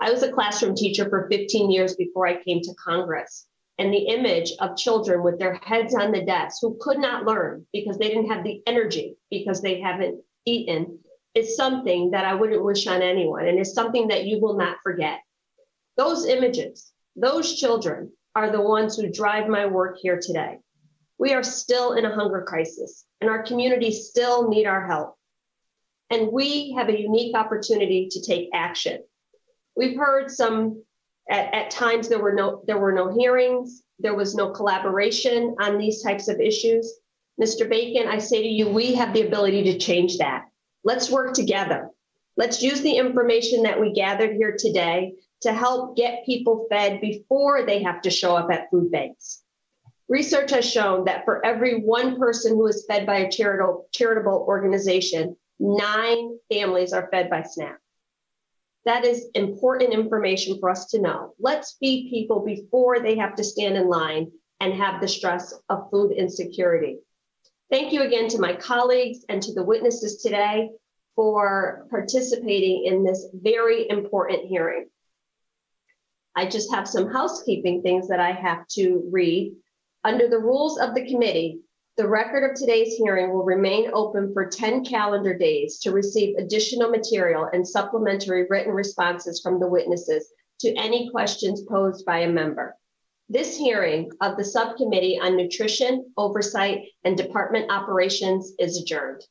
I was a classroom teacher for fifteen years before I came to Congress, and the image of children with their heads on the desks who could not learn because they didn't have the energy because they haven't eaten is something that I wouldn't wish on anyone, and is something that you will not forget. Those images, those children are the ones who drive my work here today. We are still in a hunger crisis, and our communities still need our help. And we have a unique opportunity to take action. We've heard some, at, at times there were, no, there were no hearings, there was no collaboration on these types of issues. Mister Bacon, I say to you, we have the ability to change that. Let's work together. Let's use the information that we gathered here today to help get people fed before they have to show up at food banks. Research has shown that for every one person who is fed by a charitable, charitable organization, nine families are fed by SNAP. That is important information for us to know. Let's feed people before they have to stand in line and have the stress of food insecurity. Thank you again to my colleagues and to the witnesses today for participating in this very important hearing. I just have some housekeeping things that I have to read. Under the rules of the committee, the record of today's hearing will remain open for ten calendar days to receive additional material and supplementary written responses from the witnesses to any questions posed by a member. This hearing of the Subcommittee on Nutrition, Oversight, and Department Operations is adjourned.